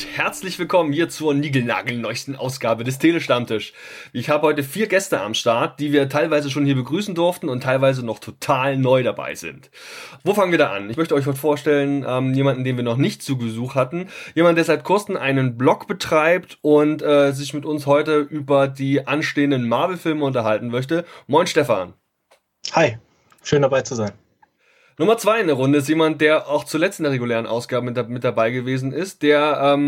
und herzlich willkommen hier zur niegelnagelneuesten Ausgabe des TeleStammtisch. Ich habe heute 4 Gäste am Start, die wir teilweise schon hier begrüßen durften und teilweise noch total neu dabei sind. Wo fangen wir da an? Ich möchte euch heute vorstellen, jemanden, den wir noch nicht zu Besuch hatten. Jemand, der seit kurzem einen Blog betreibt und sich mit uns heute über die anstehenden Marvel-Filme unterhalten möchte. Moin Stefan. Hi, schön dabei zu sein. Nummer 2 in der Runde ist jemand, der auch zuletzt in der regulären Ausgabe mit dabei gewesen ist, der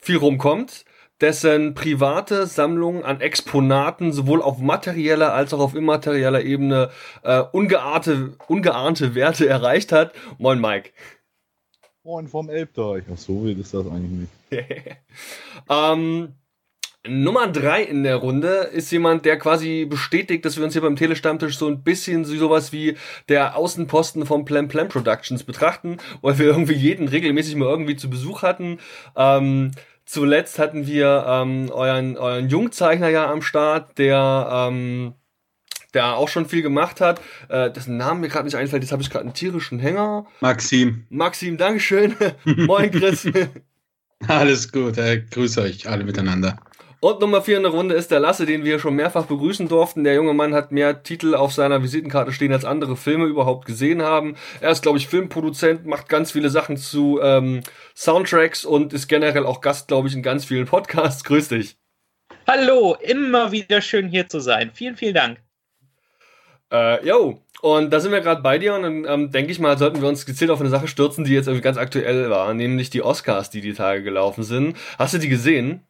viel rumkommt, dessen private Sammlung an Exponaten sowohl auf materieller als auch auf immaterieller Ebene ungeahnte Werte erreicht hat. Moin Mike. Moin vom Elbdeich. Ach, so wild ist das eigentlich nicht. Nummer 3 in der Runde ist jemand, der quasi bestätigt, dass wir uns hier beim TeleStammtisch so ein bisschen sowas wie der Außenposten von Plan Plan Productions betrachten, weil wir irgendwie jeden regelmäßig mal irgendwie zu Besuch hatten. Zuletzt hatten wir euren Jungzeichner ja am Start, der auch schon viel gemacht hat, dessen Namen mir gerade nicht einfällt, jetzt habe ich gerade einen tierischen Hänger. Maxim, Dankeschön. Moin Chris. Alles gut, grüße euch alle miteinander. Und Nummer 4 in der Runde ist der Lasse, den wir schon mehrfach begrüßen durften. Der junge Mann hat mehr Titel auf seiner Visitenkarte stehen, als andere Filme überhaupt gesehen haben. Er ist, glaube ich, Filmproduzent, macht ganz viele Sachen zu Soundtracks und ist generell auch Gast, glaube ich, in ganz vielen Podcasts. Grüß dich. Hallo, immer wieder schön hier zu sein. Vielen, vielen Dank. Und da sind wir gerade bei dir und dann denke ich mal, sollten wir uns gezielt auf eine Sache stürzen, die jetzt irgendwie ganz aktuell war, nämlich die Oscars, die Tage gelaufen sind. Hast du die gesehen?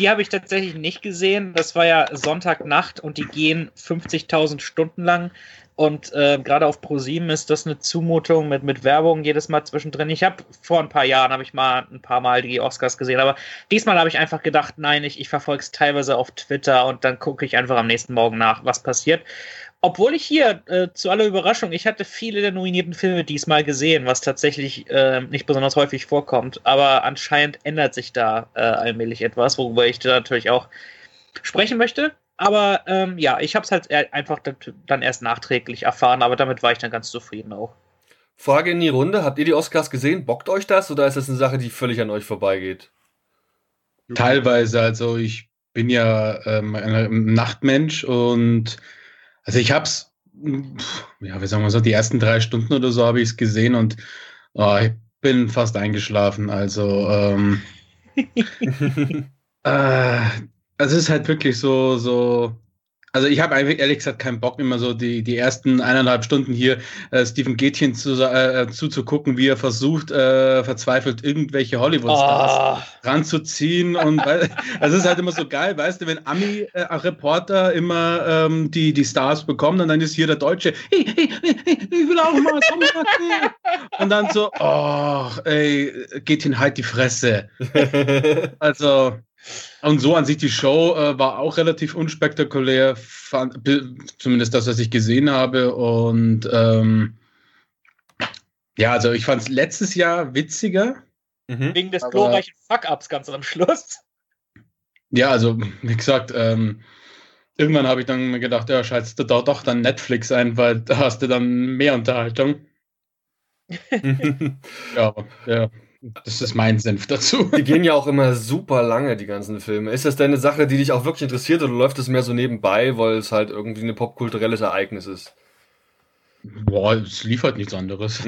Die habe ich tatsächlich nicht gesehen. Das war ja Sonntagnacht und die gehen 50.000 Stunden lang und gerade auf ProSieben ist das eine Zumutung mit Werbung jedes Mal zwischendrin. Ich habe vor ein paar Mal die Oscars gesehen, aber diesmal habe ich einfach gedacht, nein, ich verfolge es teilweise auf Twitter und dann gucke ich einfach am nächsten Morgen nach, was passiert. Obwohl ich hier, zu aller Überraschung, ich hatte viele der nominierten Filme diesmal gesehen, was tatsächlich nicht besonders häufig vorkommt, aber anscheinend ändert sich da allmählich etwas, worüber ich da natürlich auch sprechen möchte, aber ich habe es halt einfach dann erst nachträglich erfahren, aber damit war ich dann ganz zufrieden auch. Frage in die Runde, habt ihr die Oscars gesehen, bockt euch das oder ist das eine Sache, die völlig an euch vorbeigeht? Teilweise, also ich bin ja ein Nachtmensch und also ich hab's, ja, wie sagen wir so, die ersten 3 Stunden oder so habe ich es gesehen und ich bin fast eingeschlafen. Also es ist halt wirklich so. Also ich habe ehrlich gesagt keinen Bock, immer so die ersten 1,5 Stunden hier Stephen Gätjen zuzugucken, wie er versucht, verzweifelt irgendwelche Hollywood-Stars ranzuziehen. Und also es ist halt immer so geil, weißt du, wenn Ami-Reporter immer die Stars bekommen und dann ist hier der Deutsche, ich will auch mal, komm mal. Und dann so, Gätjen, halt die Fresse. Also... Und so an sich, die Show war auch relativ unspektakulär, zumindest das, was ich gesehen habe. Und also ich fand es letztes Jahr witziger. Wegen des glorreichen Fuck-Ups ganz am Schluss. Ja, also wie gesagt, irgendwann habe ich dann gedacht, ja, schaltest du da doch dann Netflix ein, weil da hast du dann mehr Unterhaltung. ja. Das ist mein Senf dazu. Die gehen ja auch immer super lange, die ganzen Filme. Ist das denn eine Sache, die dich auch wirklich interessiert oder läuft es mehr so nebenbei, weil es halt irgendwie ein popkulturelles Ereignis ist? Boah, es liefert nichts anderes.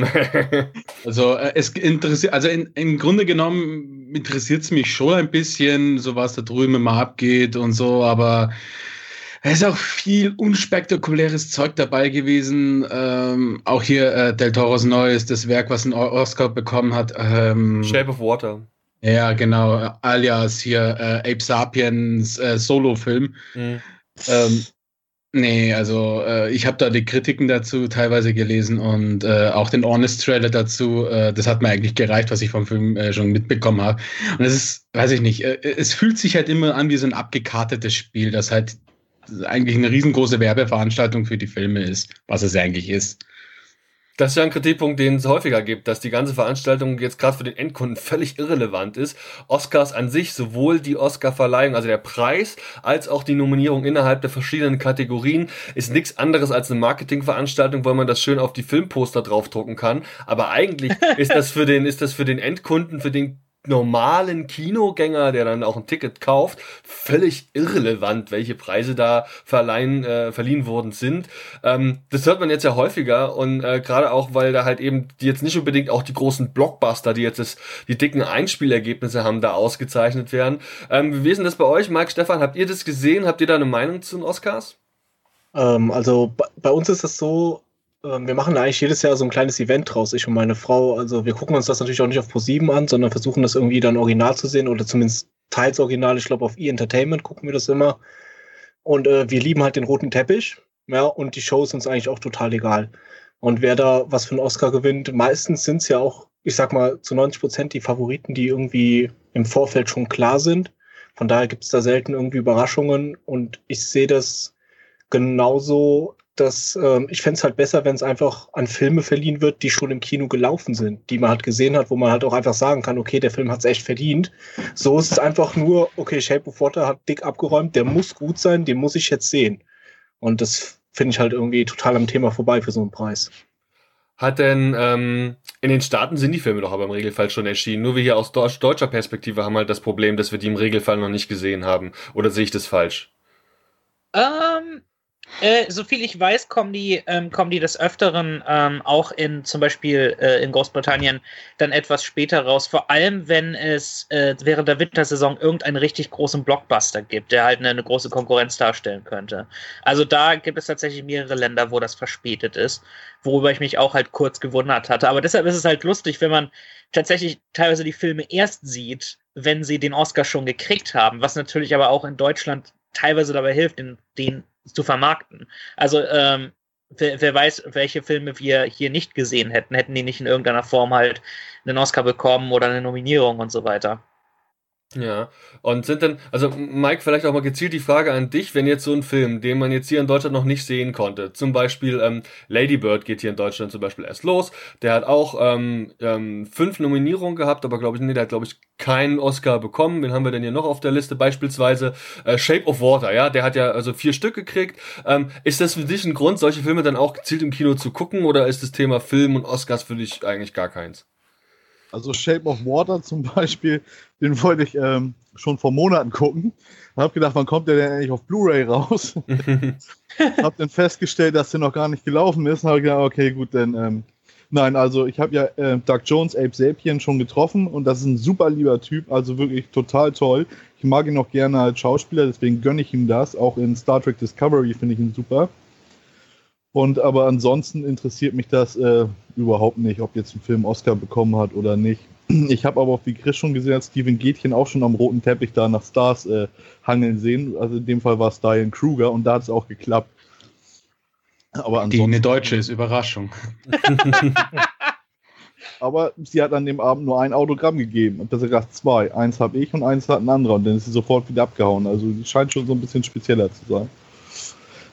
Also es interessiert, also im Grunde genommen interessiert es mich schon ein bisschen, so was da drüben immer abgeht und so, aber es ist auch viel unspektakuläres Zeug dabei gewesen. Auch hier Del Toros neues, das Werk, was einen Oscar bekommen hat. Shape of Water. Ja, genau. Alias hier Ape Sapiens Solo-Film. Mhm. Ich habe da die Kritiken dazu teilweise gelesen und auch den Honest-Trailer dazu. Das hat mir eigentlich gereicht, was ich vom Film schon mitbekommen habe. Und es ist, weiß ich nicht, es fühlt sich halt immer an wie so ein abgekartetes Spiel, das halt eigentlich eine riesengroße Werbeveranstaltung für die Filme ist, was es eigentlich ist. Das ist ja ein Kritikpunkt, den es häufiger gibt, dass die ganze Veranstaltung jetzt gerade für den Endkunden völlig irrelevant ist. Oscars an sich, sowohl die Oscar-Verleihung, also der Preis, als auch die Nominierung innerhalb der verschiedenen Kategorien, ist nichts anderes als eine Marketingveranstaltung, weil man das schön auf die Filmposter draufdrucken kann. Aber eigentlich ist das für den Endkunden, für den normalen Kinogänger, der dann auch ein Ticket kauft, völlig irrelevant, welche Preise da verliehen worden sind. Das hört man jetzt ja häufiger und gerade auch, weil da halt eben die jetzt nicht unbedingt auch die großen Blockbuster, die jetzt die dicken Einspielergebnisse haben, da ausgezeichnet werden. Wie ist denn das bei euch? Marc, Stefan, habt ihr das gesehen? Habt ihr da eine Meinung zu den Oscars? Also bei uns ist das so, wir machen eigentlich jedes Jahr so ein kleines Event draus, ich und meine Frau. Also wir gucken uns das natürlich auch nicht auf ProSieben an, sondern versuchen das irgendwie dann original zu sehen oder zumindest teils original. Ich glaube, auf E-Entertainment gucken wir das immer. Und wir lieben halt den roten Teppich. Ja, und die Show ist uns eigentlich auch total egal. Und wer da was für einen Oscar gewinnt, meistens sind es ja auch, ich sag mal, zu 90% die Favoriten, die irgendwie im Vorfeld schon klar sind. Von daher gibt es da selten irgendwie Überraschungen. Und ich sehe das genauso. Dass ich fände es halt besser, wenn es einfach an Filme verliehen wird, die schon im Kino gelaufen sind, die man halt gesehen hat, wo man halt auch einfach sagen kann, okay, der Film hat es echt verdient. So ist es einfach nur, okay, Shape of Water hat dick abgeräumt, der muss gut sein, den muss ich jetzt sehen. Und das finde ich halt irgendwie total am Thema vorbei für so einen Preis. Hat denn, in den Staaten sind die Filme doch aber im Regelfall schon erschienen, nur wir hier aus deutscher Perspektive haben halt das Problem, dass wir die im Regelfall noch nicht gesehen haben. Oder sehe ich das falsch? Soviel ich weiß, kommen die des Öfteren auch in zum Beispiel in Großbritannien dann etwas später raus. Vor allem, wenn es während der Wintersaison irgendeinen richtig großen Blockbuster gibt, der halt eine große Konkurrenz darstellen könnte. Also da gibt es tatsächlich mehrere Länder, wo das verspätet ist, worüber ich mich auch halt kurz gewundert hatte. Aber deshalb ist es halt lustig, wenn man tatsächlich teilweise die Filme erst sieht, wenn sie den Oscar schon gekriegt haben, was natürlich aber auch in Deutschland teilweise dabei hilft, den zu vermarkten. Also wer weiß, welche Filme wir hier nicht gesehen hätten, hätten die nicht in irgendeiner Form halt einen Oscar bekommen oder eine Nominierung und so weiter. Ja, und sind denn, also Mike, vielleicht auch mal gezielt die Frage an dich, wenn jetzt so ein Film, den man jetzt hier in Deutschland noch nicht sehen konnte, zum Beispiel Lady Bird geht hier in Deutschland zum Beispiel erst los, der hat auch 5 Nominierungen gehabt, aber der hat keinen Oscar bekommen, wen haben wir denn hier noch auf der Liste, beispielsweise Shape of Water, ja, der hat ja also 4 Stück gekriegt, ist das für dich ein Grund, solche Filme dann auch gezielt im Kino zu gucken, oder ist das Thema Film und Oscars für dich eigentlich gar keins? Also Shape of Water zum Beispiel, den wollte ich schon vor Monaten gucken. Hab gedacht, wann kommt der denn eigentlich auf Blu-ray raus? Hab dann festgestellt, dass der noch gar nicht gelaufen ist. Und habe gedacht, okay, gut, dann nein, also ich habe ja Doug Jones, Abe Sapien schon getroffen und das ist ein super lieber Typ, also wirklich total toll. Ich mag ihn auch gerne als Schauspieler, deswegen gönne ich ihm das. Auch in Star Trek Discovery finde ich ihn super. Und aber ansonsten interessiert mich das überhaupt nicht, ob jetzt ein Film Oscar bekommen hat oder nicht. Ich habe aber auch, wie Chris schon gesehen hat, Stephen Gätjen auch schon am roten Teppich da nach Stars hangeln sehen. Also in dem Fall war es Diane Kruger und da hat es auch geklappt. Aber ansonsten, die eine Deutsche ist, Überraschung. Aber sie hat an dem Abend nur ein Autogramm gegeben. Und das gab 2. 1 habe ich und 1 hat ein anderer. Und dann ist sie sofort wieder abgehauen. Also sie scheint schon so ein bisschen spezieller zu sein.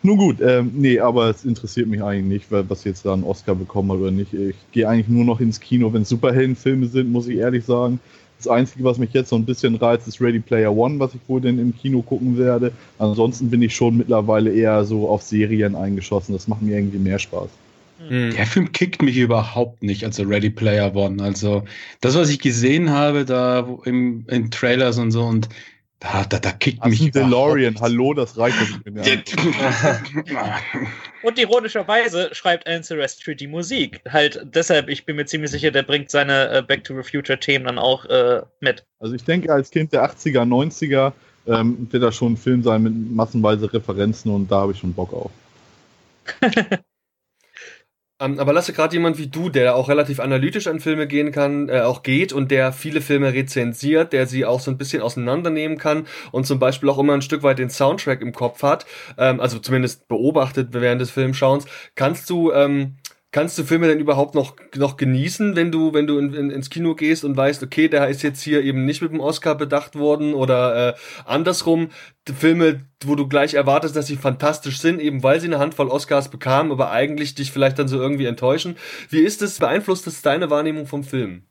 Nun gut, nee, aber es interessiert mich eigentlich nicht, was jetzt da einen Oscar bekommen hat oder nicht. Ich gehe eigentlich nur noch ins Kino, wenn es Superheldenfilme sind, muss ich ehrlich sagen. Das Einzige, was mich jetzt so ein bisschen reizt, ist Ready Player One, was ich wohl denn im Kino gucken werde. Ansonsten bin ich schon mittlerweile eher so auf Serien eingeschossen. Das macht mir irgendwie mehr Spaß. Der Film kickt mich überhaupt nicht, also Ready Player One. Also das, was ich gesehen habe, da in Trailers und so und da kickt mich ein DeLorean, hallo, das reicht nicht. Ja. Und ironischerweise schreibt Alan Silvestri die Musik. Halt deshalb, ich bin mir ziemlich sicher, der bringt seine Back-to-the-Future-Themen dann auch mit. Also ich denke, als Kind der 80er, 90er wird da schon ein Film sein mit massenweise Referenzen und da habe ich schon Bock auf. Aber lasse gerade jemand wie du, der auch relativ analytisch an Filme gehen kann, auch geht und der viele Filme rezensiert, der sie auch so ein bisschen auseinandernehmen kann und zum Beispiel auch immer ein Stück weit den Soundtrack im Kopf hat, also zumindest beobachtet während des Filmschauens. Kannst du Filme denn überhaupt noch genießen, wenn du ins Kino gehst und weißt, okay, der ist jetzt hier eben nicht mit dem Oscar bedacht worden oder andersrum, Filme, wo du gleich erwartest, dass sie fantastisch sind, eben weil sie eine Handvoll Oscars bekamen, aber eigentlich dich vielleicht dann so irgendwie enttäuschen. Wie ist das, beeinflusst das deine Wahrnehmung vom Film?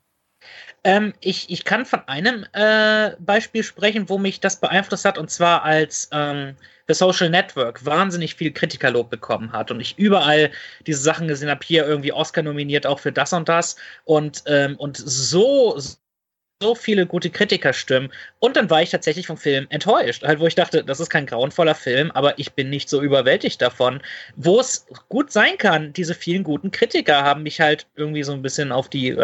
Ich kann von einem Beispiel sprechen, wo mich das beeinflusst hat, und zwar als The Social Network wahnsinnig viel Kritikerlob bekommen hat und ich überall diese Sachen gesehen habe, hier irgendwie Oscar nominiert, auch für das und das und so so viele gute Kritikerstimmen. Und dann war ich tatsächlich vom Film enttäuscht. Halt, wo ich dachte, das ist kein grauenvoller Film, aber ich bin nicht so überwältigt davon. Wo es gut sein kann, diese vielen guten Kritiker haben mich halt irgendwie so ein bisschen auf die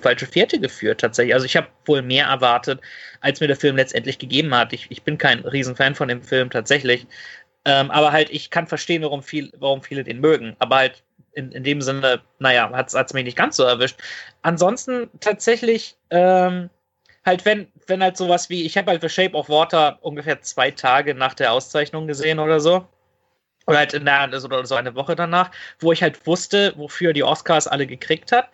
falsche Fährte geführt, tatsächlich. Also ich habe wohl mehr erwartet, als mir der Film letztendlich gegeben hat. Ich bin kein Riesenfan von dem Film, tatsächlich. Aber halt, ich kann verstehen, warum viele den mögen. Aber halt, in dem Sinne, naja, hat's mich nicht ganz so erwischt. Ansonsten tatsächlich, halt, wenn halt sowas wie, ich habe halt für Shape of Water ungefähr 2 Tage nach der Auszeichnung gesehen oder so. Oder halt oder so eine Woche danach, wo ich halt wusste, wofür die Oscars alle gekriegt hat.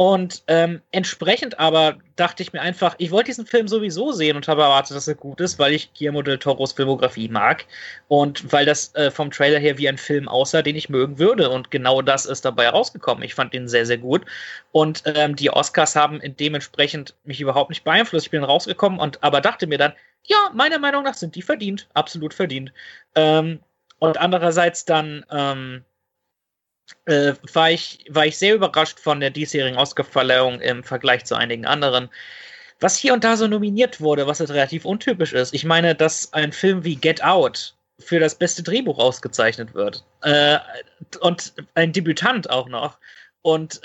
Und entsprechend aber dachte ich mir einfach, ich wollte diesen Film sowieso sehen und habe erwartet, dass er gut ist, weil ich Guillermo del Toros Filmografie mag und weil das vom Trailer her wie ein Film aussah, den ich mögen würde. Und genau das ist dabei rausgekommen. Ich fand den sehr, sehr gut. Und die Oscars haben dementsprechend mich überhaupt nicht beeinflusst. Ich bin rausgekommen aber dachte mir dann, ja, meiner Meinung nach sind die verdient. Absolut verdient. Und andererseits dann... war ich sehr überrascht von der diesjährigen Oscar-Verleihung im Vergleich zu einigen anderen, was hier und da so nominiert wurde, was halt relativ untypisch ist. Ich meine, dass ein Film wie Get Out für das beste Drehbuch ausgezeichnet wird. Und ein Debütant auch noch. Und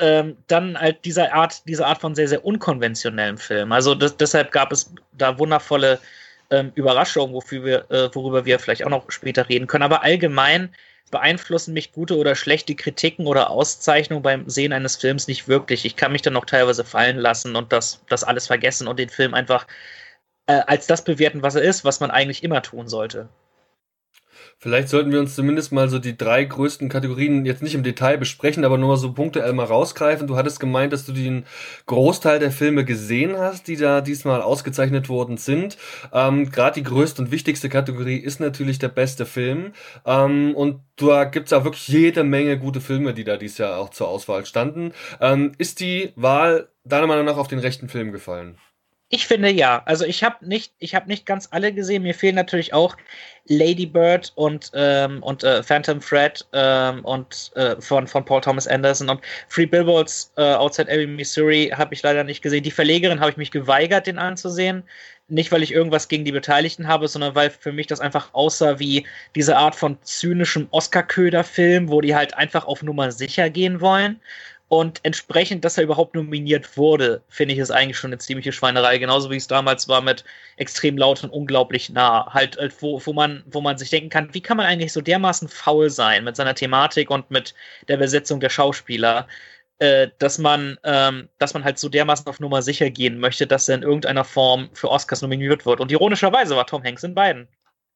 dann halt diese Art von sehr, sehr unkonventionellem Film. Also deshalb gab es da wundervolle Überraschungen, worüber wir vielleicht auch noch später reden können. Aber allgemein beeinflussen mich gute oder schlechte Kritiken oder Auszeichnungen beim Sehen eines Films nicht wirklich. Ich kann mich dann noch teilweise fallen lassen und das alles vergessen und den Film einfach als das bewerten, was er ist, was man eigentlich immer tun sollte. Vielleicht sollten wir uns zumindest mal so die 3 größten Kategorien jetzt nicht im Detail besprechen, aber nur mal so punktuell mal rausgreifen. Du hattest gemeint, dass du den Großteil der Filme gesehen hast, die da diesmal ausgezeichnet worden sind. Gerade die größte und wichtigste Kategorie ist natürlich der beste Film. Und da gibt's auch wirklich jede Menge gute Filme, die da dieses Jahr auch zur Auswahl standen. Ist die Wahl deiner Meinung nach auf den rechten Film gefallen? Ich finde ja. Also ich habe nicht ganz alle gesehen. Mir fehlen natürlich auch Lady Bird und Phantom Thread und von Paul Thomas Anderson und Three Billboards Outside Every Missouri habe ich leider nicht gesehen. Die Verlegerin habe ich mich geweigert, den anzusehen. Nicht, weil ich irgendwas gegen die Beteiligten habe, sondern weil für mich das einfach aussah wie diese Art von zynischem Oscar-Köder-Film, wo die halt einfach auf Nummer sicher gehen wollen. Und entsprechend, dass er überhaupt nominiert wurde, finde ich es eigentlich schon eine ziemliche Schweinerei. Genauso wie es damals war mit extrem laut und unglaublich nah. Halt wo man sich denken kann, wie kann man eigentlich so dermaßen faul sein mit seiner Thematik und mit der Besetzung der Schauspieler, dass man halt so dermaßen auf Nummer sicher gehen möchte, dass er in irgendeiner Form für Oscars nominiert wird. Und ironischerweise war Tom Hanks in beiden.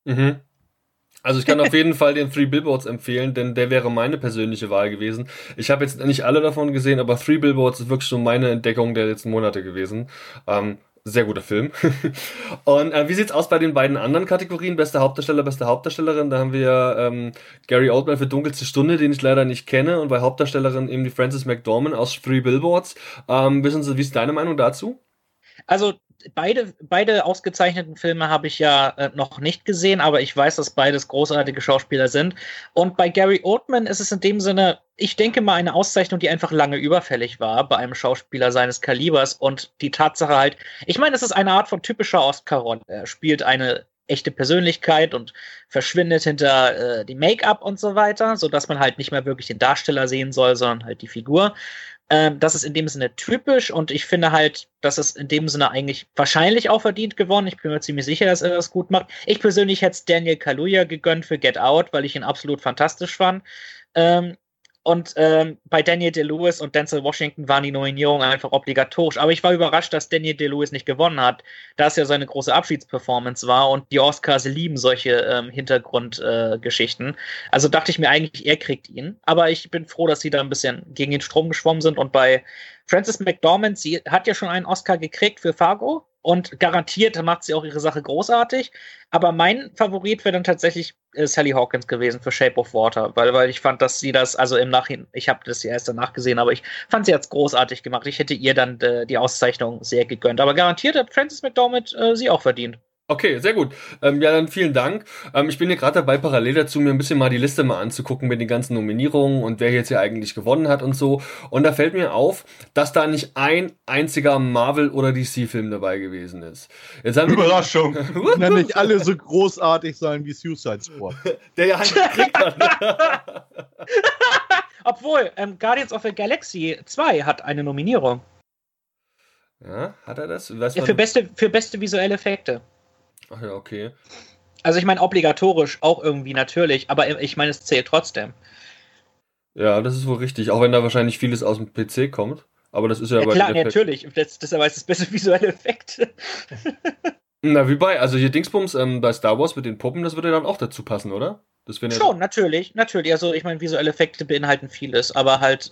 Mhm. Also ich kann auf jeden Fall den Three Billboards empfehlen, denn der wäre meine persönliche Wahl gewesen. Ich habe jetzt nicht alle davon gesehen, aber Three Billboards ist wirklich so meine Entdeckung der letzten Monate gewesen. Sehr guter Film. Und wie sieht's aus bei den beiden anderen Kategorien? Bester Hauptdarsteller, beste Hauptdarstellerin. Da haben wir Gary Oldman für Dunkelste Stunde, den ich leider nicht kenne. Und bei Hauptdarstellerin eben die Frances McDormand aus Three Billboards. Wissen Sie, wie ist deine Meinung dazu? Also beide ausgezeichneten Filme habe ich ja noch nicht gesehen, aber ich weiß, dass beides großartige Schauspieler sind. Und bei Gary Oldman ist es in dem Sinne, ich denke mal, eine Auszeichnung, die einfach lange überfällig war bei einem Schauspieler seines Kalibers. Und die Tatsache halt, ich meine, es ist eine Art von typischer Oscar-Rolle. Er spielt eine echte Persönlichkeit und verschwindet hinter dem Make-up und so weiter, sodass man halt nicht mehr wirklich den Darsteller sehen soll, sondern halt die Figur. Das ist in dem Sinne typisch und ich finde halt, dass es in dem Sinne eigentlich wahrscheinlich auch verdient gewonnen. Ich bin mir ziemlich sicher, dass er das gut macht. Ich persönlich hätte es Daniel Kaluuya gegönnt für Get Out, weil ich ihn absolut fantastisch fand. Bei Daniel Day-Lewis und Denzel Washington waren die Nominierungen einfach obligatorisch. Aber ich war überrascht, dass Daniel Day-Lewis nicht gewonnen hat, da es ja seine große Abschiedsperformance war und die Oscars lieben solche Hintergrundgeschichten. Also dachte ich mir eigentlich, er kriegt ihn. Aber ich bin froh, dass sie da ein bisschen gegen den Strom geschwommen sind. Und bei Frances McDormand, sie hat ja schon einen Oscar gekriegt für Fargo und garantiert macht sie auch ihre Sache großartig. Aber mein Favorit wäre dann tatsächlich Sally Hawkins gewesen für Shape of Water, weil ich fand, dass sie das, also im Nachhinein, ich habe das ja erst danach gesehen, aber ich fand, sie hat's großartig gemacht. Ich hätte ihr dann die Auszeichnung sehr gegönnt. Aber garantiert hat Frances McDormand sie auch verdient. Okay, sehr gut. Ja, dann vielen Dank. Ich bin hier gerade dabei, parallel dazu mir ein bisschen mal die Liste mal anzugucken mit den ganzen Nominierungen und wer jetzt hier eigentlich gewonnen hat und so. Und da fällt mir auf, dass da nicht ein einziger Marvel- oder DC-Film dabei gewesen ist. Jetzt haben Überraschung! Wenn nicht alle so großartig sein wie Suicide Squad. Der ja halt gekriegt hat. Obwohl, Guardians of the Galaxy 2 hat eine Nominierung. Ja, hat er das? Ja, für beste visuelle Effekte. Ach ja, okay. Also ich meine, obligatorisch auch irgendwie natürlich, aber ich meine, es zählt trotzdem. Ja, das ist wohl richtig, auch wenn da wahrscheinlich vieles aus dem PC kommt, aber das ist ja... Ja klar, natürlich, deshalb ist das beste visuelle Effekte. Na, wie bei, also hier Dingsbums bei Star Wars mit den Puppen, das würde dann auch dazu passen, oder? Das schon, ja, natürlich, also ich meine, visuelle Effekte beinhalten vieles, aber halt,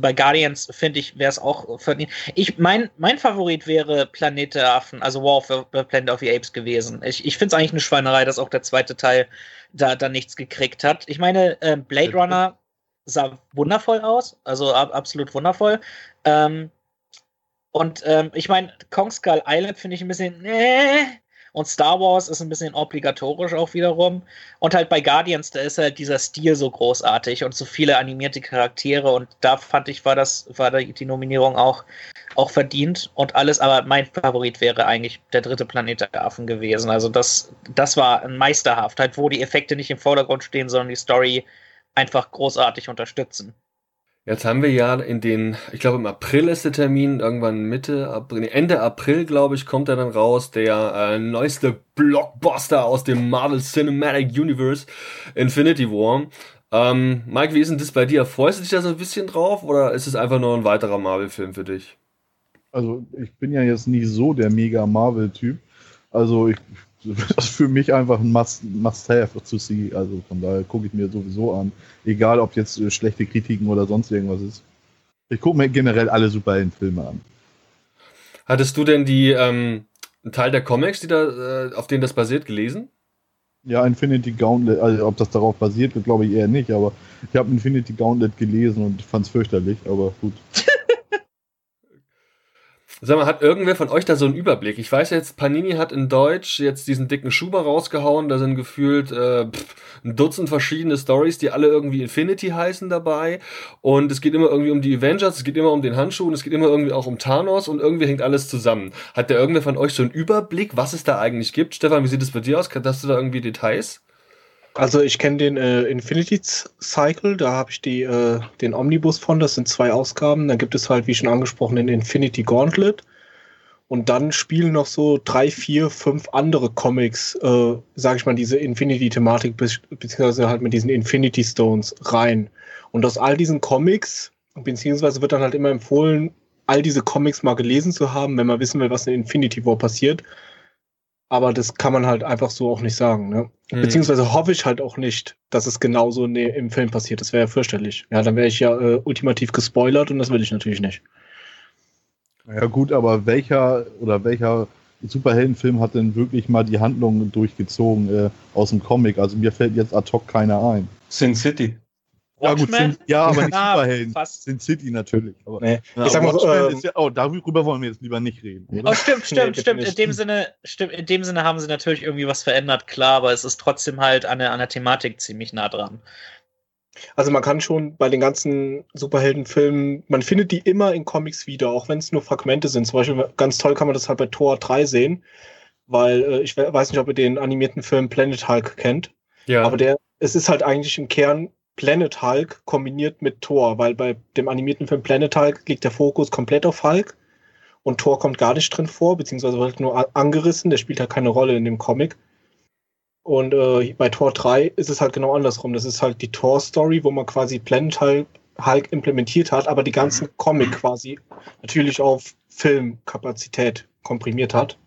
bei Guardians, finde ich, wäre es auch verdient. Mein Favorit wäre Planet der Affen, also War of Planet of the Apes gewesen. Ich finde es eigentlich eine Schweinerei, dass auch der zweite Teil da nichts gekriegt hat. Ich meine, Blade Runner sah wundervoll aus, also absolut wundervoll. Ich meine, Kong Skull Island finde ich ein bisschen und Star Wars ist ein bisschen obligatorisch auch wiederum. Und halt bei Guardians, da ist halt dieser Stil so großartig und so viele animierte Charaktere. Und da fand ich, war die Nominierung auch verdient und alles. Aber mein Favorit wäre eigentlich der dritte Planet der Affen gewesen. Also das war meisterhaft, halt, wo die Effekte nicht im Vordergrund stehen, sondern die Story einfach großartig unterstützen. Jetzt haben wir ja ich glaube im April ist der Termin, irgendwann Ende April, glaube ich, kommt er dann raus, der neueste Blockbuster aus dem Marvel Cinematic Universe, Infinity War. Mike, wie ist denn das bei dir? Freust du dich da so ein bisschen drauf oder ist es einfach nur ein weiterer Marvel-Film für dich? Also ich bin ja jetzt nicht so der Mega-Marvel-Typ, also das ist für mich einfach ein Must-Have to see, also von daher gucke ich mir sowieso an, egal ob jetzt schlechte Kritiken oder sonst irgendwas ist. Ich gucke mir generell alle Superheldenfilme an. Hattest du denn einen Teil der Comics, die da, auf denen das basiert, gelesen? Ja, Infinity Gauntlet, also ob das darauf basiert, glaube ich eher nicht, aber ich habe Infinity Gauntlet gelesen und fand es fürchterlich, aber gut. Sag mal, hat irgendwer von euch da so einen Überblick? Ich weiß jetzt, Panini hat in Deutsch jetzt diesen dicken Schuber rausgehauen, da sind gefühlt ein Dutzend verschiedene Stories, die alle irgendwie Infinity heißen dabei und es geht immer irgendwie um die Avengers, es geht immer um den Handschuh und es geht immer irgendwie auch um Thanos und irgendwie hängt alles zusammen. Hat da irgendwer von euch so einen Überblick, was es da eigentlich gibt? Stefan, wie sieht es bei dir aus? Hast du da irgendwie Details? Also ich kenne den Infinity Cycle, da habe ich den Omnibus von, das sind 2 Ausgaben. Dann gibt es halt, wie schon angesprochen, den Infinity Gauntlet. Und dann spielen noch so 3, 4, 5 andere Comics, sage ich mal, diese Infinity-Thematik beziehungsweise halt mit diesen Infinity Stones rein. Und aus all diesen Comics, beziehungsweise wird dann halt immer empfohlen, all diese Comics mal gelesen zu haben, wenn man wissen will, was in Infinity War passiert. Aber das kann man halt einfach so auch nicht sagen, ne? Beziehungsweise hoffe ich halt auch nicht, dass es genauso im Film passiert. Das wäre ja fürchterlich. Ja, dann wäre ich ja ultimativ gespoilert und das will ich natürlich nicht. Ja gut, aber welcher Superheldenfilm hat denn wirklich mal die Handlung durchgezogen aus dem Comic? Also mir fällt jetzt ad hoc keiner ein. Sin City. Ja, gut, aber nicht Superhelden. Sin City natürlich. Aber, nee. Ich sag mal so, darüber wollen wir jetzt lieber nicht reden, oder? Oh, stimmt. In dem Sinne haben sie natürlich irgendwie was verändert, klar, aber es ist trotzdem halt an der Thematik ziemlich nah dran. Also man kann schon bei den ganzen Superheldenfilmen, man findet die immer in Comics wieder, auch wenn es nur Fragmente sind. Zum Beispiel ganz toll kann man das halt bei Thor 3 sehen, weil ich weiß nicht, ob ihr den animierten Film Planet Hulk kennt. Ja. Aber es ist halt eigentlich im Kern Planet Hulk kombiniert mit Thor, weil bei dem animierten Film Planet Hulk liegt der Fokus komplett auf Hulk und Thor kommt gar nicht drin vor, beziehungsweise wird nur angerissen, der spielt halt keine Rolle in dem Comic. Und bei Thor 3 ist es halt genau andersrum, das ist halt die Thor-Story, wo man quasi Planet Hulk implementiert hat, aber die ganzen Comic quasi natürlich auf Filmkapazität komprimiert hat.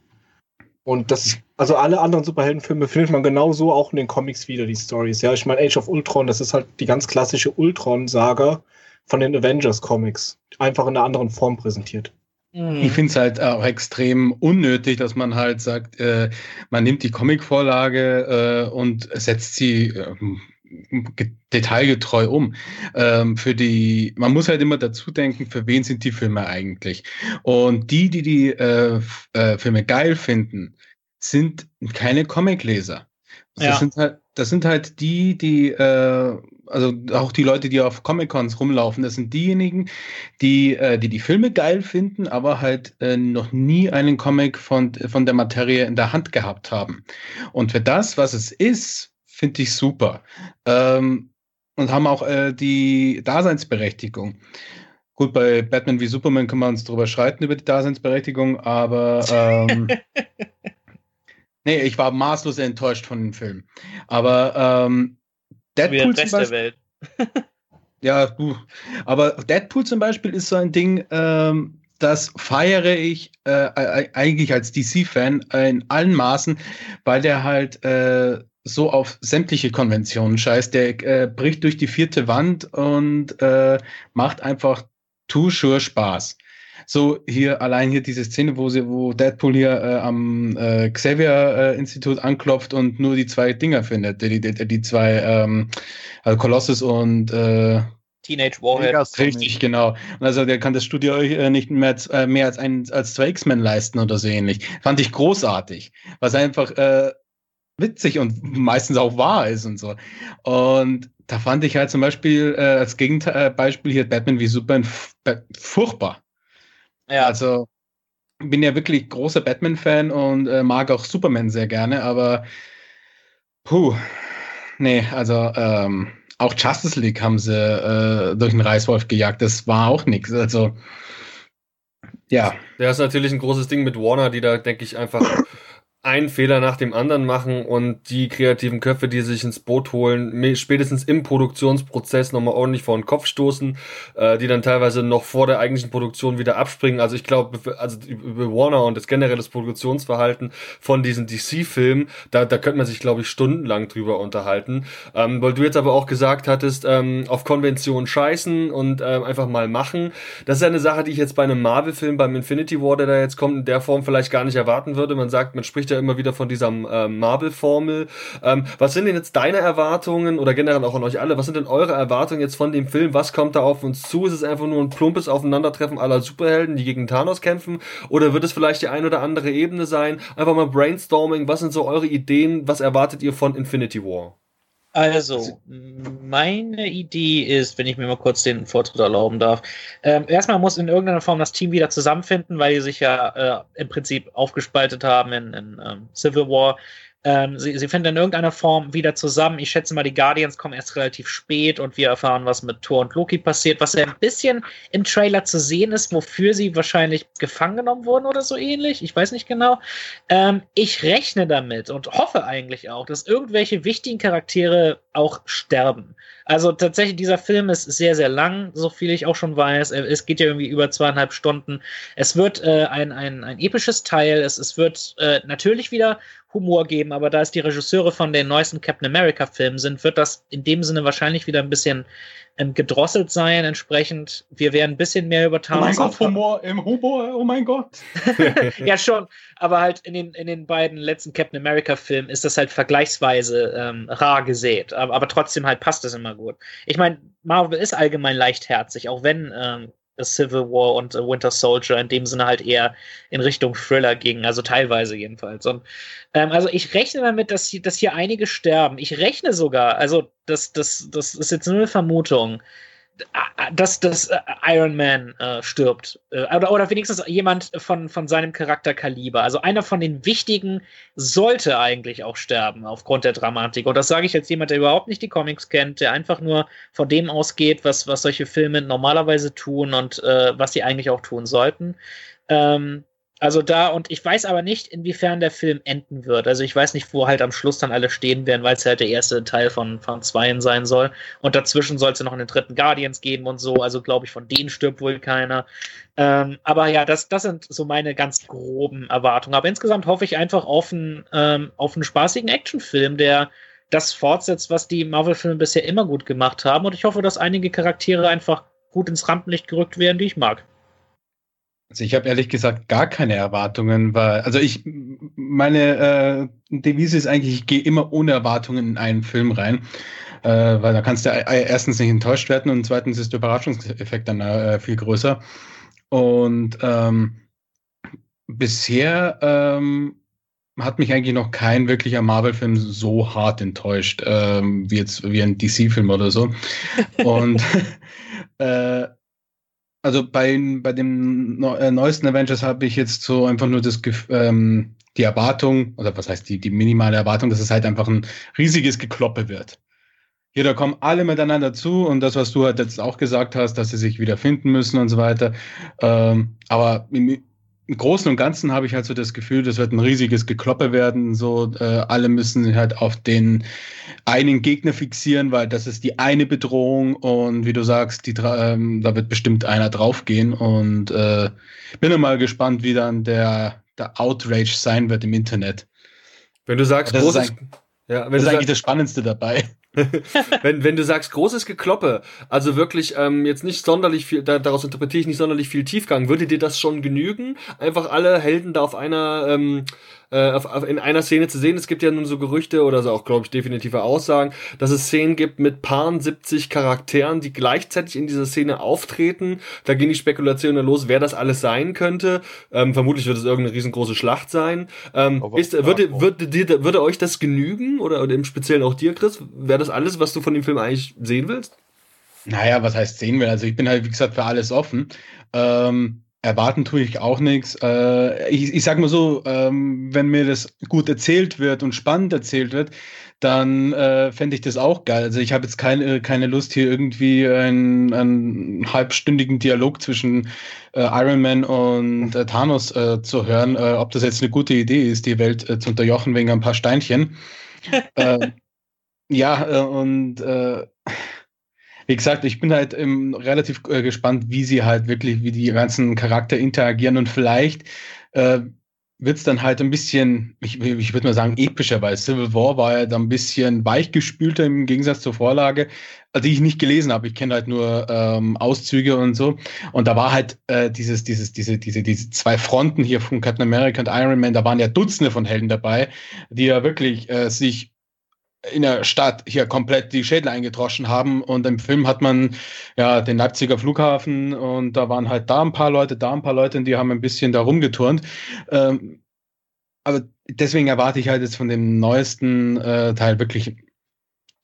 Und also alle anderen Superheldenfilme findet man genauso auch in den Comics wieder, die Stories. Ja, ich meine, Age of Ultron, das ist halt die ganz klassische Ultron-Saga von den Avengers-Comics. Einfach in einer anderen Form präsentiert. Ich finde es halt auch extrem unnötig, dass man halt sagt, man nimmt die Comic-Vorlage und setzt sie detailgetreu um. Man muss halt immer dazu denken, für wen sind die Filme eigentlich? Und die Filme geil finden, sind keine Comicleser. Ja. Das sind halt die also auch die Leute, die auf Comic-Cons rumlaufen, das sind diejenigen, die Filme geil finden, aber halt noch nie einen Comic von der Materie in der Hand gehabt haben. Und für das, was es ist, finde ich super. Und haben auch die Daseinsberechtigung. Gut, bei Batman wie Superman können wir uns drüber streiten über die Daseinsberechtigung, aber nee, ich war maßlos enttäuscht von dem Film. Aber Deadpool zum Beispiel, der Welt. Ja, du. Aber Deadpool zum Beispiel ist so ein Ding, das feiere ich eigentlich als DC-Fan in allen Maßen, weil der halt so auf sämtliche Konventionen scheißt. Der bricht durch die vierte Wand und macht einfach toujours Spaß. So allein diese Szene, wo Deadpool hier am Xavier-Institut anklopft und nur die zwei Dinger findet. Die zwei, also Colossus und Teenage Warhead. Richtig, genau. Und also der kann das Studio euch nicht mehr als zwei X-Men leisten oder so ähnlich. Fand ich großartig. Was einfach witzig und meistens auch wahr ist und so. Und da fand ich halt zum Beispiel als Gegenbeispiel hier Batman wie Superman furchtbar. Ja. Also, ich bin ja wirklich großer Batman-Fan und mag auch Superman sehr gerne, aber auch Justice League haben sie durch den Reißwolf gejagt, das war auch nichts, also, ja. Ja, ist natürlich ein großes Ding mit Warner, die da, denke ich, einfach einen Fehler nach dem anderen machen und die kreativen Köpfe, die sich ins Boot holen, spätestens im Produktionsprozess nochmal ordentlich vor den Kopf stoßen, die dann teilweise noch vor der eigentlichen Produktion wieder abspringen. Also ich glaube, über Warner und das generelle Produktionsverhalten von diesen DC-Filmen, da könnte man sich, glaube ich, stundenlang drüber unterhalten. Weil du jetzt aber auch gesagt hattest, auf Konvention scheißen und einfach mal machen. Das ist eine Sache, die ich jetzt bei einem Marvel-Film, beim Infinity War, der da jetzt kommt, in der Form vielleicht gar nicht erwarten würde. Man spricht ja immer wieder von dieser Marvel-Formel. Was sind denn jetzt deine Erwartungen oder generell auch an euch alle, was sind denn eure Erwartungen jetzt von dem Film? Was kommt da auf uns zu? Ist es einfach nur ein plumpes Aufeinandertreffen aller Superhelden, die gegen Thanos kämpfen? Oder wird es vielleicht die ein oder andere Ebene sein? Einfach mal Brainstorming, was sind so eure Ideen? Was erwartet ihr von Infinity War? Also, meine Idee ist, wenn ich mir mal kurz den Vortritt erlauben darf, erstmal muss in irgendeiner Form das Team wieder zusammenfinden, weil die sich ja im Prinzip aufgespaltet haben in Civil War. Sie finden in irgendeiner Form wieder zusammen. Ich schätze mal, die Guardians kommen erst relativ spät und wir erfahren, was mit Thor und Loki passiert, was ja ein bisschen im Trailer zu sehen ist, wofür sie wahrscheinlich gefangen genommen wurden oder so ähnlich. Ich weiß nicht genau. Ich rechne damit und hoffe eigentlich auch, dass irgendwelche wichtigen Charaktere auch sterben. Also tatsächlich, dieser Film ist sehr, sehr lang, so viel ich auch schon weiß. Es geht ja irgendwie über 2,5 Stunden. Es wird ein episches Teil. Es wird natürlich wieder Humor geben, aber da es die Regisseure von den neuesten Captain America-Filmen sind, wird das in dem Sinne wahrscheinlich wieder ein bisschen gedrosselt sein. Entsprechend, wir werden ein bisschen mehr über Thanos. Oh mein Gott, Humor im Humor, oh mein Gott. Ja, schon. Aber halt in den beiden letzten Captain America-Filmen ist das halt vergleichsweise rar gesät. Aber trotzdem halt passt das immer gut. Ich meine, Marvel ist allgemein leichtherzig, auch wenn Civil War und Winter Soldier in dem Sinne halt eher in Richtung Thriller ging, also teilweise jedenfalls. Und also ich rechne damit, dass hier einige sterben. Ich rechne sogar, also das ist jetzt nur eine Vermutung, dass Iron Man stirbt. Oder wenigstens jemand von seinem Charakterkaliber. Also einer von den Wichtigen sollte eigentlich auch sterben, aufgrund der Dramatik. Und das sage ich jetzt jemand, der überhaupt nicht die Comics kennt, der einfach nur von dem ausgeht, was solche Filme normalerweise tun und was sie eigentlich auch tun sollten. Also da, und ich weiß aber nicht, inwiefern der Film enden wird. Also ich weiß nicht, wo halt am Schluss dann alle stehen werden, weil es halt der erste Teil von Zweien sein soll. Und dazwischen soll es ja noch einen dritten Guardians geben und so. Also glaube ich, von denen stirbt wohl keiner. Aber ja, das sind so meine ganz groben Erwartungen. Aber insgesamt hoffe ich einfach auf einen spaßigen Actionfilm, der das fortsetzt, was die Marvel-Filme bisher immer gut gemacht haben. Und ich hoffe, dass einige Charaktere einfach gut ins Rampenlicht gerückt werden, die ich mag. Also ich habe ehrlich gesagt gar keine Erwartungen, weil meine Devise ist eigentlich, ich gehe immer ohne Erwartungen in einen Film rein, weil da kannst du erstens nicht enttäuscht werden und zweitens ist der Überraschungseffekt dann viel größer. Und bisher hat mich eigentlich noch kein wirklicher Marvel-Film so hart enttäuscht, wie ein DC-Film oder so. Und also bei dem neuesten Avengers habe ich jetzt so einfach nur das die Erwartung, oder was heißt die minimale Erwartung, dass es halt einfach ein riesiges Gekloppe wird. Hier, da kommen alle miteinander zu und das, was du halt jetzt auch gesagt hast, dass sie sich wieder finden müssen und so weiter. Aber im Großen und Ganzen habe ich halt so das Gefühl, das wird ein riesiges Gekloppe werden. So, alle müssen halt auf den einen Gegner fixieren, weil das ist die eine Bedrohung und wie du sagst, da wird bestimmt einer draufgehen und bin mal gespannt, wie dann der Outrage sein wird im Internet. Wenn du sagst, das großes, das ist eigentlich das Spannendste dabei. wenn du sagst, großes Gekloppe, also wirklich jetzt nicht sonderlich viel, daraus interpretiere ich nicht sonderlich viel Tiefgang, würde dir das schon genügen, einfach alle Helden da auf einer in einer Szene zu sehen? Es gibt ja nun so Gerüchte oder so auch, glaube ich, definitive Aussagen, dass es Szenen gibt mit paaren 70 Charakteren, die gleichzeitig in dieser Szene auftreten. Da gehen die Spekulationen los, wer das alles sein könnte. Vermutlich wird es irgendeine riesengroße Schlacht sein. Würde euch das genügen? Oder im Speziellen auch dir, Chris? Wäre das alles, was du von dem Film eigentlich sehen willst? Naja, was heißt sehen will? Also ich bin halt, wie gesagt, für alles offen. Erwarten tue ich auch nichts. Ich sag mal so, wenn mir das gut erzählt wird und spannend erzählt wird, dann fände ich das auch geil. Also ich habe jetzt keine Lust, hier irgendwie einen halbstündigen Dialog zwischen Iron Man und Thanos zu hören, ob das jetzt eine gute Idee ist, die Welt zu unterjochen wegen ein paar Steinchen. Wie gesagt, ich bin halt relativ gespannt, wie sie halt wirklich, wie die ganzen Charakter interagieren und vielleicht wird es dann halt ein bisschen, ich würde mal sagen, epischer, weil Civil War war ja dann ein bisschen weichgespülter im Gegensatz zur Vorlage, die ich nicht gelesen habe. Ich kenne halt nur Auszüge und so. Und da war halt diese zwei Fronten hier von Captain America und Iron Man, da waren ja Dutzende von Helden dabei, die ja wirklich sich in der Stadt hier komplett die Schädel eingedroschen haben und im Film hat man ja den Leipziger Flughafen und da waren halt da ein paar Leute und die haben ein bisschen da rumgeturnt. Aber deswegen erwarte ich halt jetzt von dem neuesten Teil wirklich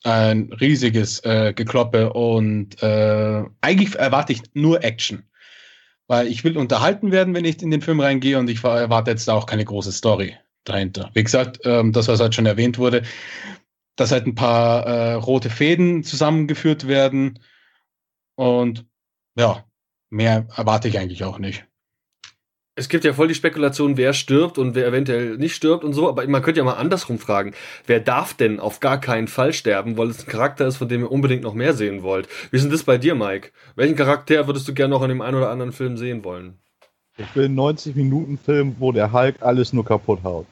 ein riesiges Gekloppe und eigentlich erwarte ich nur Action, weil ich will unterhalten werden, wenn ich in den Film reingehe und ich erwarte jetzt da auch keine große Story dahinter. Wie gesagt, das, was halt schon erwähnt wurde, dass halt ein paar rote Fäden zusammengeführt werden und ja, mehr erwarte ich eigentlich auch nicht. Es gibt ja voll die Spekulation, wer stirbt und wer eventuell nicht stirbt und so, aber man könnte ja mal andersrum fragen, wer darf denn auf gar keinen Fall sterben, weil es ein Charakter ist, von dem ihr unbedingt noch mehr sehen wollt. Wie ist denn das bei dir, Mike? Welchen Charakter würdest du gerne noch in dem einen oder anderen Film sehen wollen? Ich will einen 90-Minuten-Film, wo der Hulk alles nur kaputt haut.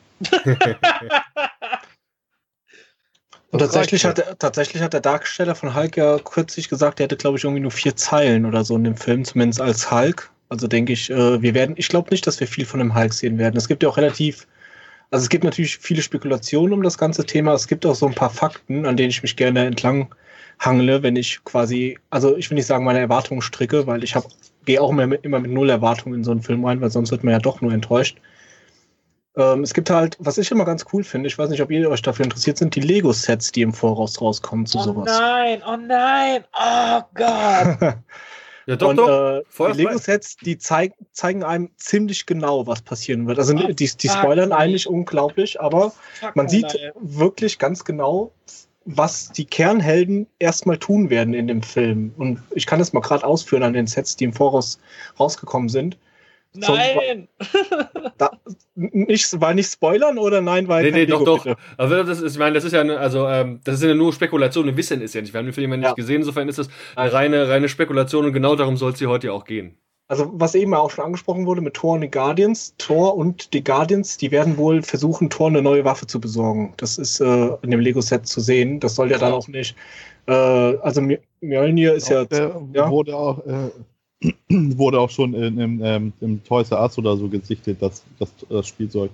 Und tatsächlich hat der Darsteller von Hulk ja kürzlich gesagt, er hätte, glaube ich, irgendwie nur 4 Zeilen oder so in dem Film, zumindest als Hulk. Also denke ich, ich glaube nicht, dass wir viel von dem Hulk sehen werden. Es gibt ja auch es gibt natürlich viele Spekulationen um das ganze Thema. Es gibt auch so ein paar Fakten, an denen ich mich gerne entlang hangle, wenn ich quasi, also ich will nicht sagen, meine Erwartungen stricke, weil ich gehe auch immer mit 0 Erwartungen in so einen Film rein, weil sonst wird man ja doch nur enttäuscht. Es gibt halt, was ich immer ganz cool finde, ich weiß nicht, ob ihr euch dafür interessiert, sind die Lego-Sets, die im Voraus rauskommen zu sowas. Oh nein, oh Gott. Ja, doch, und, die Lego-Sets, die zeigen einem ziemlich genau, was passieren wird. Also die spoilern eigentlich unglaublich, aber man sieht wirklich ganz genau, was die Kernhelden erstmal tun werden in dem Film. Und ich kann das mal gerade ausführen an den Sets, die im Voraus rausgekommen sind. Nein! War nicht spoilern oder nein? Weil nee, doch. Also das ist ja, das sind ja nur Spekulationen, wir wissen es ja nicht. Wir haben den Film ja nicht gesehen, insofern ist das eine reine Spekulation und genau darum soll es hier heute ja auch gehen. Also, was eben auch schon angesprochen wurde mit Thor und den Guardians. Thor und die Guardians, die werden wohl versuchen, Thor eine neue Waffe zu besorgen. Das ist in dem Lego-Set zu sehen. Das soll ja dann auch nicht. Also, Mjolnir ist ja. Wurde auch schon im Toys R Us oder so gesichtet, das Spielzeug.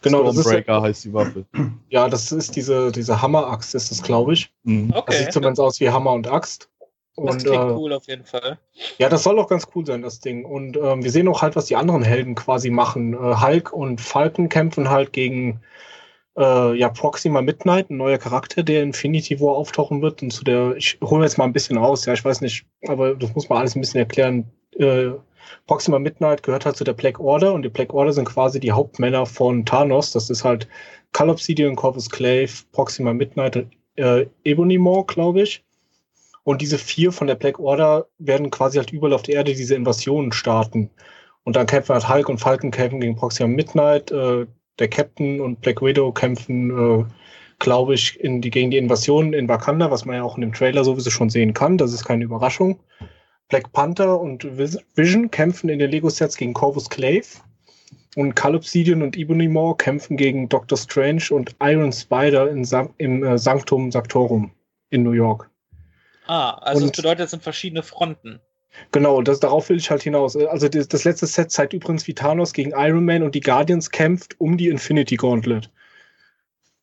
Genau, Stormbreaker heißt die Waffe. Ja, das ist diese Hammer-Axt, ist das, glaube ich. Mhm. Okay. Das sieht zumindest aus wie Hammer und Axt. Das klingt cool auf jeden Fall. Ja, das soll auch ganz cool sein, das Ding. Und wir sehen auch halt, was die anderen Helden quasi machen. Hulk und Falcon kämpfen halt gegen Proxima Midnight, ein neuer Charakter, der in Infinity War auftauchen wird und zu der, ich hole mir jetzt mal ein bisschen raus, ja, ich weiß nicht, aber das muss man alles ein bisschen erklären. Proxima Midnight gehört halt zu der Black Order und die Black Order sind quasi die Hauptmänner von Thanos, das ist halt Cull Obsidian, Corvus Glaive, Proxima Midnight und Ebony Maw, glaube ich. Und diese 4 von der Black Order werden quasi halt überall auf der Erde diese Invasionen starten. Und dann kämpfen halt Hulk und Falcon kämpfen gegen Proxima Midnight, der Captain und Black Widow kämpfen, glaube ich, gegen die Invasionen in Wakanda, was man ja auch in dem Trailer sowieso schon sehen kann, das ist keine Überraschung. Black Panther und Vision kämpfen in den Lego-Sets gegen Corvus Glaive. Und Cull Obsidian und Ebony Maw kämpfen gegen Doctor Strange und Iron Spider im Sanctum Sanctorum in New York. Ah, also das bedeutet, es sind verschiedene Fronten. Genau, darauf will ich halt hinaus. Also das letzte Set zeigt übrigens, wie Thanos gegen Iron Man und die Guardians kämpft um die Infinity Gauntlet.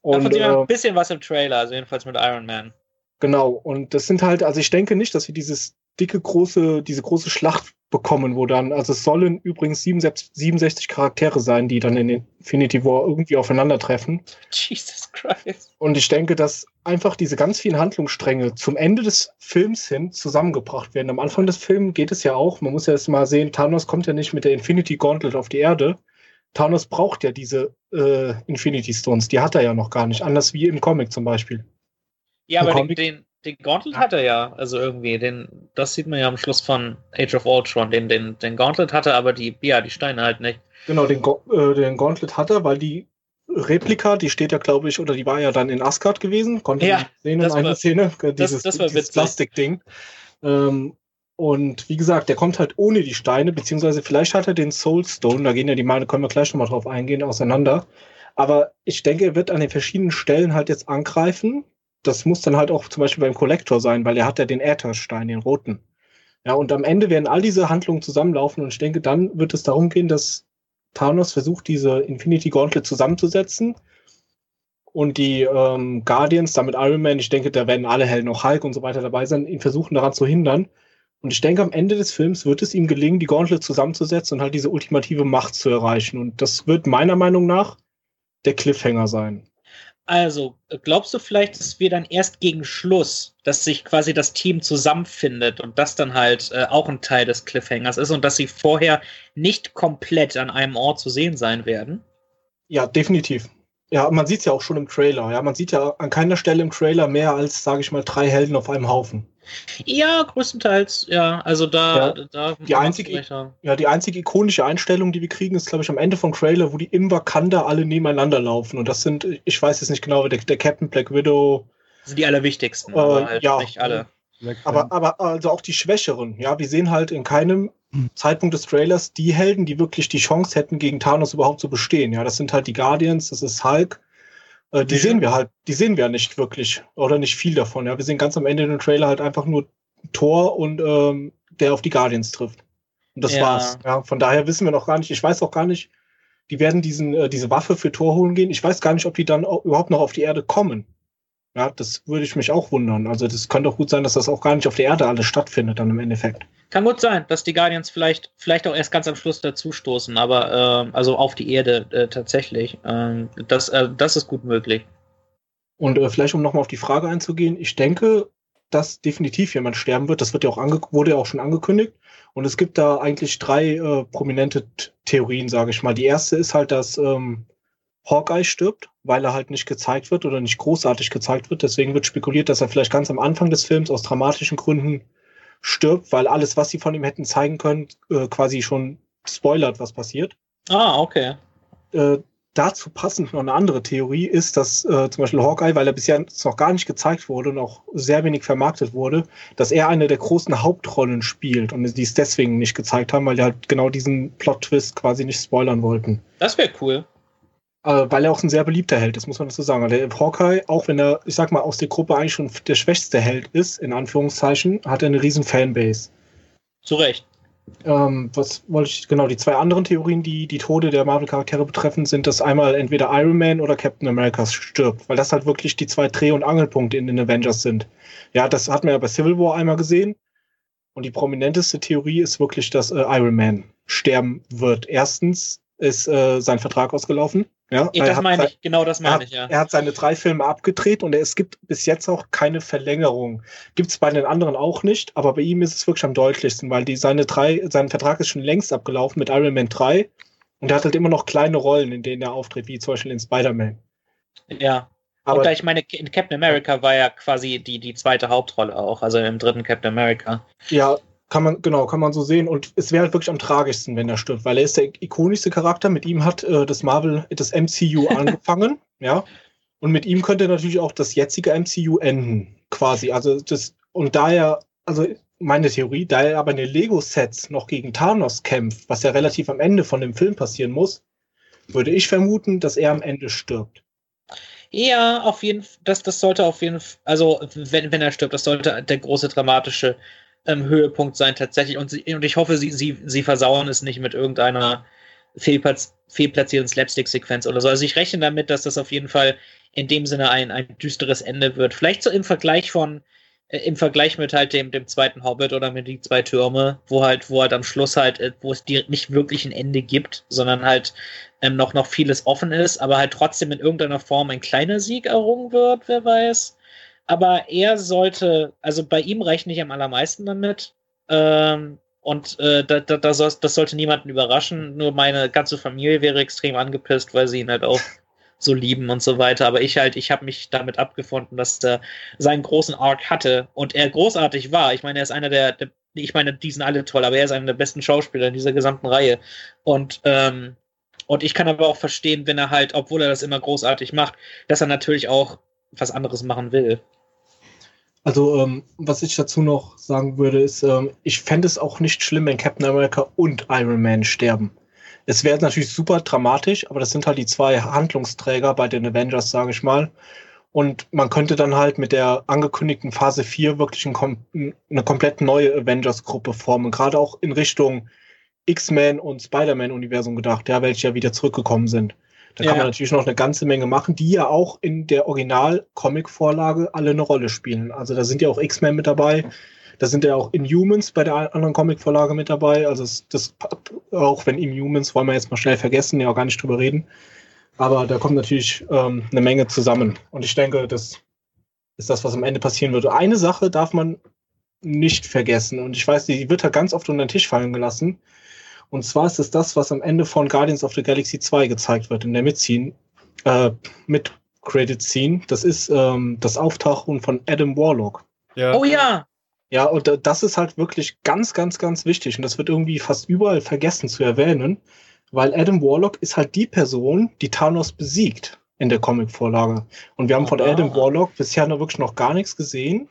Und davon sieht man ein bisschen was im Trailer, also jedenfalls mit Iron Man. Genau, und das sind halt, also ich denke nicht, dass wir diese große Schlacht bekommen, wo dann, also es sollen übrigens 67 Charaktere sein, die dann in Infinity War irgendwie aufeinandertreffen. Jesus Christ. Und ich denke, dass einfach diese ganz vielen Handlungsstränge zum Ende des Films hin zusammengebracht werden. Am Anfang des Films geht es ja auch, man muss ja erst mal sehen, Thanos kommt ja nicht mit der Infinity Gauntlet auf die Erde. Thanos braucht ja diese Infinity Stones, die hat er ja noch gar nicht, anders wie im Comic zum Beispiel. Ja, aber den Gauntlet hat er ja, also irgendwie, das sieht man ja am Schluss von Age of Ultron, den Gauntlet hat er, aber die Steine halt nicht. Genau, den Gauntlet hat er, weil die Replika, die steht ja, glaube ich, oder die war ja dann in Asgard gewesen, konnte man sehen in einer Szene, dieses Plastikding. Und wie gesagt, der kommt halt ohne die Steine, beziehungsweise vielleicht hat er den Soulstone, da gehen ja die Meinungen, können wir gleich nochmal drauf eingehen, auseinander. Aber ich denke, er wird an den verschiedenen Stellen halt jetzt angreifen. Das muss dann halt auch zum Beispiel beim Collector sein, weil er hat ja den Ätherstein, den roten. Ja, und am Ende werden all diese Handlungen zusammenlaufen und ich denke, dann wird es darum gehen, dass Thanos versucht, diese Infinity Gauntlet zusammenzusetzen und die Guardians, damit Iron Man, ich denke, da werden alle Helden, auch Hulk und so weiter dabei sein, ihn versuchen daran zu hindern. Und ich denke, am Ende des Films wird es ihm gelingen, die Gauntlet zusammenzusetzen und halt diese ultimative Macht zu erreichen. Und das wird meiner Meinung nach der Cliffhanger sein. Also, glaubst du vielleicht, dass wir dann erst gegen Schluss, dass sich quasi das Team zusammenfindet und das dann halt auch ein Teil des Cliffhangers ist und dass sie vorher nicht komplett an einem Ort zu sehen sein werden? Ja, definitiv. Ja, man sieht es ja auch schon im Trailer. Ja, man sieht ja an keiner Stelle im Trailer mehr als, sage ich mal, 3 Helden auf einem Haufen. Ja, größtenteils, ja. Also die einzige ikonische Einstellung, die wir kriegen, ist, glaube ich, am Ende vom Trailer, wo die im Wakanda alle nebeneinander laufen. Und das sind, ich weiß jetzt nicht genau, der Captain, Black Widow. Das sind die allerwichtigsten, aber halt nicht alle. Aber also auch die Schwächeren. Ja, wir sehen halt in keinem Zeitpunkt des Trailers die Helden, die wirklich die Chance hätten, gegen Thanos überhaupt zu bestehen. Ja, das sind halt die Guardians, das ist Hulk. Die sehen wir nicht wirklich oder nicht viel davon. Ja, wir sehen ganz am Ende im Trailer halt einfach nur Thor und der auf die Guardians trifft. Und das war's. Ja, von daher wissen wir noch gar nicht. Ich weiß auch gar nicht. Die werden diese Waffe für Thor holen gehen. Ich weiß gar nicht, ob die dann überhaupt noch auf die Erde kommen. Ja, das würde ich mich auch wundern. Also das könnte auch gut sein, dass das auch gar nicht auf der Erde alles stattfindet dann im Endeffekt. Kann gut sein, dass die Guardians vielleicht auch erst ganz am Schluss dazustoßen, aber also auf die Erde tatsächlich. Das ist gut möglich. Und vielleicht, um nochmal auf die Frage einzugehen, ich denke, dass definitiv jemand sterben wird. Das wird ja auch wurde ja auch schon angekündigt. Und es gibt da eigentlich 3 prominente Theorien, sage ich mal. Die erste ist halt, dass Hawkeye stirbt, weil er halt nicht gezeigt wird oder nicht großartig gezeigt wird. Deswegen wird spekuliert, dass er vielleicht ganz am Anfang des Films aus dramatischen Gründen stirbt, weil alles, was sie von ihm hätten zeigen können, quasi schon spoilert, was passiert. Ah, okay. Dazu passend noch eine andere Theorie ist, dass zum Beispiel Hawkeye, weil er bisher noch gar nicht gezeigt wurde und auch sehr wenig vermarktet wurde, dass er eine der großen Hauptrollen spielt und die es deswegen nicht gezeigt haben, weil die halt genau diesen Plot-Twist quasi nicht spoilern wollten. Das wäre cool. Weil er auch ein sehr beliebter Held ist, muss man dazu sagen. Der Hawkeye, auch wenn er, ich sag mal, aus der Gruppe eigentlich schon der schwächste Held ist, in Anführungszeichen, hat er eine riesen Fanbase. Zu Recht. Was wollte ich, genau, die 2 anderen Theorien, die die Tode der Marvel-Charaktere betreffen, sind, dass einmal entweder Iron Man oder Captain America stirbt, weil das halt wirklich die 2 Dreh- und Angelpunkte in den Avengers sind. Ja, das hat man ja bei Civil War einmal gesehen. Und die prominenteste Theorie ist wirklich, dass Iron Man sterben wird. Erstens ist sein Vertrag ausgelaufen. Ja, das meine ich. Er hat seine 3 Filme abgedreht und es gibt bis jetzt auch keine Verlängerung. Gibt es bei den anderen auch nicht, aber bei ihm ist es wirklich am deutlichsten, weil sein Vertrag ist schon längst abgelaufen mit Iron Man 3 und er hat halt immer noch kleine Rollen, in denen er auftritt, wie zum Beispiel in Spider-Man. Ja, aber ich meine, in Captain America war ja quasi die zweite Hauptrolle auch, also im 3. Captain America. Ja, kann man so sehen. Und es wäre halt wirklich am tragischsten, wenn er stirbt, weil er ist der ikonischste Charakter. Mit ihm hat das MCU angefangen, ja. Und mit ihm könnte natürlich auch das jetzige MCU enden, quasi. Also meine Theorie, da er aber in den Lego-Sets noch gegen Thanos kämpft, was ja relativ am Ende von dem Film passieren muss, würde ich vermuten, dass er am Ende stirbt. Ja, auf jeden Fall, das sollte auf jeden Fall, also wenn er stirbt, das sollte der große dramatische Höhepunkt sein tatsächlich, und ich hoffe, sie versauern es nicht mit irgendeiner fehlplatzierten Slapstick-Sequenz oder so. Also ich rechne damit, dass das auf jeden Fall in dem Sinne ein düsteres Ende wird. Vielleicht so im Vergleich mit halt dem 2. Hobbit oder mit die 2 Türme, wo halt am Schluss wo es nicht wirklich ein Ende gibt, sondern halt noch vieles offen ist, aber halt trotzdem in irgendeiner Form ein kleiner Sieg errungen wird, wer weiß. Aber er sollte, also bei ihm rechne ich am allermeisten damit. Das sollte niemanden überraschen. Nur meine ganze Familie wäre extrem angepisst, weil sie ihn halt auch so lieben und so weiter. Aber ich habe mich damit abgefunden, dass er seinen großen Arc hatte und er großartig war. Ich meine, er ist einer der, ich meine, die sind alle toll, aber er ist einer der besten Schauspieler in dieser gesamten Reihe. Und ich kann aber auch verstehen, wenn er halt, obwohl er das immer großartig macht, dass er natürlich auch was anderes machen will. Also, was ich dazu noch sagen würde, ist, ich fände es auch nicht schlimm, wenn Captain America und Iron Man sterben. Es wäre natürlich super dramatisch, aber das sind halt die 2 Handlungsträger bei den Avengers, sage ich mal. Und man könnte dann halt mit der angekündigten Phase 4 wirklich eine komplett neue Avengers-Gruppe formen. Gerade auch in Richtung X-Men und Spider-Man-Universum gedacht, ja, welche ja wieder zurückgekommen sind. Da kann man natürlich noch eine ganze Menge machen, die ja auch in der Original-Comic-Vorlage alle eine Rolle spielen. Also da sind ja auch X-Men mit dabei, da sind ja auch Inhumans bei der anderen Comic-Vorlage mit dabei. Also das auch wenn Inhumans, wollen wir jetzt mal schnell vergessen, ja auch gar nicht drüber reden. Aber da kommt natürlich eine Menge zusammen. Und ich denke, das ist das, was am Ende passieren wird. Eine Sache darf man nicht vergessen. Und ich weiß, die wird halt ganz oft unter den Tisch fallen gelassen. Und zwar ist es das, was am Ende von Guardians of the Galaxy 2 gezeigt wird, in der Mid-Credit-Scene. Das ist das Auftauchen von Adam Warlock. Ja. Oh ja! Ja, und das ist halt wirklich ganz, ganz, ganz wichtig. Und das wird irgendwie fast überall vergessen zu erwähnen, weil Adam Warlock ist halt die Person, die Thanos besiegt in der Comic-Vorlage. Und wir haben von Adam Warlock bisher noch wirklich noch gar nichts gesehen,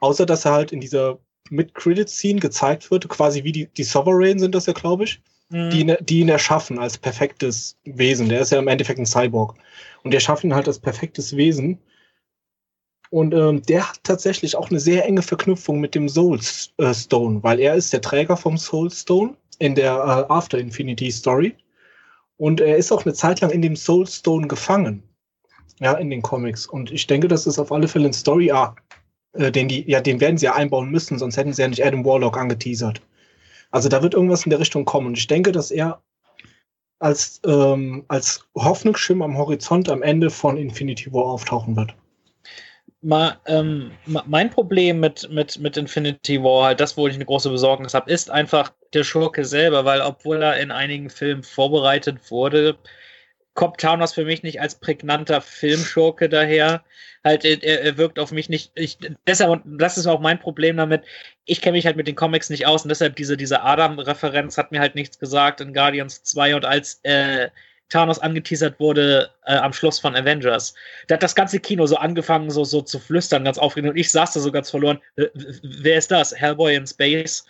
außer dass er halt in dieser Mid-Credit-Scene gezeigt wird, quasi wie die Sovereign sind das ja, glaube ich, die ihn erschaffen als perfektes Wesen. Der ist ja im Endeffekt ein Cyborg. Und der schafft ihn halt als perfektes Wesen. Und der hat tatsächlich auch eine sehr enge Verknüpfung mit dem Soul Stone, weil er ist der Träger vom Soul Stone in der After Infinity Story. Und er ist auch eine Zeit lang in dem Soul Stone gefangen. Ja, in den Comics. Und ich denke, das ist auf alle Fälle ein Story-Arc. Den werden sie ja einbauen müssen, sonst hätten sie ja nicht Adam Warlock angeteasert. Also da wird irgendwas in der Richtung kommen. Und ich denke, dass er als Hoffnungsschimmer am Horizont am Ende von Infinity War auftauchen wird. Mein Problem mit Infinity War, halt das, wo ich eine große Besorgnis habe, ist einfach der Schurke selber, weil obwohl er in einigen Filmen vorbereitet wurde, kommt Thanos für mich nicht als prägnanter Filmschurke daher. Halt, er wirkt auf mich nicht. Deshalb, das ist auch mein Problem damit. Ich kenne mich halt mit den Comics nicht aus und deshalb diese Adam-Referenz hat mir halt nichts gesagt in Guardians 2 und als Thanos angeteasert wurde am Schluss von Avengers. Da hat das ganze Kino so angefangen, so zu flüstern, ganz aufregend. Und ich saß da so ganz verloren. Wer ist das? Hellboy in Space?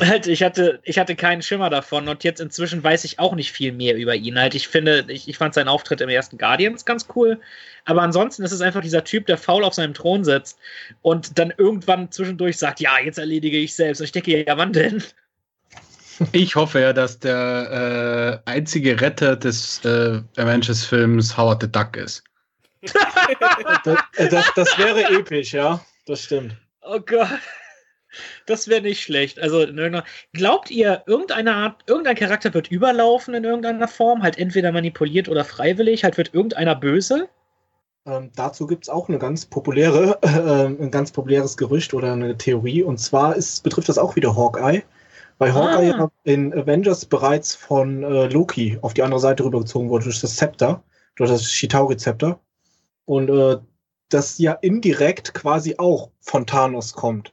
Halt, ich hatte keinen Schimmer davon und jetzt inzwischen weiß ich auch nicht viel mehr über ihn. Halt, ich fand seinen Auftritt im ersten Guardians ganz cool, aber ansonsten ist es einfach dieser Typ, der faul auf seinem Thron sitzt und dann irgendwann zwischendurch sagt, ja, jetzt erledige ich selbst. Und ich denke, ja, wann denn? Ich hoffe ja, dass der einzige Retter des Avengers-Films Howard the Duck ist. Das wäre episch, ja, das stimmt. Oh Gott. Das wäre nicht schlecht. Also, glaubt ihr, irgendein Charakter wird überlaufen in irgendeiner Form? Halt entweder manipuliert oder freiwillig? Halt wird irgendeiner böse? Dazu gibt es auch ein ganz populäres Gerücht oder eine Theorie. Und zwar betrifft das auch wieder Hawkeye. Weil Hawkeye in Avengers bereits von Loki auf die andere Seite rübergezogen wurde durch das Zepter, durch das Chitauri-Zepter. Und das ja indirekt quasi auch von Thanos kommt.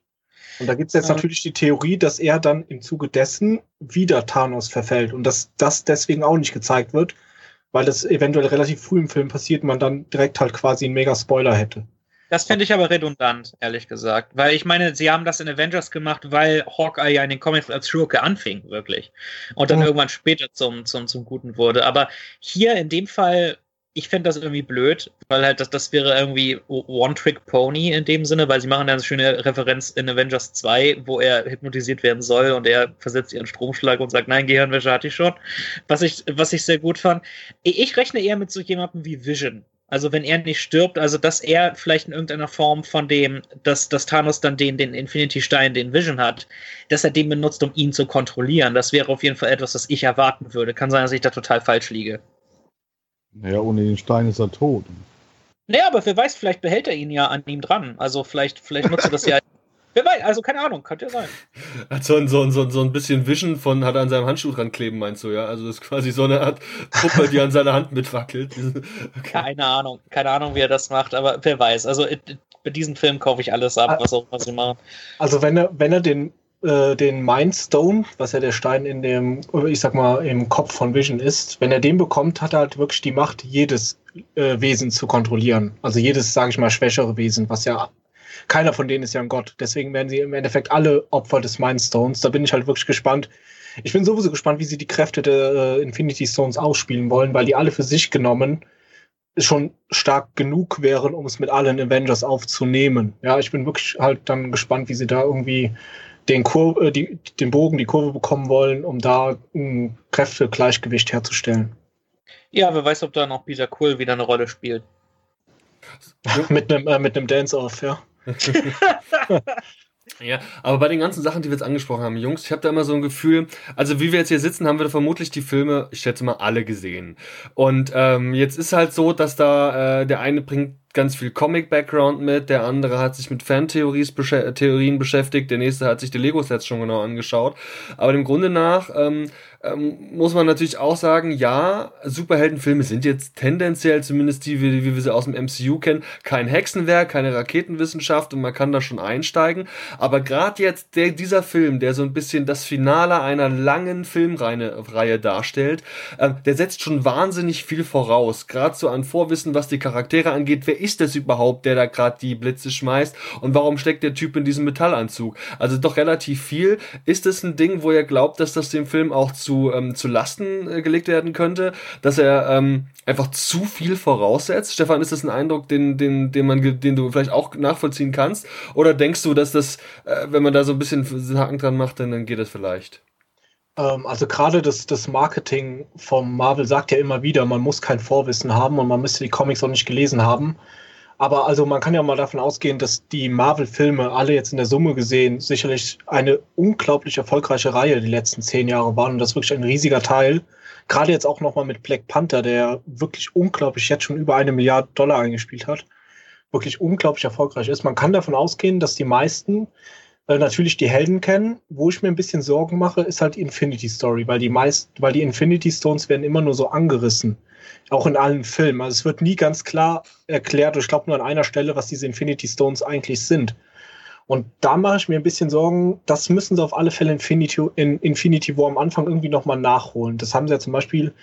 Und da gibt es jetzt natürlich die Theorie, dass er dann im Zuge dessen wieder Thanos verfällt und dass das deswegen auch nicht gezeigt wird, weil das eventuell relativ früh im Film passiert und man dann direkt halt quasi einen Mega-Spoiler hätte. Das fände ich aber redundant, ehrlich gesagt. Weil ich meine, sie haben das in Avengers gemacht, weil Hawkeye ja in den Comics als Schurke anfing, wirklich. Und dann irgendwann später zum Guten wurde. Aber hier in dem Fall, ich fände das irgendwie blöd, weil halt das wäre irgendwie One-Trick-Pony in dem Sinne, weil sie machen dann eine schöne Referenz in Avengers 2, wo er hypnotisiert werden soll und er versetzt ihren Stromschlag und sagt, nein, Gehirnwäsche hatte ich schon. Was ich sehr gut fand. Ich rechne eher mit so jemandem wie Vision. Also wenn er nicht stirbt, also dass er vielleicht in irgendeiner Form von dem, dass Thanos dann den Infinity-Stein, den Vision hat, dass er den benutzt, um ihn zu kontrollieren. Das wäre auf jeden Fall etwas, was ich erwarten würde. Kann sein, dass ich da total falsch liege. Naja, ohne den Stein ist er tot. Naja, aber wer weiß, vielleicht behält er ihn ja an ihm dran. Also vielleicht nutzt er das ja. Wer weiß, also keine Ahnung, könnte ja sein. Also so ein bisschen Vision von hat er an seinem Handschuh dran kleben, meinst du, ja? Also das ist quasi so eine Art Puppe, die an seiner Hand mitwackelt. Okay. Keine Ahnung, wie er das macht, aber wer weiß. Also bei diesem Film kaufe ich alles ab, was auch immer sie machen. Also wenn er den Mindstone, was ja der Stein in dem, ich sag mal, im Kopf von Vision ist, wenn er den bekommt, hat er halt wirklich die Macht, jedes Wesen zu kontrollieren. Also jedes, sage ich mal, schwächere Wesen, was ja keiner von denen ist ja ein Gott. Deswegen werden sie im Endeffekt alle Opfer des Mindstones. Da bin ich halt wirklich gespannt. Ich bin sowieso gespannt, wie sie die Kräfte der Infinity Stones ausspielen wollen, weil die alle für sich genommen schon stark genug wären, um es mit allen Avengers aufzunehmen. Ja, ich bin wirklich halt dann gespannt, wie sie da irgendwie die Kurve bekommen wollen, um da ein Kräftegleichgewicht herzustellen. Ja, wer weiß, ob da noch Peter Quill wieder eine Rolle spielt. mit einem Dance-Off, ja. Ja, aber bei den ganzen Sachen, die wir jetzt angesprochen haben, Jungs, ich habe da immer so ein Gefühl, also wie wir jetzt hier sitzen, haben wir vermutlich die Filme, ich schätze mal, alle gesehen. Und jetzt ist halt so, dass da der eine bringt ganz viel Comic-Background mit, der andere hat sich mit Fan-Theorien beschäftigt, der nächste hat sich die Lego-Sets schon genau angeschaut. Aber dem Grunde nach muss man natürlich auch sagen, ja, Superheldenfilme sind jetzt tendenziell, zumindest die, wie wir sie aus dem MCU kennen, kein Hexenwerk, keine Raketenwissenschaft und man kann da schon einsteigen. Aber gerade jetzt dieser Film, der so ein bisschen das Finale einer langen Filmreihe darstellt, der setzt schon wahnsinnig viel voraus. Gerade so an Vorwissen, was die Charaktere angeht, wer ist das überhaupt, der da gerade die Blitze schmeißt und warum steckt der Typ in diesem Metallanzug? Also doch relativ viel. Ist das ein Ding, wo ihr glaubt, dass das dem Film auch zu Lasten gelegt werden könnte, dass er einfach zu viel voraussetzt? Stefan, ist das ein Eindruck, den du vielleicht auch nachvollziehen kannst? Oder denkst du, dass das, wenn man da so ein bisschen einen Haken dran macht, dann geht das vielleicht? Also gerade das Marketing vom Marvel sagt ja immer wieder, man muss kein Vorwissen haben und man müsste die Comics auch nicht gelesen haben. Aber also man kann ja mal davon ausgehen, dass die Marvel-Filme alle jetzt in der Summe gesehen sicherlich eine unglaublich erfolgreiche Reihe die letzten 10 Jahre waren. Und das ist wirklich ein riesiger Teil. Gerade jetzt auch nochmal mit Black Panther, der wirklich unglaublich jetzt schon über $1 Milliard eingespielt hat. Wirklich unglaublich erfolgreich ist. Man kann davon ausgehen, dass die meisten natürlich die Helden kennen. Wo ich mir ein bisschen Sorgen mache, ist halt die Infinity Story, weil die Infinity Stones werden immer nur so angerissen. Auch in allen Filmen. Also es wird nie ganz klar erklärt, ich glaube nur an einer Stelle, was diese Infinity Stones eigentlich sind. Und da mache ich mir ein bisschen Sorgen, das müssen sie auf alle Fälle in Infinity War am Anfang irgendwie nochmal nachholen. Das haben sie ja zum Beispiel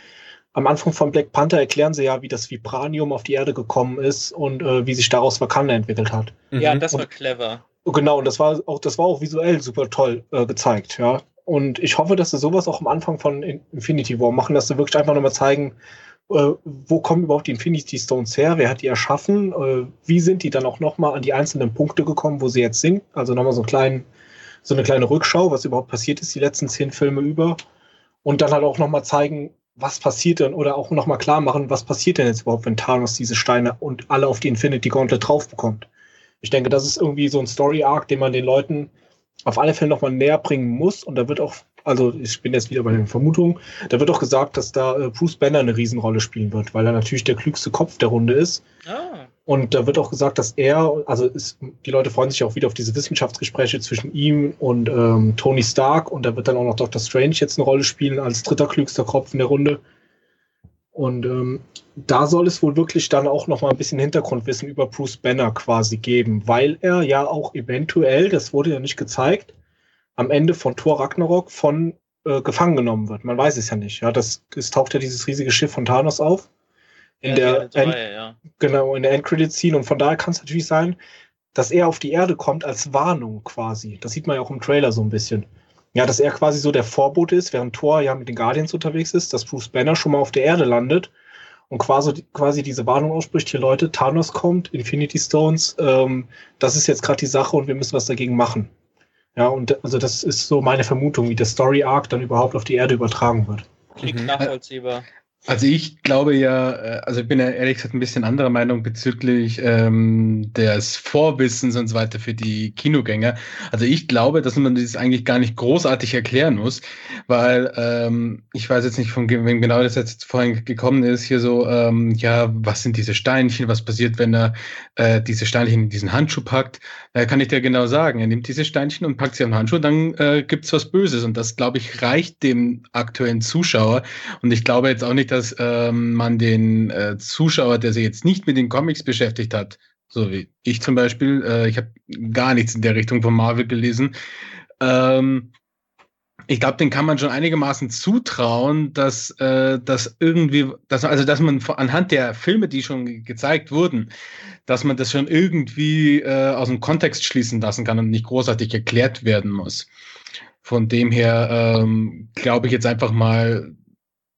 am Anfang von Black Panther erklären sie ja, wie das Vibranium auf die Erde gekommen ist und wie sich daraus Wakanda entwickelt hat. Ja, das war clever. Genau, und das war auch visuell super toll gezeigt, ja. Und ich hoffe, dass sie sowas auch am Anfang von Infinity War machen, dass sie wirklich einfach nochmal zeigen, wo kommen überhaupt die Infinity Stones her, wer hat die erschaffen, wie sind die dann auch nochmal an die einzelnen Punkte gekommen, wo sie jetzt sind. Also nochmal so eine kleine Rückschau, was überhaupt passiert ist, die letzten 10 Filme über. Und dann halt auch nochmal zeigen, was passiert denn, oder auch nochmal klar machen, was passiert denn jetzt überhaupt, wenn Thanos diese Steine und alle auf die Infinity Gauntlet drauf bekommt. Ich denke, das ist irgendwie so ein Story-Arc, den man den Leuten auf alle Fälle nochmal näher bringen muss. Und da wird auch, also ich bin jetzt wieder bei den Vermutungen, da wird auch gesagt, dass da Bruce Banner eine Riesenrolle spielen wird, weil er natürlich der klügste Kopf der Runde ist. Ah. Und da wird auch gesagt, dass er, also ist, die Leute freuen sich auch wieder auf diese Wissenschaftsgespräche zwischen ihm und Tony Stark. Und da wird dann auch noch Dr. Strange jetzt eine Rolle spielen als dritter klügster Kopf in der Runde. Und da soll es wohl wirklich dann auch noch mal ein bisschen Hintergrundwissen über Bruce Banner quasi geben, weil er ja auch eventuell, das wurde ja nicht gezeigt, am Ende von Thor Ragnarok von gefangen genommen wird. Man weiß es ja nicht. Ja, es taucht ja dieses riesige Schiff von Thanos auf in der End-Credit-Scene. Und von daher kann es natürlich sein, dass er auf die Erde kommt als Warnung quasi. Das sieht man ja auch im Trailer so ein bisschen. Ja, dass er quasi so der Vorbote ist, während Thor ja mit den Guardians unterwegs ist, dass Bruce Banner schon mal auf der Erde landet und quasi diese Warnung ausspricht, hier Leute, Thanos kommt, Infinity Stones, das ist jetzt gerade die Sache und wir müssen was dagegen machen. Ja, und also das ist so meine Vermutung, wie der Story-Arc dann überhaupt auf die Erde übertragen wird. Klingt nachvollziehbar. Also ich glaube ja, also ich bin ja ehrlich gesagt ein bisschen anderer Meinung bezüglich des Vorwissens und so weiter für die Kinogänger. Also ich glaube, dass man das eigentlich gar nicht großartig erklären muss, weil ich weiß jetzt nicht, von wem genau das jetzt vorhin gekommen ist, hier so, ja, was sind diese Steinchen, was passiert, wenn er diese Steinchen in diesen Handschuh packt, kann ich dir genau sagen. Er nimmt diese Steinchen und packt sie am Handschuh, dann gibt's was Böses und das, glaube ich, reicht dem aktuellen Zuschauer und ich glaube jetzt auch nicht, dass man den Zuschauer, der sich jetzt nicht mit den Comics beschäftigt hat, so wie ich zum Beispiel, ich habe gar nichts in der Richtung von Marvel gelesen, ich glaube, den kann man schon einigermaßen zutrauen, dass man anhand der Filme, die schon gezeigt wurden, dass man das schon irgendwie aus dem Kontext schließen lassen kann und nicht großartig erklärt werden muss. Von dem her glaube ich jetzt einfach mal,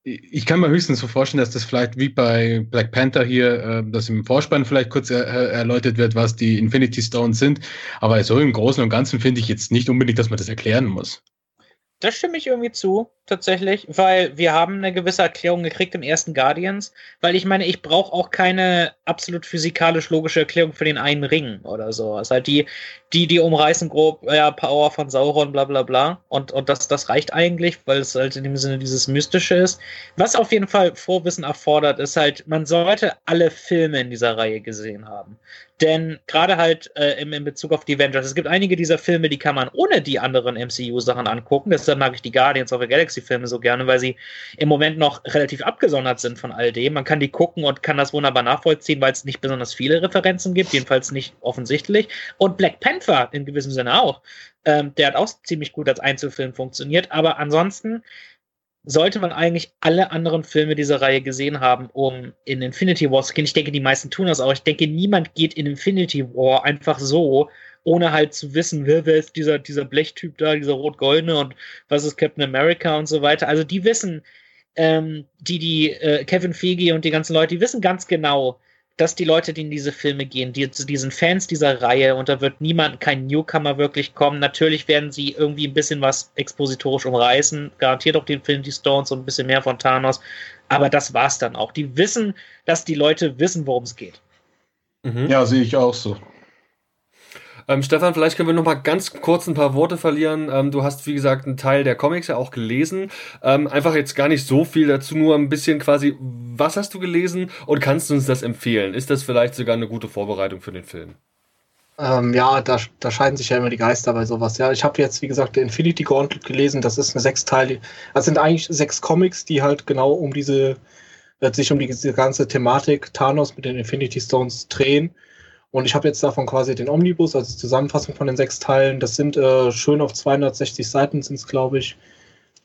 ich kann mir höchstens so vorstellen, dass das vielleicht wie bei Black Panther hier, dass im Vorspann vielleicht kurz erläutert wird, was die Infinity Stones sind. Aber so im Großen und Ganzen finde ich jetzt nicht unbedingt, dass man das erklären muss. Das stimme ich irgendwie zu, tatsächlich, weil wir haben eine gewisse Erklärung gekriegt im ersten Guardians, weil ich meine, ich brauche auch keine absolut physikalisch-logische Erklärung für den einen Ring oder so. Also halt die umreißen grob, ja, Power von Sauron, bla bla bla. Und das reicht eigentlich, weil es halt in dem Sinne dieses Mystische ist. Was auf jeden Fall Vorwissen erfordert, ist halt, man sollte alle Filme in dieser Reihe gesehen haben. Denn gerade halt in Bezug auf die Avengers, es gibt einige dieser Filme, die kann man ohne die anderen MCU-Sachen angucken. Deshalb mag ich die Guardians of the Galaxy-Filme so gerne, weil sie im Moment noch relativ abgesondert sind von all dem. Man kann die gucken und kann das wunderbar nachvollziehen, weil es nicht besonders viele Referenzen gibt, jedenfalls nicht offensichtlich. Und Black Panther in gewissem Sinne auch. Der hat auch ziemlich gut als Einzelfilm funktioniert, aber ansonsten sollte man eigentlich alle anderen Filme dieser Reihe gesehen haben, um in Infinity War zu gehen. Ich denke, die meisten tun das auch. Ich denke, niemand geht in Infinity War einfach so, ohne halt zu wissen, wer ist dieser Blechtyp da, dieser rot-goldene und was ist Captain America und so weiter. Also die wissen, Kevin Feige und die ganzen Leute, die wissen ganz genau, dass die Leute, die in diese Filme gehen, die sind Fans dieser Reihe und da wird kein Newcomer wirklich kommen. Natürlich werden sie irgendwie ein bisschen was expositorisch umreißen, garantiert auch den Film, die Stones und ein bisschen mehr von Thanos, aber das war's dann auch. Die wissen, dass die Leute wissen, worum es geht. Mhm. Ja, sehe ich auch so. Stefan, vielleicht können wir noch mal ganz kurz ein paar Worte verlieren. Du hast, wie gesagt, einen Teil der Comics ja auch gelesen. Einfach jetzt gar nicht so viel dazu, nur ein bisschen quasi, was hast du gelesen und kannst du uns das empfehlen? Ist das vielleicht sogar eine gute Vorbereitung für den Film? Ja, da scheiden sich ja immer die Geister bei sowas. Ja, ich habe jetzt, wie gesagt, Infinity Gauntlet gelesen. Das ist eine 6-Teile. Das sind eigentlich 6 Comics, die halt genau sich um diese ganze Thematik Thanos mit den Infinity Stones drehen. Und ich habe jetzt davon quasi den Omnibus, also die Zusammenfassung von den 6 Teilen. Das sind schön auf 260 Seiten sind es, glaube ich,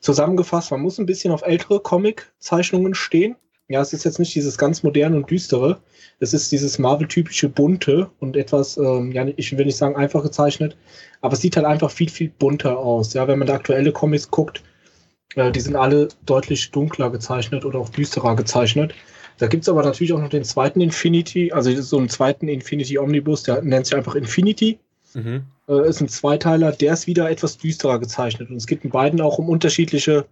zusammengefasst. Man muss ein bisschen auf ältere Comic-Zeichnungen stehen. Ja, es ist jetzt nicht dieses ganz moderne und düstere. Es ist dieses Marvel-typische bunte und etwas, ja, ich will nicht sagen einfach gezeichnet, aber es sieht halt einfach viel, viel bunter aus. Ja, wenn man da aktuelle Comics guckt, die sind alle deutlich dunkler gezeichnet oder auch düsterer gezeichnet. Da gibt's aber natürlich auch noch den zweiten Infinity, also so einen zweiten Infinity-Omnibus, der nennt sich einfach Infinity. Mhm. Ist ein Zweiteiler, der ist wieder etwas düsterer gezeichnet. Und es geht in beiden auch um unterschiedliche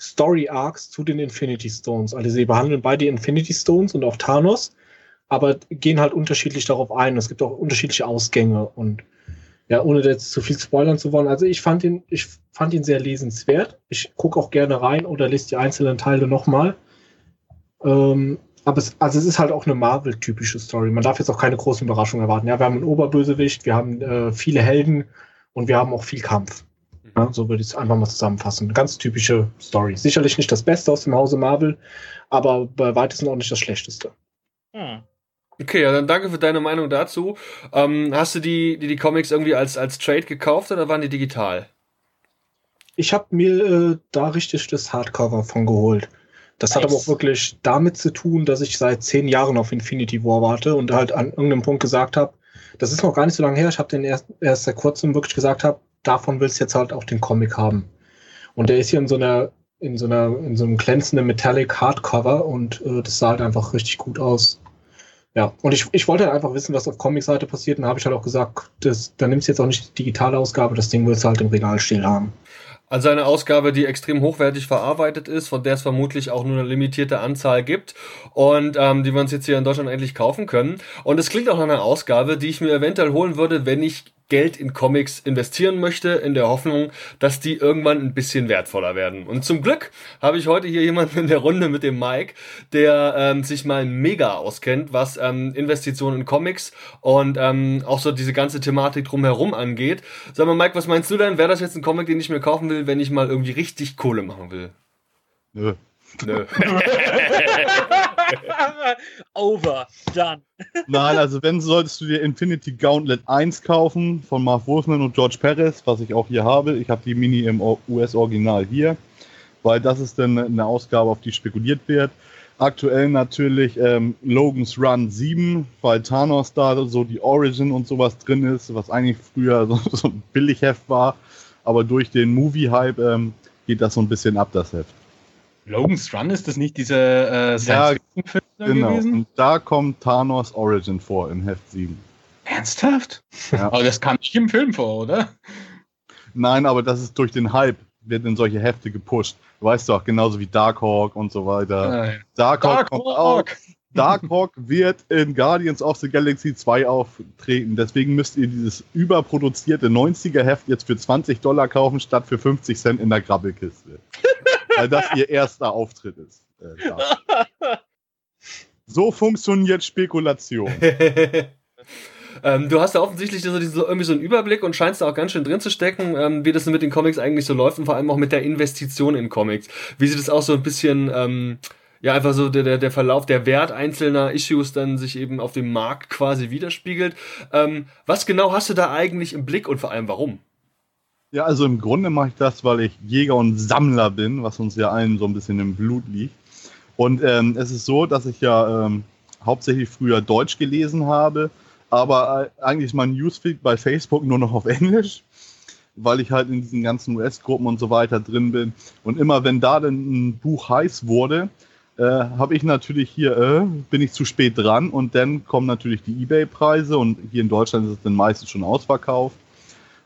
Story-Arcs zu den Infinity Stones. Also sie behandeln beide Infinity Stones und auch Thanos, aber gehen halt unterschiedlich darauf ein. Es gibt auch unterschiedliche Ausgänge und Ja, ohne jetzt zu viel spoilern zu wollen. Also ich fand ihn sehr lesenswert. Ich gucke auch gerne rein oder lese die einzelnen Teile nochmal. Aber es ist halt auch eine Marvel-typische Story. Man darf jetzt auch keine großen Überraschungen erwarten. Ja, wir haben einen Oberbösewicht, wir haben viele Helden und wir haben auch viel Kampf. Ja, so würde ich es einfach mal zusammenfassen. Eine ganz typische Story. Sicherlich nicht das Beste aus dem Hause Marvel, aber bei weitem auch nicht das Schlechteste. Okay, ja, dann danke für deine Meinung dazu. Hast du die Comics irgendwie als Trade gekauft oder waren die digital? Ich habe mir da richtig das Hardcover von geholt. Das nice. Hat aber auch wirklich damit zu tun, dass ich seit 10 Jahren auf Infinity War warte und halt an irgendeinem Punkt gesagt habe, das ist noch gar nicht so lange her, ich habe den erst seit kurzem wirklich gesagt habe, davon willst du jetzt halt auch den Comic haben. Und der ist hier in so einem glänzenden Metallic Hardcover und das sah halt einfach richtig gut aus. Ja, und ich wollte halt einfach wissen, was auf Comic-Seite passiert, und da habe ich halt auch gesagt, da nimmst du jetzt auch nicht die digitale Ausgabe, das Ding willst du halt im Regal stehen haben. Also eine Ausgabe, die extrem hochwertig verarbeitet ist, von der es vermutlich auch nur eine limitierte Anzahl gibt und die wir uns jetzt hier in Deutschland endlich kaufen können. Und es klingt auch nach einer Ausgabe, die ich mir eventuell holen würde, wenn ich Geld in Comics investieren möchte, in der Hoffnung, dass die irgendwann ein bisschen wertvoller werden. Und zum Glück habe ich heute hier jemanden in der Runde mit dem Mike, der sich mal mega auskennt, was Investitionen in Comics und auch so diese ganze Thematik drumherum angeht. Sag mal, Mike, was meinst du denn? Wäre das jetzt ein Comic, den ich mir kaufen will, wenn ich mal irgendwie richtig Kohle machen will? Nö. Over, done. Nein, also wenn, solltest du dir Infinity Gauntlet 1 kaufen von Marv Wolfman und George Perez, was ich auch hier habe. Ich habe die Mini im US-Original hier, weil das ist dann eine Ausgabe, auf die spekuliert wird. Aktuell natürlich Logan's Run 7, weil Thanos da so die Origin und sowas drin ist, was eigentlich früher so ein Billigheft war, aber durch den Movie-Hype geht das so ein bisschen ab, das Heft. Logan's Run, ist das nicht dieser Science-Fiction-Film gewesen? Genau, und da kommt Thanos Origin vor im Heft 7. Ernsthaft? Ja. Aber das kam nicht im Film vor, oder? Nein, aber das ist durch den Hype, wird in solche Hefte gepusht. Weißt du auch, genauso wie Darkhawk und so weiter. Ja. Darkhawk kommt auch. Darkhawk wird in Guardians of the Galaxy 2 auftreten. Deswegen müsst ihr dieses überproduzierte 90er-Heft jetzt für $20 kaufen, statt für 50 Cent in der Grabbelkiste. Weil das ihr erster Auftritt ist. So funktioniert Spekulation. Du hast ja offensichtlich irgendwie so einen Überblick und scheinst da auch ganz schön drin zu stecken, wie das mit den Comics eigentlich so läuft und vor allem auch mit der Investition in Comics. Wie sieht das auch so ein bisschen... einfach so der Verlauf, der Wert einzelner Issues dann sich eben auf dem Markt quasi widerspiegelt. Was genau hast du da eigentlich im Blick und vor allem warum? Ja, also im Grunde mache ich das, weil ich Jäger und Sammler bin, was uns ja allen so ein bisschen im Blut liegt. Und es ist so, dass ich ja hauptsächlich früher Deutsch gelesen habe, aber eigentlich ist mein Newsfeed bei Facebook nur noch auf Englisch, weil ich halt in diesen ganzen US-Gruppen und so weiter drin bin. Und immer wenn da dann ein Buch heiß wurde, habe ich natürlich hier, bin ich zu spät dran, und dann kommen natürlich die Ebay-Preise, und hier in Deutschland ist es dann meistens schon ausverkauft,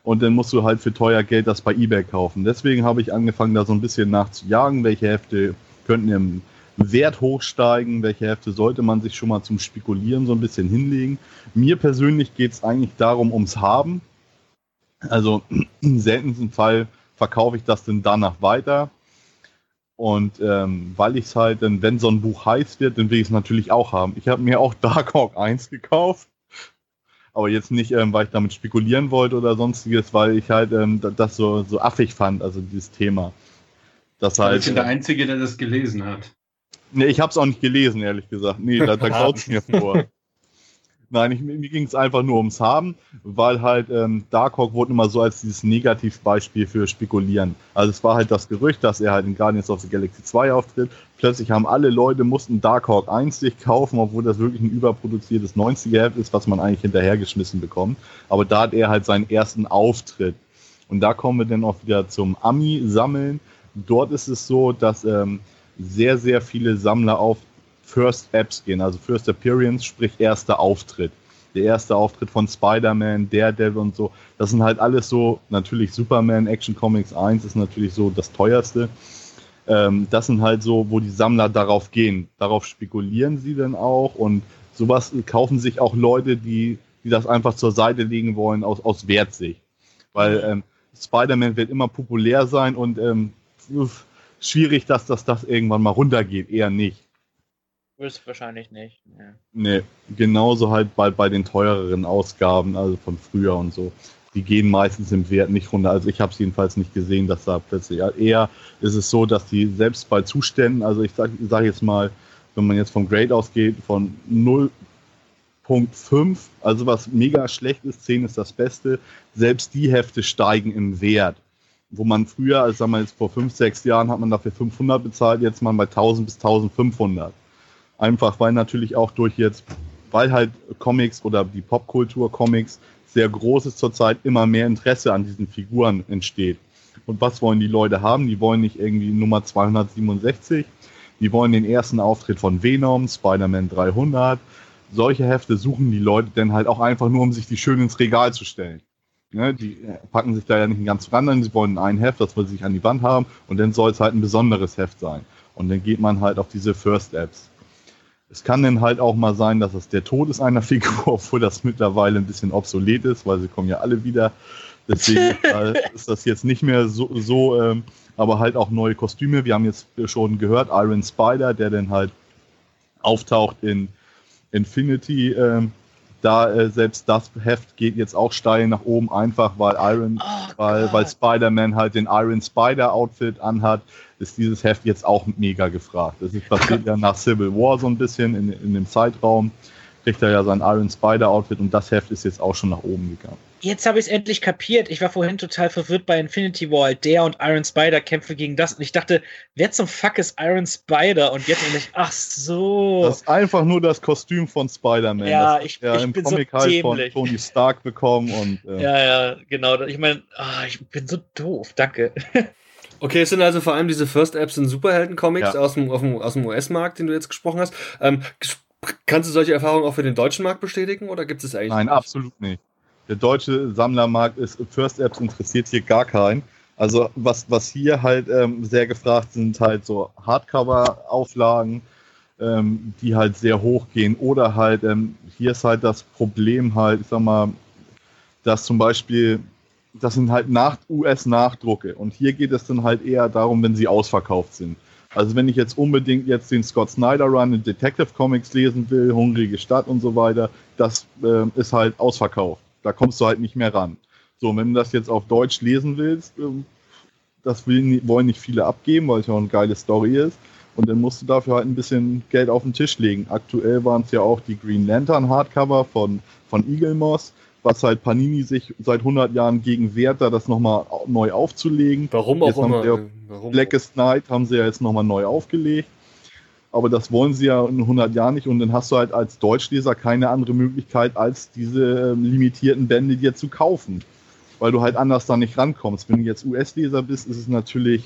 und dann musst du halt für teuer Geld das bei Ebay kaufen. Deswegen habe ich angefangen, da so ein bisschen nachzujagen, welche Hefte könnten im Wert hochsteigen, welche Hefte sollte man sich schon mal zum Spekulieren so ein bisschen hinlegen. Mir persönlich geht es eigentlich darum, ums Haben. Also im seltensten Fall verkaufe ich das denn danach weiter. Und weil ich es halt dann, wenn so ein Buch heiß wird, dann will ich es natürlich auch haben. Ich habe mir auch Darkhawk 1 gekauft, aber jetzt nicht, weil ich damit spekulieren wollte oder sonstiges, weil ich halt das so affig fand, also dieses Thema. Das heißt, ich bin der Einzige, der das gelesen hat. Nee, ich habe es auch nicht gelesen, ehrlich gesagt. Nee, da graut es mir vor. Nein, mir ging es einfach nur ums Haben, weil halt Darkhawk wurde immer so als dieses Negativbeispiel für Spekulieren. Also es war halt das Gerücht, dass er halt in Guardians of the Galaxy 2 auftritt. Plötzlich haben alle Leute, mussten Darkhawk 1 sich kaufen, obwohl das wirklich ein überproduziertes 90er-Heft ist, was man eigentlich hinterhergeschmissen bekommt. Aber da hat er halt seinen ersten Auftritt. Und da kommen wir dann auch wieder zum Ami-Sammeln. Dort ist es so, dass sehr, sehr viele Sammler auf First Apps gehen, also First Appearance, sprich erster Auftritt. Der erste Auftritt von Spider-Man, Daredevil und so. Das sind halt alles so, natürlich Superman, Action Comics 1 ist natürlich so das teuerste. Das sind halt so, wo die Sammler darauf gehen. Darauf spekulieren sie dann auch, und sowas kaufen sich auch Leute, die die das einfach zur Seite legen wollen aus Wertsicht. Weil Spider-Man wird immer populär sein und schwierig, dass das irgendwann mal runtergeht, eher nicht. Wahrscheinlich nicht. Ja. Nee, genauso halt bei den teureren Ausgaben, also von früher und so. Die gehen meistens im Wert nicht runter. Also ich habe es jedenfalls nicht gesehen, dass da plötzlich... Eher ist es so, dass die selbst bei Zuständen, also ich sag jetzt mal, wenn man jetzt vom Grade ausgeht, von 0,5, also was mega schlecht ist, 10 ist das Beste, selbst die Hefte steigen im Wert. Wo man früher, also sagen wir jetzt vor 5, 6 Jahren, hat man dafür 500 bezahlt, jetzt mal bei 1000 bis 1500. Einfach weil natürlich auch weil halt Comics oder die Popkultur-Comics sehr groß ist zurzeit, immer mehr Interesse an diesen Figuren entsteht. Und was wollen die Leute haben? Die wollen nicht irgendwie Nummer 267, die wollen den ersten Auftritt von Venom, Spider-Man 300. Solche Hefte suchen die Leute dann halt auch einfach nur, um sich die schön ins Regal zu stellen. Ne, die packen sich da ja nicht den ganzen Rand an, sie wollen ein Heft, das wir sich an die Wand haben, und dann soll es halt ein besonderes Heft sein. Und dann geht man halt auf diese First-Apps. Es kann dann halt auch mal sein, dass es der Tod ist einer Figur, obwohl das mittlerweile ein bisschen obsolet ist, weil sie kommen ja alle wieder. Deswegen ist das jetzt nicht mehr so aber halt auch neue Kostüme. Wir haben jetzt schon gehört, Iron Spider, der dann halt auftaucht in Infinity. Selbst das Heft geht jetzt auch steil nach oben, einfach weil Spider-Man halt den Iron Spider-Outfit anhat, ist dieses Heft jetzt auch mega gefragt. Das passiert ja nach Civil War so ein bisschen in dem Zeitraum, kriegt er ja sein Iron Spider-Outfit und das Heft ist jetzt auch schon nach oben gegangen. Jetzt habe ich es endlich kapiert. Ich war vorhin total verwirrt bei Infinity War. Der und Iron Spider kämpfen gegen das. Und ich dachte, wer zum Fuck ist Iron Spider? Und jetzt nämlich, ach so. Das ist einfach nur das Kostüm von Spider-Man. Ja, das ich im bin Comic so dämlich. Halt von Tony Stark bekommen. Und, ja, genau. Ich meine, ich bin so doof. Danke. Okay, es sind also vor allem diese First-Apps in Superhelden-Comics aus dem US-Markt, den du jetzt gesprochen hast. Kannst du solche Erfahrungen auch für den deutschen Markt bestätigen? Oder gibt es eigentlich? Nein, absolut nicht. Der deutsche Sammlermarkt ist, First Apps interessiert hier gar keinen. Also was hier halt sehr gefragt sind, halt so Hardcover-Auflagen, die halt sehr hoch gehen. Oder halt, hier ist halt das Problem halt, ich sag mal, dass zum Beispiel, das sind halt US-Nachdrucke. Und hier geht es dann halt eher darum, wenn sie ausverkauft sind. Also wenn ich jetzt unbedingt den Scott Snyder Run in Detective Comics lesen will, Hungrige Stadt und so weiter, das ist halt ausverkauft. Da kommst du halt nicht mehr ran. So, wenn du das jetzt auf Deutsch lesen willst, das wollen nicht viele abgeben, weil es ja auch eine geile Story ist. Und dann musst du dafür halt ein bisschen Geld auf den Tisch legen. Aktuell waren es ja auch die Green Lantern Hardcover von Eagle Moss, was halt Panini sich seit 100 Jahren gegen wehrt, da das nochmal neu aufzulegen. Warum auch immer. Blackest Night haben sie ja jetzt nochmal neu aufgelegt. Aber das wollen sie ja in 100 Jahren nicht. Und dann hast du halt als Deutschleser keine andere Möglichkeit, als diese limitierten Bände dir zu kaufen. Weil du halt anders da nicht rankommst. Wenn du jetzt US-Leser bist, ist es natürlich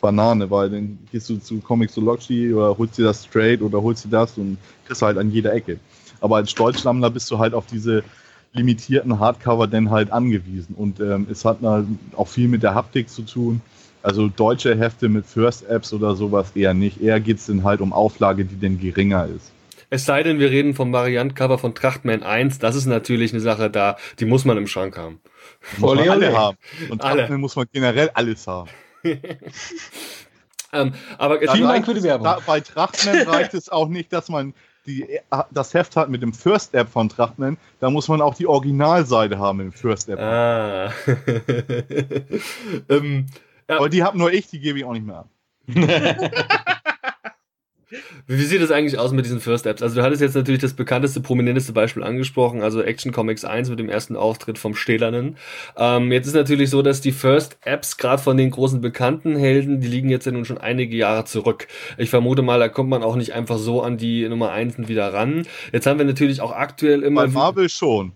Banane, weil dann gehst du zu Comixology oder holst dir das Trade oder holst dir das und kriegst halt an jeder Ecke. Aber als Deutschsammler bist du halt auf diese limitierten Hardcover dann halt angewiesen. Und es hat halt auch viel mit der Haptik zu tun. Also deutsche Hefte mit First-Apps oder sowas eher nicht. Eher geht es dann halt um Auflage, die denn geringer ist. Es sei denn, wir reden vom Variant-Cover von Trachtman 1. Das ist natürlich eine Sache da, die muss man im Schrank haben. Alle haben. Und alle. Trachtman muss man generell alles haben. Aber vielen Dank für die Werbung. Bei Trachtman reicht es auch nicht, dass man das Heft hat mit dem First-App von Trachtman, da muss man auch die Originalseite haben im First-App. Aber die habe nur ich, die gebe ich auch nicht mehr ab. Wie sieht das eigentlich aus mit diesen First Apps? Also du hattest jetzt natürlich das bekannteste, prominenteste Beispiel angesprochen, also Action Comics 1 mit dem ersten Auftritt vom Stählernen. Jetzt ist natürlich so, dass die First Apps gerade von den großen bekannten Helden, die liegen jetzt ja nun schon einige Jahre zurück. Ich vermute mal, da kommt man auch nicht einfach so an die Nummer 1 wieder ran. Jetzt haben wir natürlich auch aktuell immer... Bei Marvel schon.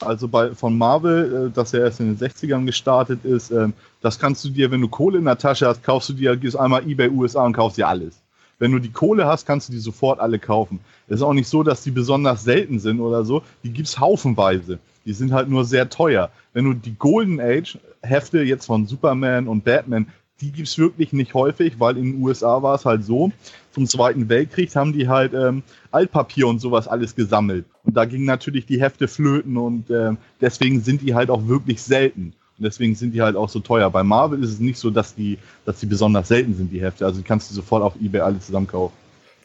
Also von Marvel, dass er erst in den 60ern gestartet ist, das kannst du dir, wenn du Kohle in der Tasche hast, kaufst du dir, gehst einmal eBay USA und kaufst dir alles. Wenn du die Kohle hast, kannst du die sofort alle kaufen. Es ist auch nicht so, dass die besonders selten sind oder so. Die gibt es haufenweise. Die sind halt nur sehr teuer. Wenn du die Golden Age Hefte jetzt von Superman und Batman die gibt es wirklich nicht häufig, weil in den USA war es halt so, zum Zweiten Weltkrieg haben die halt Altpapier und sowas alles gesammelt. Und da gingen natürlich die Hefte flöten und deswegen sind die halt auch wirklich selten. Und deswegen sind die halt auch so teuer. Bei Marvel ist es nicht so, dass die besonders selten sind, die Hefte. Also die kannst du sofort auf eBay alle zusammenkaufen.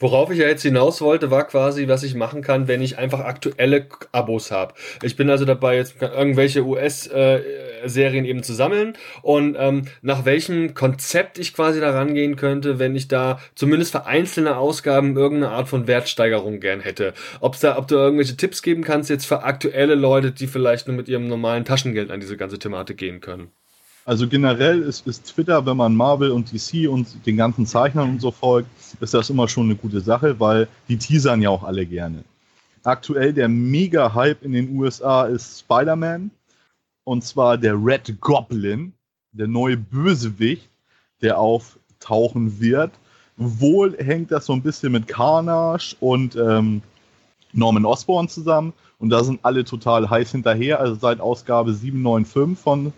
Worauf ich ja jetzt hinaus wollte, war quasi, was ich machen kann, wenn ich einfach aktuelle Abos habe. Ich bin also dabei, jetzt irgendwelche US-Serien eben zu sammeln und nach welchem Konzept ich quasi da rangehen könnte, wenn ich da zumindest für einzelne Ausgaben irgendeine Art von Wertsteigerung gern hätte. Ob du irgendwelche Tipps geben kannst jetzt für aktuelle Leute, die vielleicht nur mit ihrem normalen Taschengeld an diese ganze Thematik gehen können. Also generell ist Twitter, wenn man Marvel und DC und den ganzen Zeichnern und so folgt, ist das immer schon eine gute Sache, weil die teasern ja auch alle gerne. Aktuell der Mega-Hype in den USA ist Spider-Man, und zwar der Red Goblin, der neue Bösewicht, der auftauchen wird. Wohl hängt das so ein bisschen mit Carnage und Norman Osborn zusammen, und da sind alle total heiß hinterher, also seit Ausgabe 795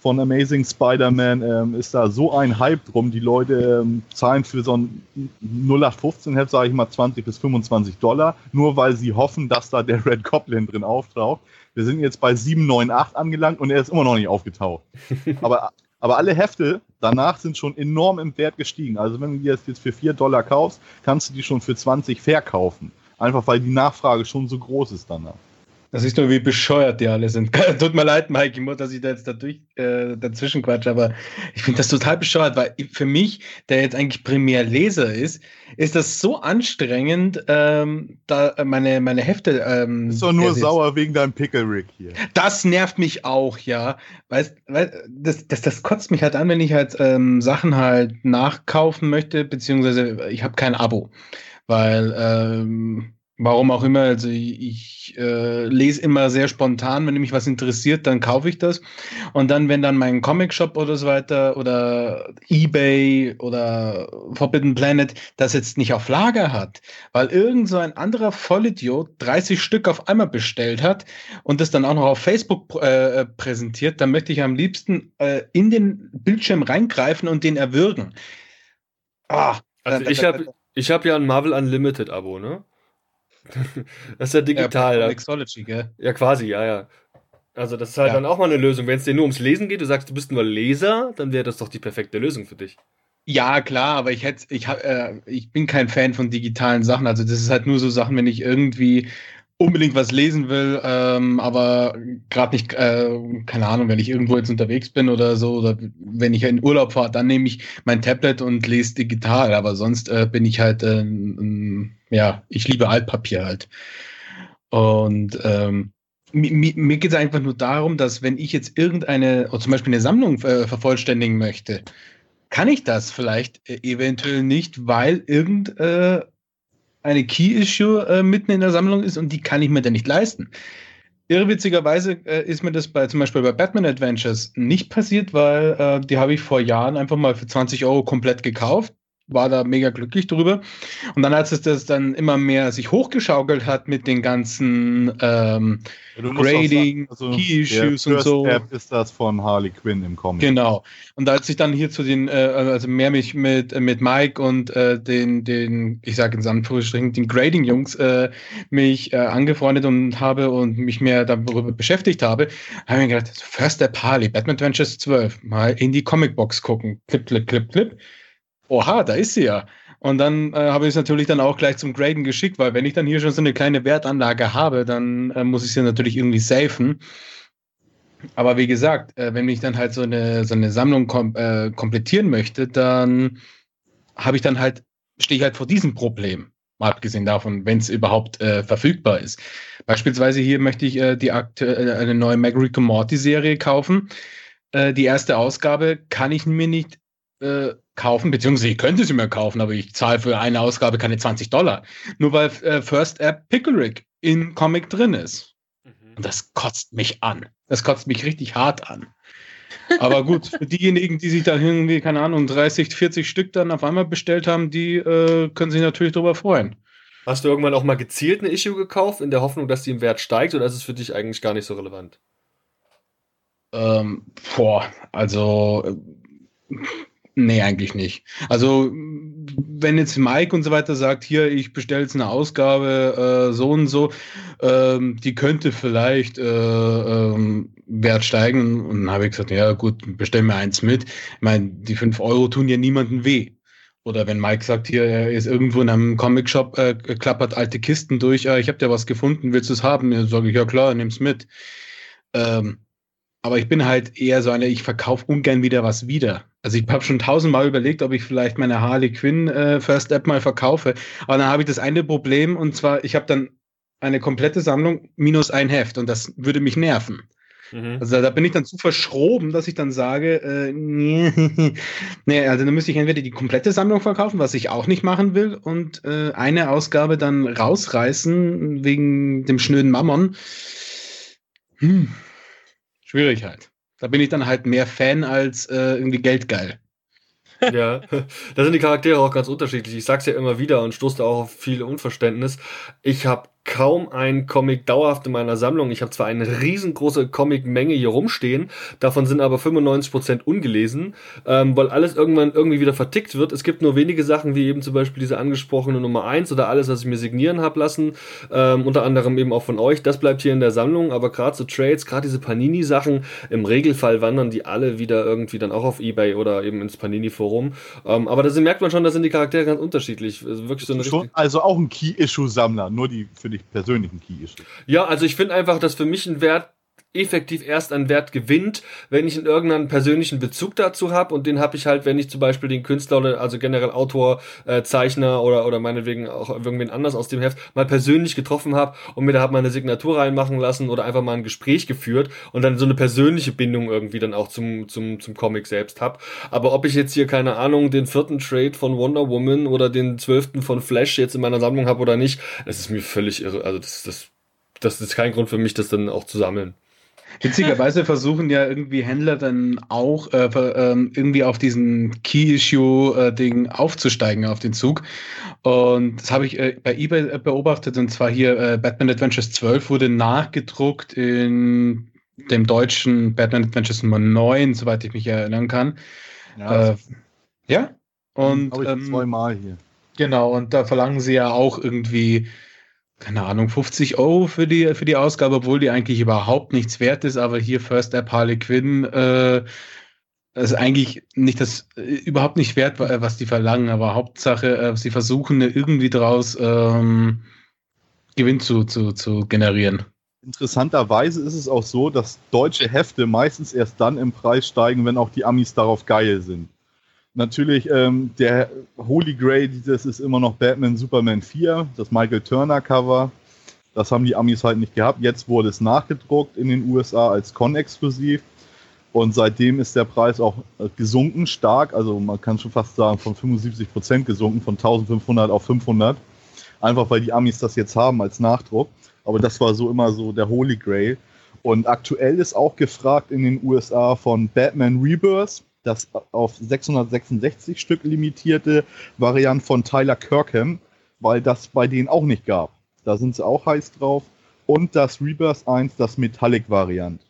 von Amazing Spider-Man ist da so ein Hype drum. Die Leute zahlen für so ein 0815-Heft, sage ich mal, $20 bis $25, nur weil sie hoffen, dass da der Red Goblin drin auftaucht. Wir sind jetzt bei 798 angelangt und er ist immer noch nicht aufgetaucht. Aber alle Hefte danach sind schon enorm im Wert gestiegen. Also wenn du die jetzt für $4 kaufst, kannst du die schon für $20 verkaufen. Einfach weil die Nachfrage schon so groß ist danach. Das ist nur, wie bescheuert die alle sind. Tut mir leid, Mike, ich muss, dass ich da jetzt dazwischen quatsche, aber ich finde das total bescheuert, weil für mich, der jetzt eigentlich primär Leser ist, ist das so anstrengend, da meine Hefte... ist doch nur sauer wegen deinem Pickle-Rick hier. Das nervt mich auch, ja. Das kotzt mich halt an, wenn ich halt Sachen halt nachkaufen möchte, beziehungsweise ich habe kein Abo, weil... warum auch immer, also ich lese immer sehr spontan, wenn mich was interessiert, dann kaufe ich das. Und dann, wenn dann mein Comic-Shop oder so weiter oder eBay oder Forbidden Planet das jetzt nicht auf Lager hat, weil irgend so ein anderer Vollidiot 30 Stück auf einmal bestellt hat und das dann auch noch auf Facebook präsentiert, dann möchte ich am liebsten in den Bildschirm reingreifen und den erwürgen. Ich hab ja ein Marvel Unlimited-Abo, ne? Das ist ja digital. Ja, Mixology, gell? Ja, quasi, ja. Also das ist halt dann auch mal eine Lösung. Wenn es dir nur ums Lesen geht, du sagst, du bist nur Leser, dann wäre das doch die perfekte Lösung für dich. Ja, klar, aber ich bin kein Fan von digitalen Sachen. Also das ist halt nur so Sachen, wenn ich irgendwie unbedingt was lesen will, aber gerade nicht, keine Ahnung, wenn ich irgendwo jetzt unterwegs bin oder so, oder wenn ich in Urlaub fahre, dann nehme ich mein Tablet und lese digital, aber sonst bin ich halt, ich liebe Altpapier halt. Und mir geht es einfach nur darum, dass wenn ich jetzt zum Beispiel eine Sammlung vervollständigen möchte, kann ich das vielleicht eventuell nicht, weil eine Key-Issue mitten in der Sammlung ist und die kann ich mir dann nicht leisten. Irrwitzigerweise ist mir das zum Beispiel bei Batman Adventures nicht passiert, weil die habe ich vor Jahren einfach mal für €20 komplett gekauft, war da mega glücklich drüber. Und dann, als es das dann immer mehr sich hochgeschaukelt hat mit den ganzen Grading, also, Key-Issues und so. Der First Step ist das von Harley Quinn im Comic. Genau. Und als ich dann hier zu den, also mehr mich mit Mike und den, ich sage in Anführungsstrichen, den Grading-Jungs mich angefreundet und habe und mich mehr darüber beschäftigt habe, habe ich mir gedacht, First Step Harley, Batman Adventures 12, mal in die Comicbox gucken. Klipp, klipp, klipp, klipp. Oha, da ist sie ja. Und dann habe ich es natürlich dann auch gleich zum Graden geschickt, weil wenn ich dann hier schon so eine kleine Wertanlage habe, dann muss ich sie natürlich irgendwie safen. Aber wie gesagt, wenn ich dann halt so eine Sammlung komplettieren möchte, dann stehe ich halt vor diesem Problem. Mal abgesehen davon, wenn es überhaupt verfügbar ist. Beispielsweise hier möchte ich eine neue Mac Rico Morty-Serie kaufen. Die erste Ausgabe kann ich mir nicht kaufen, beziehungsweise ich könnte sie mir kaufen, aber ich zahle für eine Ausgabe keine $20. Nur weil First App Pickle Rick in Comic drin ist. Mhm. Und das kotzt mich an. Das kotzt mich richtig hart an. Aber gut, für diejenigen, die sich da irgendwie, keine Ahnung, 30, 40 Stück dann auf einmal bestellt haben, die können sich natürlich drüber freuen. Hast du irgendwann auch mal gezielt eine Issue gekauft, in der Hoffnung, dass die im Wert steigt, oder ist es für dich eigentlich gar nicht so relevant? Nee, eigentlich nicht. Also wenn jetzt Mike und so weiter sagt, hier, ich bestelle jetzt eine Ausgabe so und so, die könnte vielleicht Wert steigen. Und dann habe ich gesagt, ja gut, bestell mir eins mit. Ich meine, die 5 Euro tun ja niemandem weh. Oder wenn Mike sagt, hier, er ist irgendwo in einem Comic-Shop, klappert alte Kisten durch, ich habe dir was gefunden, willst du es haben? Dann sage ich, ja klar, nimm's mit. Aber ich bin halt eher so einer, ich verkaufe ungern wieder was wieder. Also ich habe schon 1000-mal überlegt, ob ich vielleicht meine Harley Quinn First App mal verkaufe. Aber dann habe ich das eine Problem, und zwar, ich habe dann eine komplette Sammlung minus ein Heft, und das würde mich nerven. Mhm. Also da bin ich dann zu verschroben, dass ich dann sage, nee, also dann müsste ich entweder die komplette Sammlung verkaufen, was ich auch nicht machen will, und eine Ausgabe dann rausreißen wegen dem schnöden Mammon. Schwierig halt. Da bin ich dann halt mehr Fan als irgendwie geldgeil. Ja, da sind die Charaktere auch ganz unterschiedlich. Ich sag's ja immer wieder und stoße da auch auf viel Unverständnis. Ich habe kaum einen Comic dauerhaft in meiner Sammlung. Ich habe zwar eine riesengroße Comic-Menge hier rumstehen, davon sind aber 95% ungelesen, weil alles irgendwann irgendwie wieder vertickt wird. Es gibt nur wenige Sachen, wie eben zum Beispiel diese angesprochene Nummer 1 oder alles, was ich mir signieren habe lassen, unter anderem eben auch von euch. Das bleibt hier in der Sammlung, aber gerade so Trades, gerade diese Panini-Sachen, im Regelfall wandern die alle wieder irgendwie dann auch auf Ebay oder eben ins Panini-Forum. Aber da merkt man schon, da sind die Charaktere ganz unterschiedlich. Also, wirklich so eine schon, also auch ein Key-Issue-Sammler, nur die für dich persönlichen Key ist. Ja, also ich finde einfach, dass für mich ein Wert effektiv erst an Wert gewinnt, wenn ich in irgendeinen persönlichen Bezug dazu habe, und den habe ich halt, wenn ich zum Beispiel den Künstler oder also generell Autor, Zeichner oder meinetwegen auch irgendwen anders aus dem Heft mal persönlich getroffen habe und mir da halt mal eine Signatur reinmachen lassen oder einfach mal ein Gespräch geführt und dann so eine persönliche Bindung irgendwie dann auch zum Comic selbst habe. Aber ob ich jetzt hier, keine Ahnung, den 4. Trade von Wonder Woman oder den 12. von Flash jetzt in meiner Sammlung habe oder nicht, das ist mir völlig irre. Also das ist kein Grund für mich, das dann auch zu sammeln. Witzigerweise versuchen ja irgendwie Händler dann auch irgendwie auf diesen Key-Issue-Ding aufzusteigen, auf den Zug. Und das habe ich bei eBay beobachtet, und zwar hier Batman Adventures 12 wurde nachgedruckt in dem deutschen Batman Adventures Nummer 9, soweit ich mich erinnern kann. Ja? Ja? Und ich zweimal hier. Genau, und da verlangen sie ja auch irgendwie, keine Ahnung, 50 Euro für die Ausgabe, obwohl die eigentlich überhaupt nichts wert ist, aber hier First App Harley Quinn ist eigentlich nicht das überhaupt nicht wert, was die verlangen, aber Hauptsache, sie versuchen irgendwie daraus Gewinn zu generieren. Interessanterweise ist es auch so, dass deutsche Hefte meistens erst dann im Preis steigen, wenn auch die Amis darauf geil sind. Natürlich, der Holy Grail, das ist immer noch Batman Superman 4, das Michael Turner Cover. Das haben die Amis halt nicht gehabt. Jetzt wurde es nachgedruckt in den USA als Con-exklusiv. Und seitdem ist der Preis auch gesunken stark. Also man kann schon fast sagen, von 75% gesunken, von 1500 auf 500. Einfach weil die Amis das jetzt haben als Nachdruck. Aber das war so immer so der Holy Grail. Und aktuell ist auch gefragt in den USA von Batman Rebirth, das auf 666 Stück limitierte Variante von Tyler Kirkham, weil das bei denen auch nicht gab. Da sind sie auch heiß drauf. Und das Rebirth 1, das Metallic-Variant.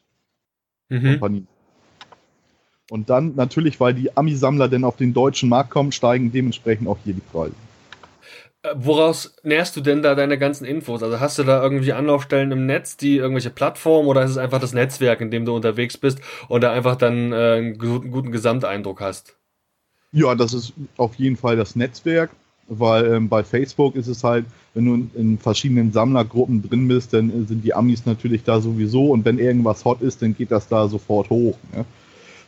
Mhm. Und dann natürlich, weil die Ami-Sammler denn auf den deutschen Markt kommen, steigen dementsprechend auch hier die Preise. Woraus nährst du denn da deine ganzen Infos? Also hast du da irgendwie Anlaufstellen im Netz, die irgendwelche Plattformen, oder ist es einfach das Netzwerk, in dem du unterwegs bist und da einfach dann einen guten Gesamteindruck hast? Ja, das ist auf jeden Fall das Netzwerk, weil bei Facebook ist es halt, wenn du in verschiedenen Sammlergruppen drin bist, dann sind die Amis natürlich da sowieso, und wenn irgendwas hot ist, dann geht das da sofort hoch, ne?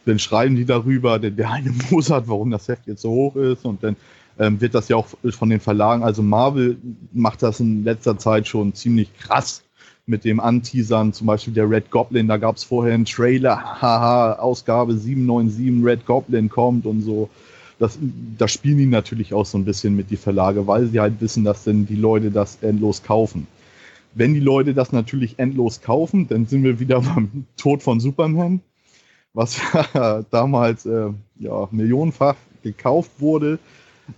Dann schreiben die darüber, denn der eine mosert, warum das Heft jetzt so hoch ist, und dann wird das ja auch von den Verlagen, also Marvel macht das in letzter Zeit schon ziemlich krass mit dem Anteasern, zum Beispiel der Red Goblin, da gab es vorher einen Trailer, haha, Ausgabe 797, Red Goblin kommt und so. Da spielen die natürlich auch so ein bisschen mit, die Verlage, weil sie halt wissen, dass denn die Leute das endlos kaufen. Wenn die Leute das natürlich endlos kaufen, dann sind wir wieder beim Tod von Superman, was damals millionenfach gekauft wurde,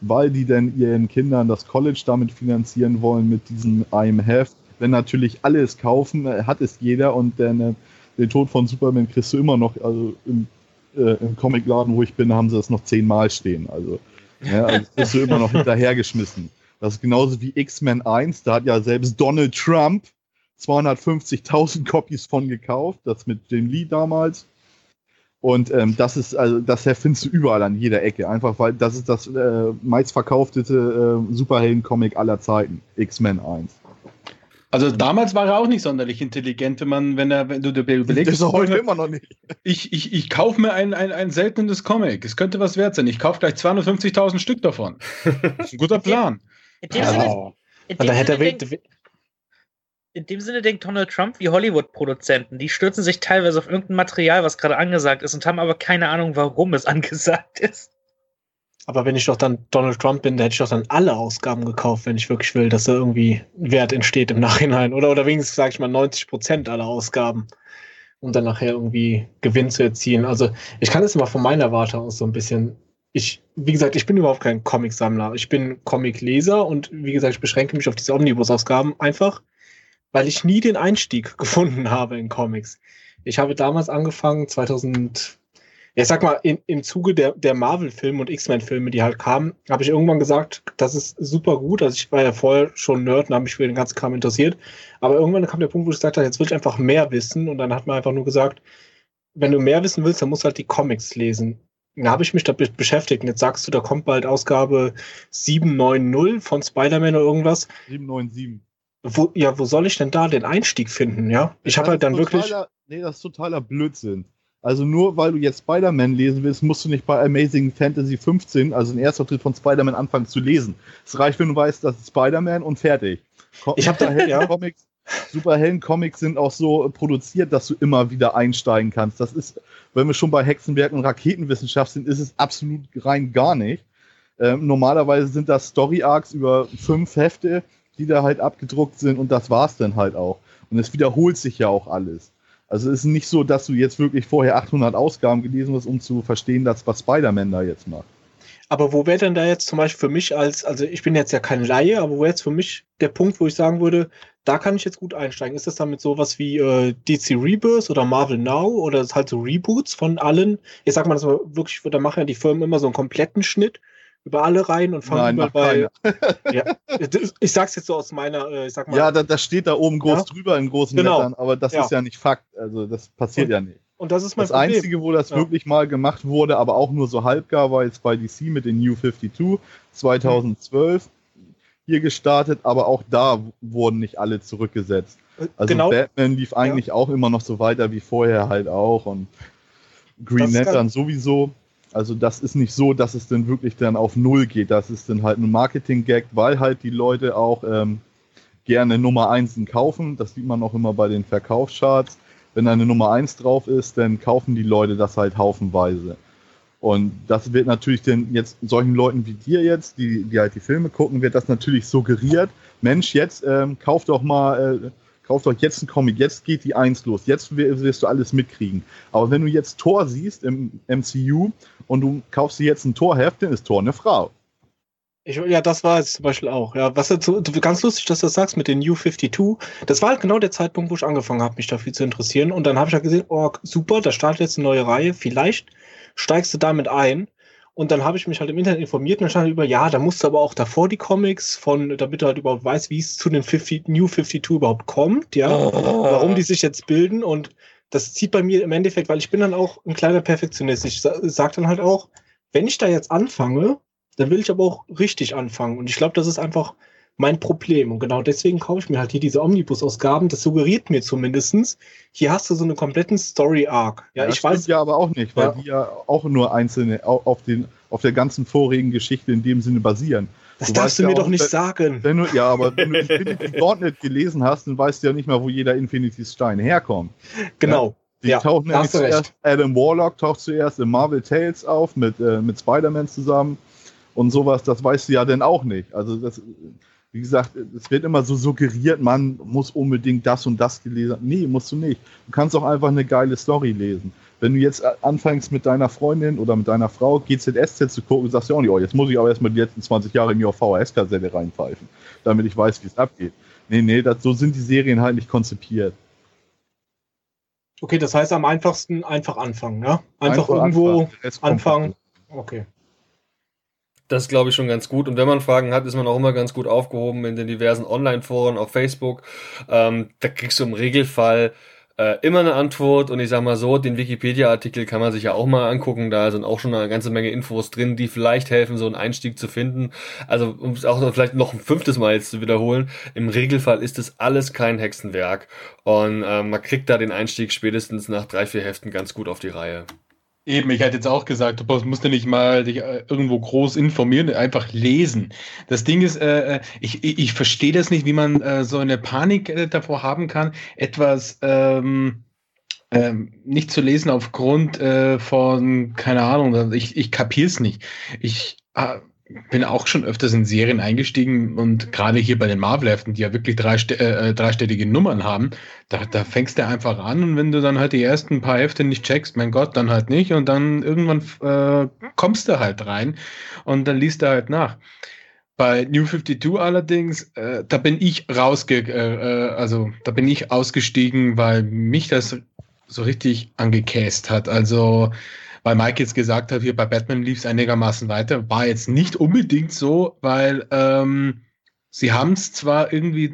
weil die denn ihren Kindern das College damit finanzieren wollen mit diesem einem Heft. Wenn natürlich alle es kaufen, hat es jeder, und den Tod von Superman kriegst du immer noch, also im im Comicladen, wo ich bin, haben sie das noch 10-mal stehen. Also, ja, also das wirst du immer noch hinterhergeschmissen. Das ist genauso wie X-Men 1, da hat ja selbst Donald Trump 250.000 Copies von gekauft, das mit Jim Lee damals. Und das ist, also das findest du überall an jeder Ecke, einfach weil das ist das meistverkaufteste Superhelden-Comic aller Zeiten, X-Men 1. Also damals war er auch nicht sonderlich intelligent, wenn du dir überlegst. Das ist heute immer noch nicht. Ich kaufe mir ein seltenes Comic. Es könnte was wert sein. Ich kaufe gleich 250.000 Stück davon. Das ist ein guter Plan. In dem Sinne denkt Donald Trump wie Hollywood-Produzenten. Die stürzen sich teilweise auf irgendein Material, was gerade angesagt ist, und haben aber keine Ahnung, warum es angesagt ist. Aber wenn ich doch dann Donald Trump bin, da hätte ich doch dann alle Ausgaben gekauft, wenn ich wirklich will, dass da irgendwie Wert entsteht im Nachhinein. Oder wenigstens, sage ich mal, 90% aller Ausgaben, um dann nachher irgendwie Gewinn zu erzielen. Also ich kann das immer von meiner Warte aus so ein bisschen... Wie gesagt, ich bin überhaupt kein Comicsammler. Ich bin Comicleser und wie gesagt, ich beschränke mich auf diese Omnibus-Ausgaben einfach, weil ich nie den Einstieg gefunden habe in Comics. Ich habe damals angefangen, ich sag mal, im Zuge der Marvel-Filme und X-Men-Filme, die halt kamen, habe ich irgendwann gesagt, das ist super gut. Also ich war ja vorher schon Nerd und habe mich für den ganzen Kram interessiert. Aber irgendwann kam der Punkt, wo ich gesagt habe, jetzt will ich einfach mehr wissen. Und dann hat man einfach nur gesagt, wenn du mehr wissen willst, dann musst du halt die Comics lesen. Da habe ich mich damit beschäftigt. Und jetzt sagst du, da kommt bald Ausgabe 790 von Spider-Man oder irgendwas. 797. Wo soll ich denn da den Einstieg finden? Ja, ich habe halt dann wirklich... das ist totaler Blödsinn. Also nur, weil du jetzt Spider-Man lesen willst, musst du nicht bei Amazing Fantasy 15, also den ersten Auftritt von Spider-Man, anfangen zu lesen. Es reicht, wenn du weißt, das ist Spider-Man und fertig. Superhelden-Comics sind auch so produziert, dass du immer wieder einsteigen kannst. Das ist, wenn wir schon bei Hexenwerk und Raketenwissenschaft sind, ist es absolut rein gar nicht. Normalerweise sind das Story-Arcs über 5 Hefte, die da halt abgedruckt sind, und das war's dann halt auch. Und es wiederholt sich ja auch alles. Also es ist nicht so, dass du jetzt wirklich vorher 800 Ausgaben gelesen hast, um zu verstehen, was Spider-Man da jetzt macht. Aber wo wäre denn da jetzt zum Beispiel für mich also ich bin jetzt ja kein Laie, aber wo wäre jetzt für mich der Punkt, wo ich sagen würde, da kann ich jetzt gut einsteigen? Ist das dann mit sowas wie DC Rebirth oder Marvel Now oder halt so Reboots von allen? Ich sag mal, das wirklich, da machen ja die Firmen immer so einen kompletten Schnitt über alle rein und fangen immer bei... ja, ich sag's jetzt so aus meiner... ich sag mal, ja, das steht da oben groß drüber in großen Lettern, aber das ist ja nicht Fakt. Also das passiert ja nicht. Und das ist mein Problem. Das Einzige, wo das wirklich mal gemacht wurde, aber auch nur so halbgar, war jetzt bei DC mit den New 52 2012 hier gestartet, aber auch da wurden nicht alle zurückgesetzt. Also Batman lief eigentlich auch immer noch so weiter wie vorher halt auch, und Green Lantern sowieso... Also das ist nicht so, dass es dann wirklich dann auf Null geht. Das ist dann halt ein Marketing-Gag, weil halt die Leute auch gerne Nummer 1 kaufen. Das sieht man auch immer bei den Verkaufscharts. Wenn da eine Nummer 1 drauf ist, dann kaufen die Leute das halt haufenweise. Und das wird natürlich dann jetzt solchen Leuten wie dir jetzt, die halt die Filme gucken, wird das natürlich suggeriert. Mensch, jetzt kauft doch jetzt einen Comic, jetzt geht die 1 los, jetzt wirst du alles mitkriegen. Aber wenn du jetzt Thor siehst im MCU und du kaufst dir jetzt ein Thor-Heft, dann ist Thor eine Frau. Das war es zum Beispiel auch. Ja, was ganz lustig, dass du das sagst mit den New 52. Das war halt genau der Zeitpunkt, wo ich angefangen habe, mich dafür zu interessieren. Und dann habe ich halt gesehen, oh super, da startet jetzt eine neue Reihe, vielleicht steigst du damit ein. Und dann habe ich mich halt im Internet informiert und dann stand über, da musst du aber auch davor die Comics damit du halt überhaupt weißt, wie es zu den New 52 überhaupt kommt, warum die sich jetzt bilden, und das zieht bei mir im Endeffekt, weil ich bin dann auch ein kleiner Perfektionist. Ich sag dann halt auch, wenn ich da jetzt anfange, dann will ich aber auch richtig anfangen, und ich glaube, das ist einfach mein Problem, und genau deswegen kaufe ich mir halt hier diese Omnibus-Ausgaben. Das suggeriert mir zumindestens, hier hast du so einen kompletten Story-Arc. Ja, ich weiß ja aber auch nicht, weil die ja auch nur einzelne auf der ganzen vorigen Geschichte in dem Sinne basieren. Das darfst du mir doch nicht sagen. Wenn du Infinity Gauntlet gelesen hast, dann weißt du ja nicht mal, wo jeder Infinity-Stein herkommt. Genau. Die tauchen nämlich zuerst, Adam Warlock taucht zuerst in Marvel Tales auf mit Spider-Man zusammen und sowas. Das weißt du ja dann auch nicht. Also das... Wie gesagt, es wird immer so suggeriert, man muss unbedingt das und das gelesen haben. Nee, musst du nicht. Du kannst auch einfach eine geile Story lesen. Wenn du jetzt anfängst mit deiner Freundin oder mit deiner Frau GZSZ zu gucken, sagst du auch nicht, oh, jetzt muss ich aber erstmal die letzten 20 Jahre in die VHS-Kassette reinpfeifen, damit ich weiß, wie es abgeht. Nee, so sind die Serien halt nicht konzipiert. Okay, das heißt am einfachsten einfach anfangen, ja? Einfach irgendwo anfangen. Okay. Das ist, glaube ich, schon ganz gut. Und wenn man Fragen hat, ist man auch immer ganz gut aufgehoben in den diversen Online-Foren auf Facebook. Da kriegst du im Regelfall immer eine Antwort. Und ich sag mal so, den Wikipedia-Artikel kann man sich ja auch mal angucken. Da sind auch schon eine ganze Menge Infos drin, die vielleicht helfen, so einen Einstieg zu finden. Also um es auch vielleicht noch ein 5. Mal jetzt zu wiederholen. Im Regelfall ist das alles kein Hexenwerk. Und man kriegt da den Einstieg spätestens nach 3-4 Heften ganz gut auf die Reihe. Eben, ich hätte jetzt auch gesagt, du musst ja nicht mal dich irgendwo groß informieren, einfach lesen. Das Ding ist, ich verstehe das nicht, wie man so eine Panik davor haben kann, etwas nicht zu lesen aufgrund von, keine Ahnung, ich kapiere es nicht. Ich bin auch schon öfters in Serien eingestiegen und gerade hier bei den Marvel-Heften, die ja wirklich dreistellige Nummern haben, da fängst du einfach an und wenn du dann halt die ersten paar Hefte nicht checkst, mein Gott, dann halt nicht und dann irgendwann kommst du halt rein und dann liest du halt nach. Bei New 52 allerdings, da bin ich ausgestiegen, weil mich das so richtig angekäst hat, also weil Mike jetzt gesagt hat, hier bei Batman lief es einigermaßen weiter, war jetzt nicht unbedingt so, weil sie haben es zwar irgendwie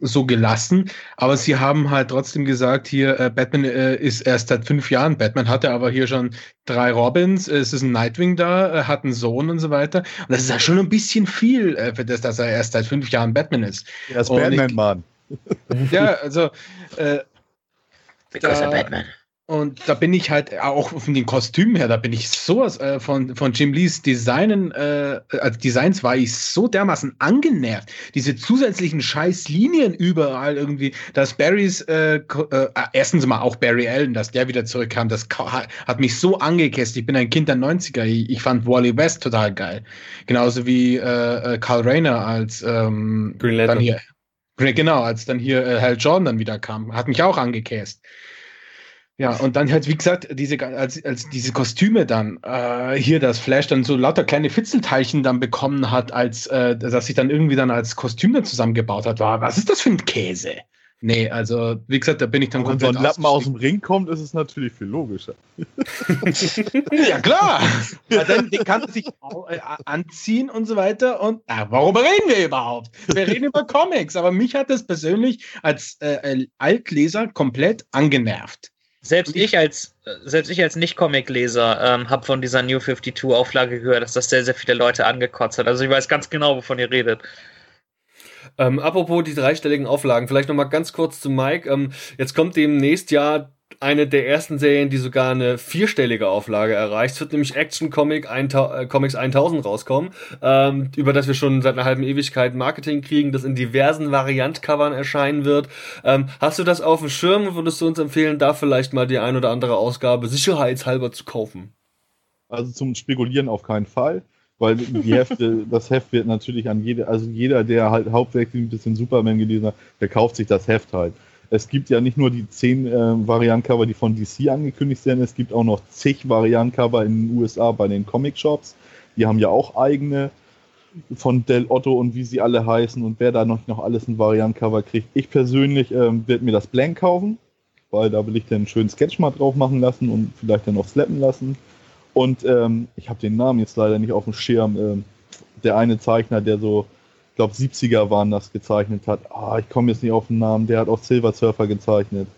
so gelassen, aber sie haben halt trotzdem gesagt, hier Batman ist erst seit 5 Jahren, Batman hatte aber hier schon 3 Robins, es ist ein Nightwing da, hat einen Sohn und so weiter. Und das ist ja schon ein bisschen viel, für das, dass er erst seit 5 Jahren Batman ist. Er ist Batman-Mann. Ja, also because of Batman. Und da bin ich halt auch von den Kostümen her, da bin ich sowas von Jim Lees Designs war ich so dermaßen angenervt. Diese zusätzlichen Scheißlinien überall irgendwie, dass Barrys erstens mal auch Barry Allen, dass der wieder zurückkam, das hat mich so angekäst. Ich bin ein Kind der 90er. Ich fand Wally West total geil. Genauso wie Carl Reiner als Green Lantern. Genau, als dann hier Hal Jordan dann wieder kam. Hat mich auch angekäst. Ja, und dann halt, wie gesagt, als diese Kostüme dann, hier das Flash dann so lauter kleine Fitzelteilchen dann bekommen hat, als dass sich dann irgendwie dann als Kostüm dann zusammengebaut hat, war, was ist das für ein Käse? Nee, also, wie gesagt, da bin ich dann aber komplett. Wenn so ein Lappen aus dem Ring kommt, ist es natürlich viel logischer. Ja, klar! Ja, dann den kann er sich anziehen und so weiter und, worüber reden wir überhaupt? Wir reden über Comics, aber mich hat das persönlich als Altleser komplett angenervt. Selbst ich als Nicht-Comic-Leser habe von dieser New 52-Auflage gehört, dass das sehr, sehr viele Leute angekotzt hat. Also ich weiß ganz genau, wovon ihr redet. Apropos die dreistelligen Auflagen, vielleicht nochmal ganz kurz zu Mike. Jetzt kommt demnächst ja eine der ersten Serien, die sogar eine 4-stellige Auflage erreicht. Es wird nämlich Action Comics 1000 rauskommen, über das wir schon seit einer halben Ewigkeit Marketing kriegen, das in diversen Variant-Covern erscheinen wird. Hast du das auf dem Schirm und würdest du uns empfehlen, da vielleicht mal die ein oder andere Ausgabe sicherheitshalber zu kaufen? Also zum Spekulieren auf keinen Fall, weil die Hefte, das Heft wird natürlich jeder, der halt hauptsächlich ein bisschen Superman gelesen hat, der kauft sich das Heft halt. Es gibt ja nicht nur die 10 Variant-Cover, die von DC angekündigt werden, es gibt auch noch zig Variant-Cover in den USA bei den Comic-Shops. Die haben ja auch eigene von Del Otto und wie sie alle heißen. Und wer da noch alles ein Variant-Cover kriegt, ich persönlich werde mir das Blank kaufen, weil da will ich dann einen schönen Sketch mal drauf machen lassen und vielleicht dann noch slappen lassen. Und ich habe den Namen jetzt leider nicht auf dem Schirm. Der eine Zeichner, der so, ich glaube 70er waren das, gezeichnet hat. Ich komme jetzt nicht auf den Namen. Der hat auch Silver Surfer gezeichnet.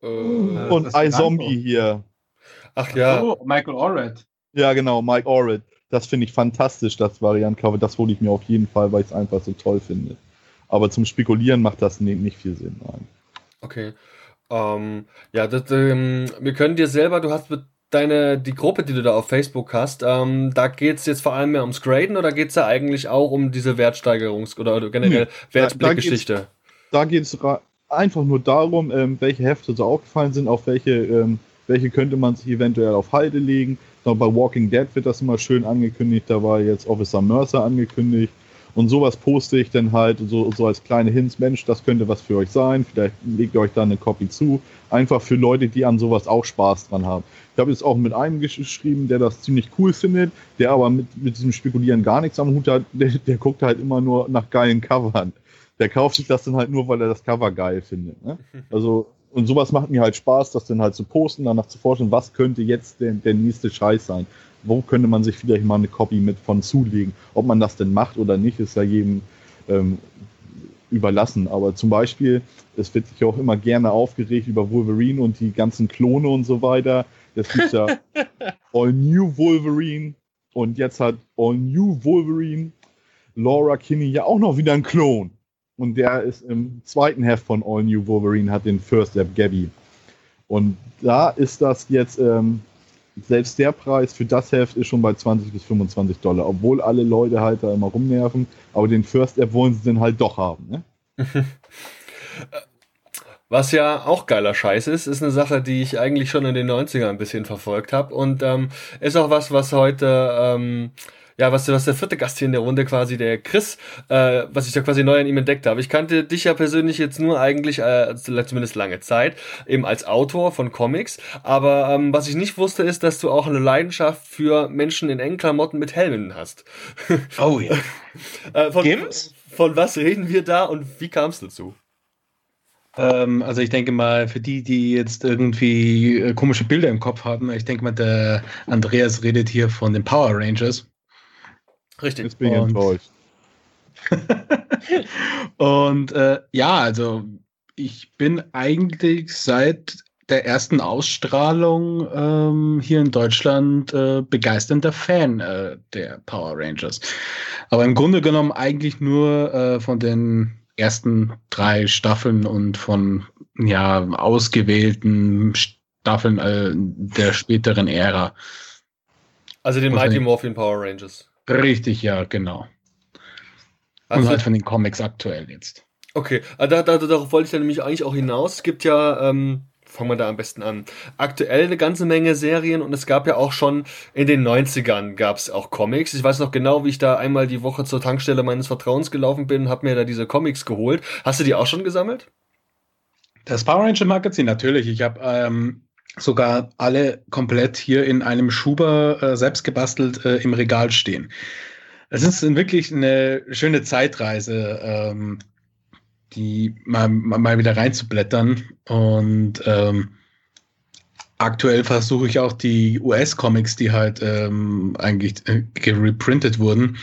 Und iZombie hier. Ach ja. Oh, Michael Orred. Ja genau, Mike Orred. Das finde ich fantastisch, das Variant-Cover. Das hole ich mir auf jeden Fall, weil ich es einfach so toll finde. Aber zum Spekulieren macht das nicht viel Sinn. Nein. Okay. Wir können dir selber, du hast mit die Gruppe, die du da auf Facebook hast, da geht's jetzt vor allem mehr ums Graden oder geht's da eigentlich auch um diese Wertsteigerungs- oder generell Wertblickgeschichte? Da geht's einfach nur darum, welche Hefte so aufgefallen sind, auf welche könnte man sich eventuell auf Halde legen. Bei Walking Dead wird das immer schön angekündigt, da war jetzt Officer Mercer angekündigt und sowas poste ich dann halt so als kleine Hints, Mensch, das könnte was für euch sein, vielleicht legt ihr euch da eine Copy zu, einfach für Leute, die an sowas auch Spaß dran haben. Ich habe jetzt auch mit einem geschrieben, der das ziemlich cool findet, der aber mit diesem Spekulieren gar nichts am Hut hat, der guckt halt immer nur nach geilen Covern. Der kauft sich das dann halt nur, weil er das Cover geil findet. Ne? Also Und sowas macht mir halt Spaß, das dann halt zu posten, danach zu forschen, was könnte jetzt der nächste Scheiß sein? Wo könnte man sich vielleicht mal eine Copy mit von zulegen? Ob man das denn macht oder nicht, ist ja jedem überlassen. Aber zum Beispiel, es wird sich auch immer gerne aufgeregt über Wolverine und die ganzen Klone und so weiter. Jetzt gibt es ja All New Wolverine und jetzt hat All New Wolverine Laura Kinney ja auch noch wieder einen Klon. Und der ist im zweiten Heft von All New Wolverine, hat den First Step Gabby. Und da ist das jetzt, selbst der Preis für das Heft ist schon bei $20 bis $25, obwohl alle Leute halt da immer rumnerven. Aber den First Step wollen sie dann halt doch haben. Ne? Was ja auch geiler Scheiß ist, ist eine Sache, die ich eigentlich schon in den 90ern ein bisschen verfolgt habe. Und ist auch was heute... Ja, was der vierte Gast hier in der Runde quasi, der Chris, was ich da quasi neu an ihm entdeckt habe. Ich kannte dich ja persönlich jetzt nur eigentlich, zumindest lange Zeit, eben als Autor von Comics. Aber was ich nicht wusste, ist, dass du auch eine Leidenschaft für Menschen in engen Klamotten mit Helmen hast. Oh ja. Von was reden wir da und wie kam es dazu? Also ich denke mal, für die jetzt irgendwie komische Bilder im Kopf haben, ich denke mal, der Andreas redet hier von den Power Rangers. Richtig. Jetzt bin ich enttäuscht. Und ja, also ich bin eigentlich seit der ersten Ausstrahlung hier in Deutschland begeisternder Fan der Power Rangers. Aber im Grunde genommen eigentlich nur von den ersten 3 Staffeln und von ja ausgewählten Staffeln der späteren Ära. Also den Mighty Morphin Power Rangers. Richtig, ja, genau. Also und halt von den Comics aktuell jetzt. Okay, darauf wollte ich dann nämlich eigentlich auch hinaus. Es gibt ja, fangen wir da am besten an, aktuell eine ganze Menge Serien und es gab ja auch schon in den 90ern gab es auch Comics. Ich weiß noch genau, wie ich da einmal die Woche zur Tankstelle meines Vertrauens gelaufen bin und habe mir da diese Comics geholt. Hast du die auch schon gesammelt? Das Power Ranger Magazin, natürlich. Ich habe sogar alle komplett hier in einem Schuber selbst gebastelt im Regal stehen. Es ist wirklich eine schöne Zeitreise, die mal wieder reinzublättern. Und aktuell versuche ich auch die US-Comics, die halt eigentlich gereprintet wurden,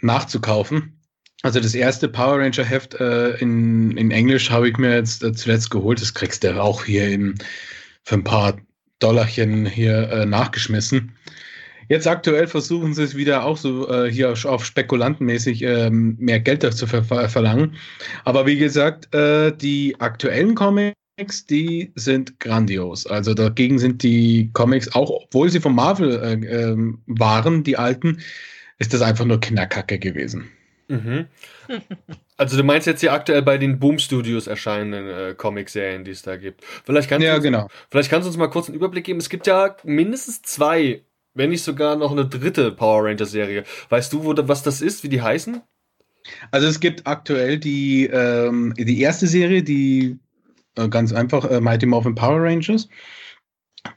nachzukaufen. Also das erste Power Ranger Heft in Englisch habe ich mir jetzt zuletzt geholt. Das kriegst du auch hier für ein paar Dollarchen hier nachgeschmissen. Jetzt aktuell versuchen sie es wieder auch so hier auf spekulantenmäßig mehr Geld dazu verlangen. Aber wie gesagt, die aktuellen Comics, die sind grandios. Also dagegen sind die Comics, auch obwohl sie von Marvel waren, die alten, ist das einfach nur Kinderkacke gewesen. Mhm. Also du meinst jetzt hier aktuell bei den Boom Studios erscheinenden Comic-Serien, die es da gibt. Vielleicht kannst du uns mal kurz einen Überblick geben. Es gibt ja mindestens 2, wenn nicht sogar noch eine 3. Power Ranger-Serie. Weißt du, was das ist, wie die heißen? Also es gibt aktuell die erste Serie, die ganz einfach Mighty Morphin Power Rangers.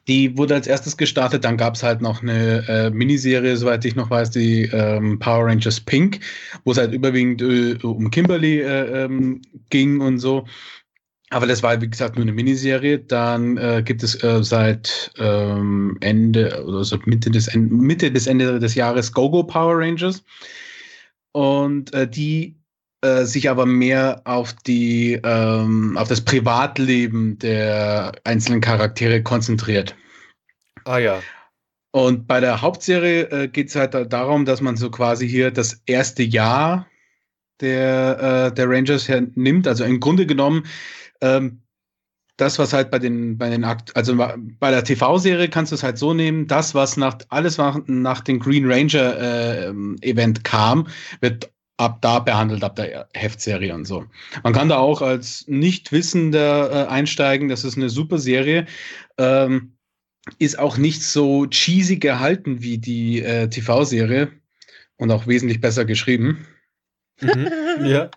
Die wurde als erstes gestartet, dann gab es halt noch eine Miniserie, soweit ich noch weiß, die Power Rangers Pink, wo es halt überwiegend um Kimberly ging und so. Aber das war, wie gesagt, nur eine Miniserie. Dann gibt es seit Ende oder so Mitte bis Ende des Jahres Go-Go Power Rangers. Und die sich aber mehr auf auf das Privatleben der einzelnen Charaktere konzentriert. Ah ja. Und bei der Hauptserie geht es halt darum, dass man so quasi hier das erste Jahr der Rangers hernimmt. Also im Grunde genommen das, was halt bei der TV-Serie kannst du es halt so nehmen, das, was nach dem Green Ranger Event kam, wird ab da behandelt, ab der Heftserie und so. Man kann da auch als Nichtwissender einsteigen, das ist eine super Serie. Ist auch nicht so cheesy gehalten wie die TV-Serie und auch wesentlich besser geschrieben. Mhm. Ja.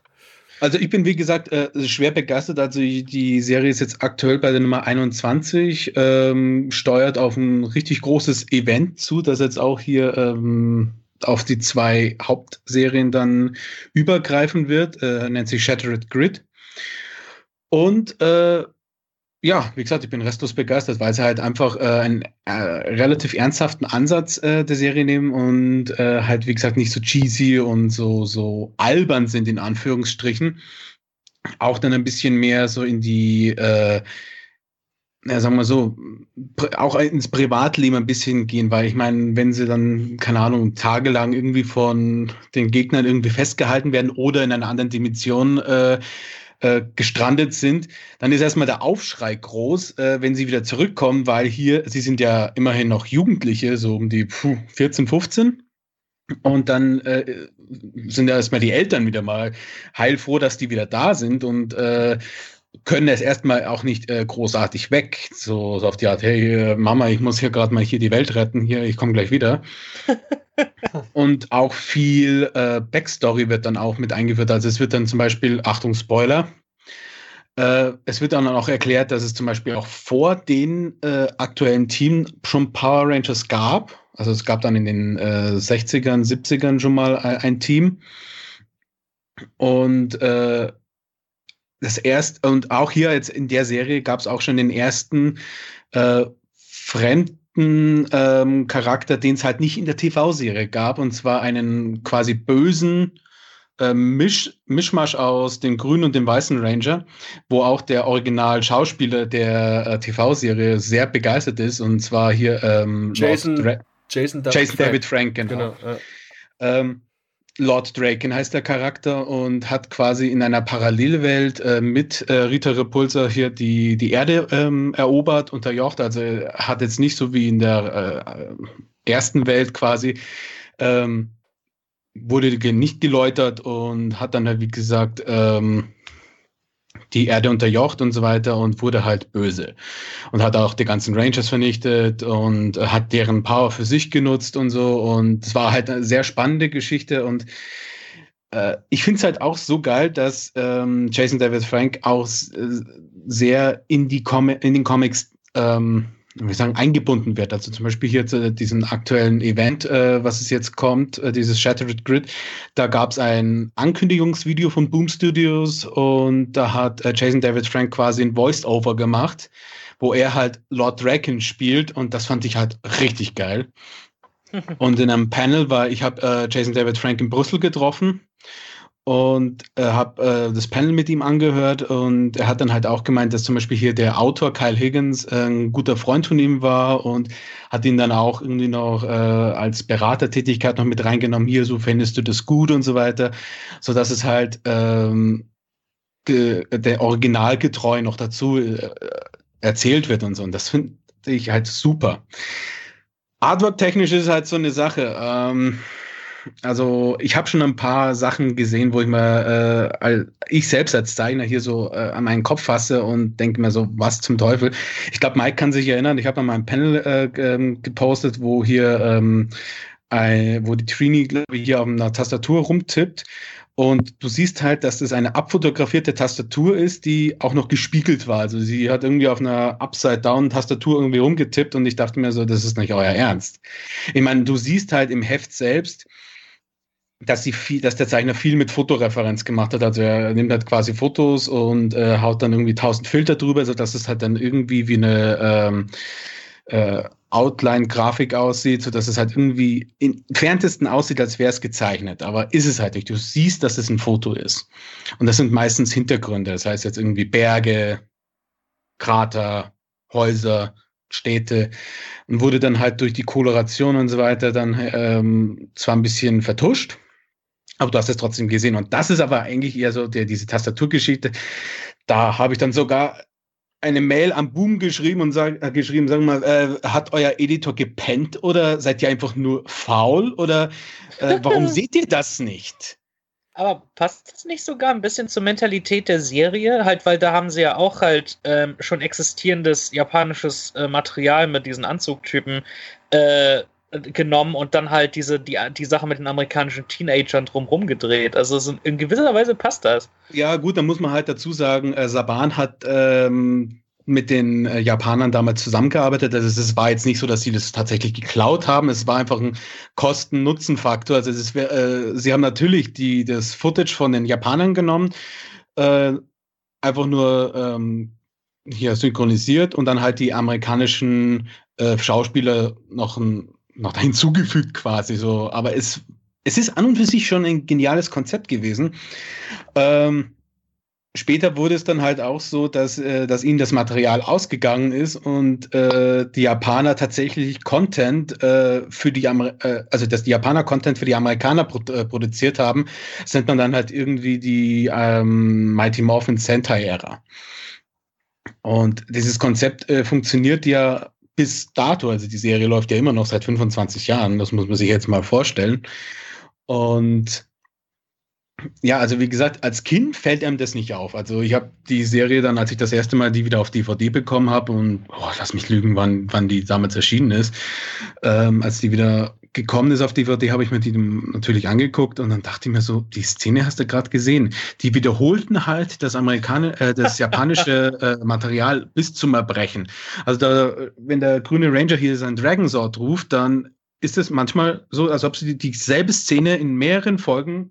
Also ich bin, wie gesagt, schwer begeistert. Also die Serie ist jetzt aktuell bei der Nummer 21, steuert auf ein richtig großes Event zu, das jetzt auch hier auf die 2 Hauptserien dann übergreifen wird, nennt sich Shattered Grid. Und Ja, wie gesagt, ich bin restlos begeistert, weil sie halt einfach einen relativ ernsthaften Ansatz der Serie nehmen und halt, wie gesagt, nicht so cheesy und so albern sind, in Anführungsstrichen. Auch dann ein bisschen mehr so in die, sagen wir so, auch ins Privatleben ein bisschen gehen, weil ich meine, wenn sie dann, keine Ahnung, tagelang irgendwie von den Gegnern irgendwie festgehalten werden oder in einer anderen Dimension gestrandet sind, dann ist erstmal der Aufschrei groß, wenn sie wieder zurückkommen, weil hier, sie sind ja immerhin noch Jugendliche, so um die 14, 15. Und dann sind ja erstmal die Eltern wieder mal heilfroh, dass die wieder da sind und können es erstmal auch nicht großartig weg. So auf die Art, hey Mama, ich muss hier gerade mal hier die Welt retten, hier, ich komme gleich wieder. Und auch viel Backstory wird dann auch mit eingeführt. Also es wird dann zum Beispiel, Achtung, Spoiler, es wird dann auch erklärt, dass es zum Beispiel auch vor den aktuellen Team schon Power Rangers gab. Also es gab dann in den 60ern, 70ern schon mal ein Team. Und und auch hier jetzt in der Serie gab es auch schon den ersten fremden Charakter, den es halt nicht in der TV-Serie gab, und zwar einen quasi bösen Mischmasch aus dem grünen und dem weißen Ranger, wo auch der Original-Schauspieler der TV-Serie sehr begeistert ist, und zwar hier Jason David Frank, genau. Lord Draken heißt der Charakter und hat quasi in einer Parallelwelt mit Rita Repulsa hier die Erde erobert, unterjocht. Also hat jetzt nicht so wie in der ersten Welt quasi, wurde nicht geläutert und hat dann, wie gesagt, die Erde unterjocht und so weiter und wurde halt böse. Und hat auch die ganzen Rangers vernichtet und hat deren Power für sich genutzt und so. Und es war halt eine sehr spannende Geschichte. Und ich finde es halt auch so geil, dass Jason David Frank auch sehr in den Comics eingebunden wird. Also zum Beispiel hier zu diesem aktuellen Event, was es jetzt kommt, dieses Shattered Grid, da gab es ein Ankündigungsvideo von Boom Studios und da hat Jason David Frank quasi ein Voice-Over gemacht, wo er halt Lord Draken spielt, und das fand ich halt richtig geil. Und in einem Panel ich habe Jason David Frank in Brüssel getroffen und habe das Panel mit ihm angehört, und er hat dann halt auch gemeint, dass zum Beispiel hier der Autor Kyle Higgins ein guter Freund von ihm war und hat ihn dann auch irgendwie noch als Beratertätigkeit noch mit reingenommen, hier, so findest du das gut und so weiter, sodass es halt der originalgetreu noch dazu erzählt wird und so, und das finde ich halt super. Artwork-technisch ist halt so eine Sache, also ich habe schon ein paar Sachen gesehen, wo ich mal ich selbst als Zeichner hier so an meinen Kopf fasse und denke mir so, was zum Teufel. Ich glaube, Mike kann sich erinnern, ich habe an meinem Panel gepostet, wo hier wo die Trini, glaube ich, hier auf einer Tastatur rumtippt, und du siehst halt, dass das eine abfotografierte Tastatur ist, die auch noch gespiegelt war. Also sie hat irgendwie auf einer Upside-Down-Tastatur irgendwie rumgetippt, und ich dachte mir so, das ist nicht euer Ernst. Ich meine, du siehst halt im Heft selbst, dass der Zeichner viel mit Fotoreferenz gemacht hat. Also er nimmt halt quasi Fotos und haut dann irgendwie 1000 Filter drüber, sodass es halt dann irgendwie wie eine Outline-Grafik aussieht, sodass es halt irgendwie im entferntesten aussieht, als wäre es gezeichnet. Aber ist es halt nicht. Du siehst, dass es ein Foto ist. Und das sind meistens Hintergründe. Das heißt jetzt irgendwie Berge, Krater, Häuser, Städte, und wurde dann halt durch die Koloration und so weiter dann zwar ein bisschen vertuscht, aber du hast es trotzdem gesehen. Und das ist aber eigentlich eher so diese Tastaturgeschichte. Da habe ich dann sogar eine Mail am Boom geschrieben und geschrieben, sagen wir mal, hat euer Editor gepennt oder seid ihr einfach nur faul oder warum seht ihr das nicht? Aber passt das nicht sogar ein bisschen zur Mentalität der Serie? Halt, weil da haben sie ja auch halt schon existierendes japanisches Material mit diesen Anzugtypen genommen und dann halt die Sache mit den amerikanischen Teenagern drumherum gedreht. Also in gewisser Weise passt das. Ja gut, dann muss man halt dazu sagen, Saban hat mit den Japanern damals zusammengearbeitet. Also es war jetzt nicht so, dass sie das tatsächlich geklaut haben. Es war einfach ein Kosten-Nutzen-Faktor. Also sie haben natürlich das Footage von den Japanern genommen, einfach nur hier synchronisiert und dann halt die amerikanischen Schauspieler noch hinzugefügt quasi so. Aber es ist an und für sich schon ein geniales Konzept gewesen. Später wurde es dann halt auch so, dass ihnen das Material ausgegangen ist und die Japaner tatsächlich Content produziert haben, sind man dann halt irgendwie die Mighty Morphin Sentai-Ära. Und dieses Konzept funktioniert ja bis dato, also die Serie läuft ja immer noch seit 25 Jahren, das muss man sich jetzt mal vorstellen. Und ja, also wie gesagt, als Kind fällt einem das nicht auf. Also ich habe die Serie dann, als ich das erste Mal die wieder auf DVD bekommen habe und lass mich lügen, wann die damals erschienen ist, als die wieder gekommen ist auf DVD, habe ich mir die natürlich angeguckt und dann dachte ich mir so, die Szene hast du gerade gesehen. Die wiederholten halt das japanische Material bis zum Erbrechen. Also wenn der grüne Ranger hier seinen Dragon Sword ruft, dann ist es manchmal so, als ob sie dieselbe Szene in mehreren Folgen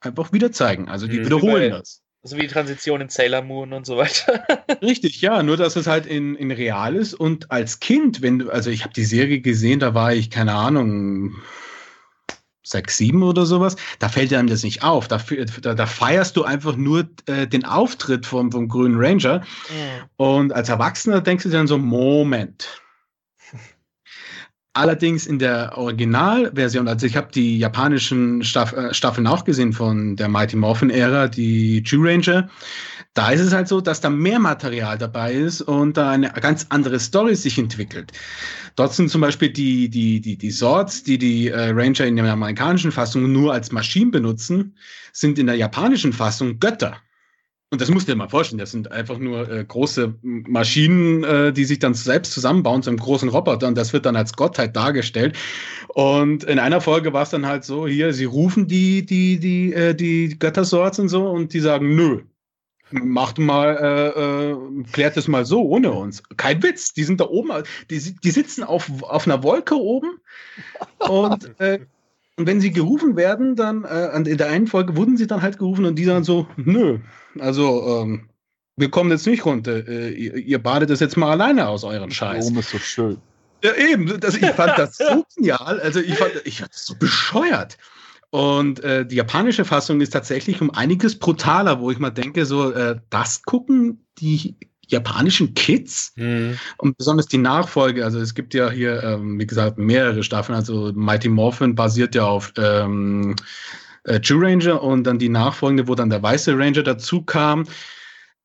einfach wieder zeigen. Also die wiederholen das. So wie die Transition in Sailor Moon und so weiter. Richtig, ja. Nur, dass es halt in real ist. Und als Kind, ich habe die Serie gesehen, da war ich, keine Ahnung, 6, 7 oder sowas, da fällt einem das nicht auf. Da feierst du einfach nur den Auftritt vom grünen Ranger. Mhm. Und als Erwachsener denkst du dir dann so, Moment. Allerdings in der Originalversion, also ich habe die japanischen Staffeln auch gesehen von der Mighty Morphin-Ära, die G-Ranger, da ist es halt so, dass da mehr Material dabei ist und da eine ganz andere Story sich entwickelt. Dort sind zum Beispiel die Swords, die Ranger in der amerikanischen Fassung nur als Maschinen benutzen, sind in der japanischen Fassung Götter. Und das musst du dir mal vorstellen, das sind einfach nur große Maschinen, die sich dann selbst zusammenbauen zu einem großen Roboter und das wird dann als Gottheit dargestellt. Und in einer Folge war es dann halt so, hier, sie rufen die Göttersorts und so und die sagen, nö, macht mal, klärt es mal so ohne uns. Kein Witz, die sind da oben, die sitzen auf einer Wolke oben und und wenn sie gerufen werden, dann in der einen Folge wurden sie dann halt gerufen und die dann so, nö, also wir kommen jetzt nicht runter, ihr badet das jetzt mal alleine aus euren Scheiß. Warum ist so schön? Ja eben, ich fand das so genial, also ich fand das so bescheuert. Und die japanische Fassung ist tatsächlich um einiges brutaler, wo ich mal denke, so das gucken die japanischen Kids und besonders die Nachfolge, also es gibt ja hier, wie gesagt, mehrere Staffeln, also Mighty Morphin basiert ja auf G-Ranger und dann die Nachfolgende, wo dann der weiße Ranger dazu kam.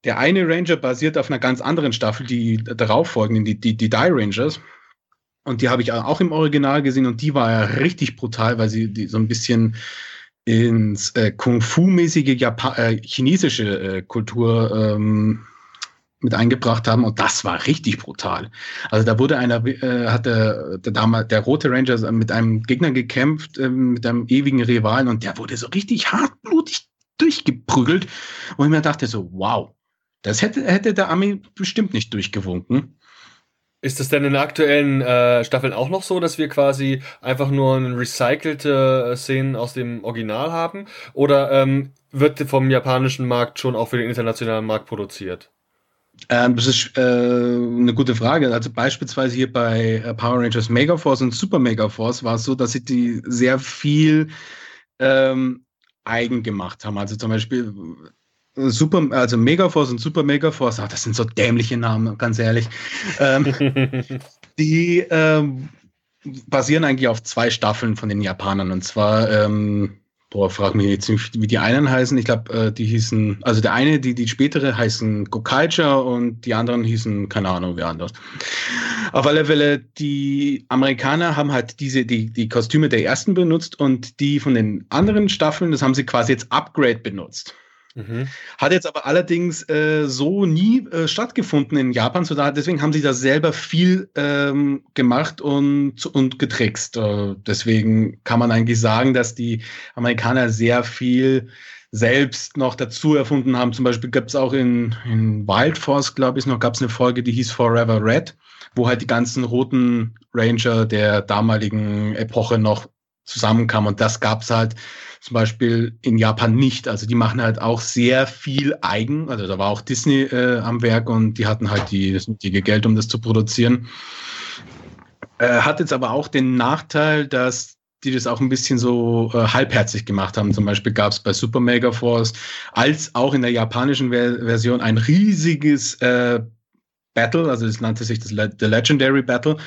Der eine Ranger basiert auf einer ganz anderen Staffel, die darauffolgenden, die Die Rangers. Und die habe ich auch im Original gesehen und die war ja richtig brutal, weil sie die so ein bisschen ins Kung-Fu-mäßige chinesische Kultur mit eingebracht haben und das war richtig brutal. Also da wurde der rote Ranger mit einem Gegner gekämpft, mit einem ewigen Rivalen und der wurde so richtig hartblutig durchgeprügelt und ich mir dachte so, wow, das hätte der Ami bestimmt nicht durchgewunken. Ist das denn in aktuellen Staffeln auch noch so, dass wir quasi einfach nur recycelte Szenen aus dem Original haben oder wird vom japanischen Markt schon auch für den internationalen Markt produziert? Das ist eine gute Frage. Also beispielsweise hier bei Power Rangers Megaforce und Super Megaforce war es so, dass sie die sehr viel eigen gemacht haben. Also zum Beispiel Megaforce und Super Megaforce, das sind so dämliche Namen, ganz ehrlich. Die basieren eigentlich auf 2 Staffeln von den Japanern. Und zwar frag mich jetzt nicht, wie die einen heißen. Ich glaube, die hießen, also der eine, die spätere heißen Gokaicha und die anderen hießen, keine Ahnung, wer anders. Auf alle Fälle, die Amerikaner haben halt die Kostüme der ersten benutzt und die von den anderen Staffeln, das haben sie quasi jetzt Upgrade benutzt. Mhm. Hat jetzt aber allerdings so nie stattgefunden in Japan, so deswegen haben sie da selber viel gemacht und getrickst. Deswegen kann man eigentlich sagen, dass die Amerikaner sehr viel selbst noch dazu erfunden haben. Zum Beispiel gab es auch in Wild Force, glaube ich, gab es eine Folge, die hieß Forever Red, wo halt die ganzen roten Ranger der damaligen Epoche noch zusammenkam. Und das gab es halt zum Beispiel in Japan nicht. Also die machen halt auch sehr viel eigen. Also da war auch Disney am Werk und die hatten halt das nötige Geld, um das zu produzieren. Hat jetzt aber auch den Nachteil, dass die das auch ein bisschen so halbherzig gemacht haben. Zum Beispiel gab es bei Super Mega Force als auch in der japanischen Version ein riesiges Battle, also es nannte sich das The Legendary Battle.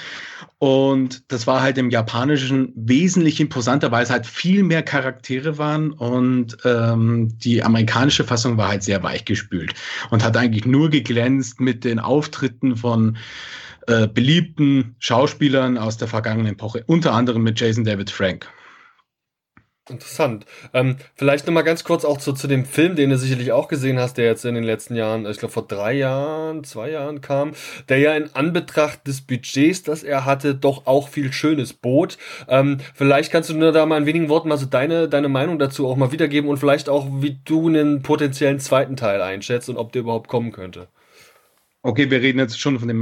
Und das war halt im Japanischen wesentlich imposanter, weil es halt viel mehr Charaktere waren und die amerikanische Fassung war halt sehr weichgespült und hat eigentlich nur geglänzt mit den Auftritten von beliebten Schauspielern aus der vergangenen Epoche, unter anderem mit Jason David Frank. Interessant. Vielleicht nochmal ganz kurz auch zu dem Film, den du sicherlich auch gesehen hast, der jetzt in den letzten Jahren, ich glaube vor 2 Jahren kam, der ja in Anbetracht des Budgets, das er hatte, doch auch viel Schönes bot. Vielleicht kannst du nur da mal in wenigen Worten mal so deine Meinung dazu auch mal wiedergeben und vielleicht auch, wie du einen potenziellen zweiten Teil einschätzt und ob der überhaupt kommen könnte. Okay, wir reden jetzt schon von dem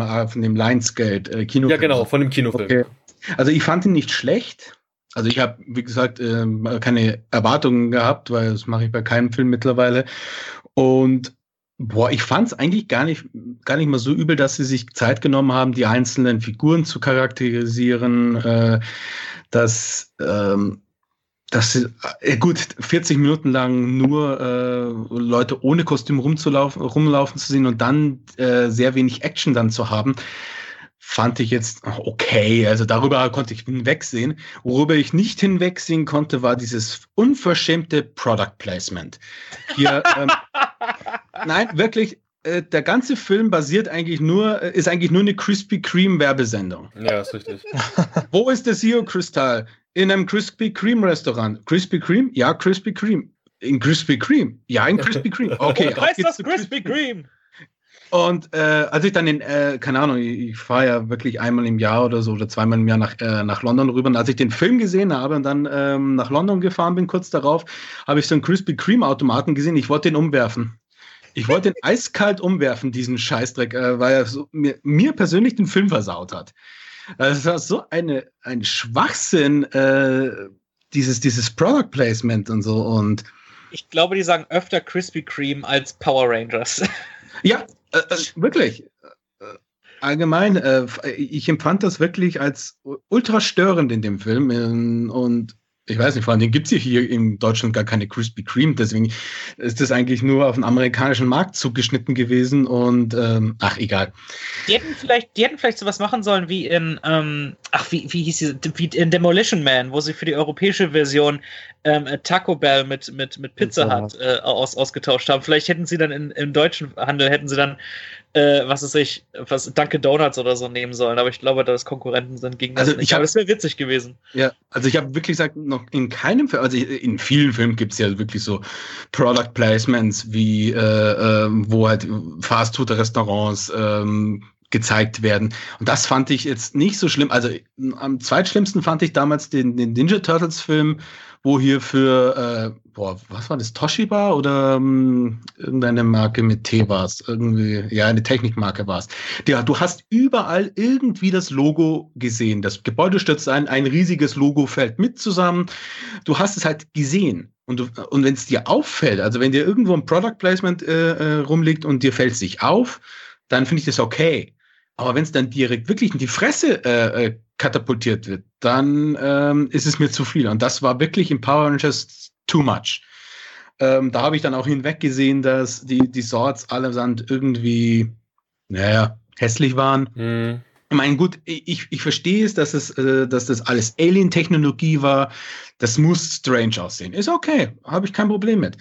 Lionsgate-Kinofilm. Ja, genau, von dem Kinofilm. Okay. Also ich fand ihn nicht schlecht. Also ich habe, wie gesagt, keine Erwartungen gehabt, weil das mache ich bei keinem Film mittlerweile. Und ich fand es eigentlich gar nicht mal so übel, dass sie sich Zeit genommen haben, die einzelnen Figuren zu charakterisieren. Dass 40 Minuten lang nur Leute ohne Kostüm rumlaufen zu sehen und dann sehr wenig Action dann zu haben, fand ich jetzt okay. Also darüber konnte ich hinwegsehen. Worüber ich nicht hinwegsehen konnte, war dieses unverschämte Product Placement. Hier, nein, wirklich, der ganze Film ist eigentlich nur eine Krispy Kreme Werbesendung. Ja, ist richtig. Wo ist der Zero-Kristall? In einem Krispy Kreme Restaurant. Krispy Kreme? Ja, Krispy Kreme. In Krispy Kreme? Ja, in Krispy Kreme. Okay. Da heißt das Krispy Kreme. Und als ich dann ich fahre ja wirklich einmal im Jahr oder so oder zweimal im Jahr nach London rüber. Und als ich den Film gesehen habe und dann nach London gefahren bin, kurz darauf, habe ich so einen Krispy Kreme Automaten gesehen. Ich wollte den umwerfen. Ich wollte den eiskalt umwerfen, diesen Scheißdreck, weil er so mir persönlich den Film versaut hat. Das war so ein Schwachsinn, dieses Product Placement und so. Und ich glaube, die sagen öfter Krispy Kreme als Power Rangers. Ja, wirklich. Allgemein, ich empfand das wirklich als ultra störend in dem Film. Und ich weiß nicht, vor allem, den gibt es hier in Deutschland gar keine Krispy Kreme. Deswegen ist das eigentlich nur auf den amerikanischen Markt zugeschnitten gewesen. Und egal. Die hätten vielleicht sowas machen sollen wie in, wie hieß sie? Wie in Demolition Man, wo sie für die europäische Version Taco Bell mit Pizza Hut ausgetauscht haben. Vielleicht hätten sie dann im deutschen Handel was Dunkin' Donuts oder so nehmen sollen, aber ich glaube, da es Konkurrenten sind gegen das nicht. Aber das wäre witzig gewesen. Ja, also ich habe wirklich gesagt, noch in keinem Film, also in vielen Filmen gibt es ja wirklich so Product Placements, wie wo halt Fast-Food-Restaurants gezeigt werden. Und das fand ich jetzt nicht so schlimm. Also am zweitschlimmsten fand ich damals den Ninja Turtles-Film, wo hier für, was war das, Toshiba oder irgendeine Marke mit T war es? Irgendwie, ja, eine Technikmarke war es. Ja, du hast überall irgendwie das Logo gesehen. Das Gebäude stürzt ein riesiges Logo fällt mit zusammen. Du hast es halt gesehen. Und wenn es dir auffällt, also wenn dir irgendwo ein Product Placement rumliegt und dir fällt es nicht auf, dann finde ich das okay. Aber wenn es dann direkt wirklich in die Fresse katapultiert wird, dann ist es mir zu viel. Und das war wirklich in Power Rangers too much. Da habe ich dann auch hinweggesehen, dass die Swords allesamt irgendwie, hässlich waren. Mhm. Ich meine, gut, ich verstehe es, dass das alles Alien-Technologie war. Das muss strange aussehen. Ist okay, habe ich kein Problem mit.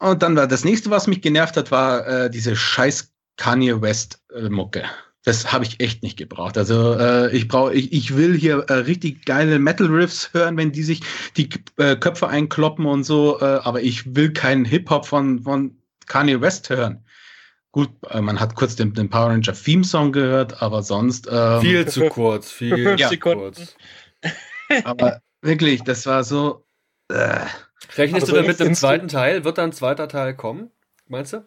Und dann war das nächste, was mich genervt hat, war diese scheiß Kanye West Mucke. Das habe ich echt nicht gebraucht. Also ich will hier richtig geile Metal Riffs hören, wenn die sich die Köpfe einkloppen und so. Aber ich will keinen Hip Hop von Kanye West hören. Gut, man hat kurz den Power Ranger Theme Song gehört, aber sonst viel zu kurz, viel zu kurz. Aber wirklich, das war so. Rechnest du damit im zweiten Teil? Wird da ein zweiter Teil kommen? Meinst du?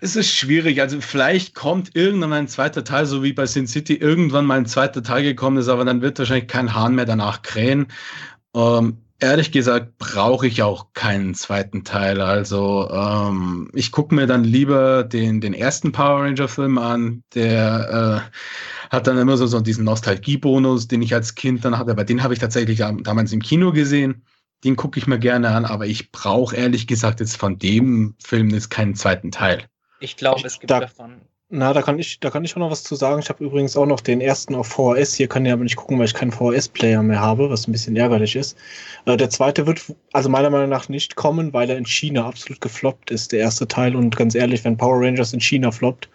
Es ist schwierig. Also vielleicht kommt irgendwann ein zweiter Teil, so wie bei Sin City irgendwann mal ein zweiter Teil gekommen ist, aber dann wird wahrscheinlich kein Hahn mehr danach krähen. Ehrlich gesagt brauche ich auch keinen zweiten Teil. Also ich gucke mir dann lieber den ersten Power Ranger-Film an. Der hat dann immer so diesen Nostalgie-Bonus, den ich als Kind dann hatte. Aber den habe ich tatsächlich damals im Kino gesehen. Den gucke ich mir gerne an. Aber ich brauche ehrlich gesagt jetzt von dem Film jetzt keinen zweiten Teil. Ich glaube, es gibt davon... Na, da kann ich schon noch was zu sagen. Ich habe übrigens auch noch den ersten auf VHS. Hier kann ich aber nicht gucken, weil ich keinen VHS-Player mehr habe, was ein bisschen ärgerlich ist. Der zweite wird, also meiner Meinung nach, nicht kommen, weil er in China absolut gefloppt ist, der erste Teil. Und ganz ehrlich, wenn Power Rangers in China floppt,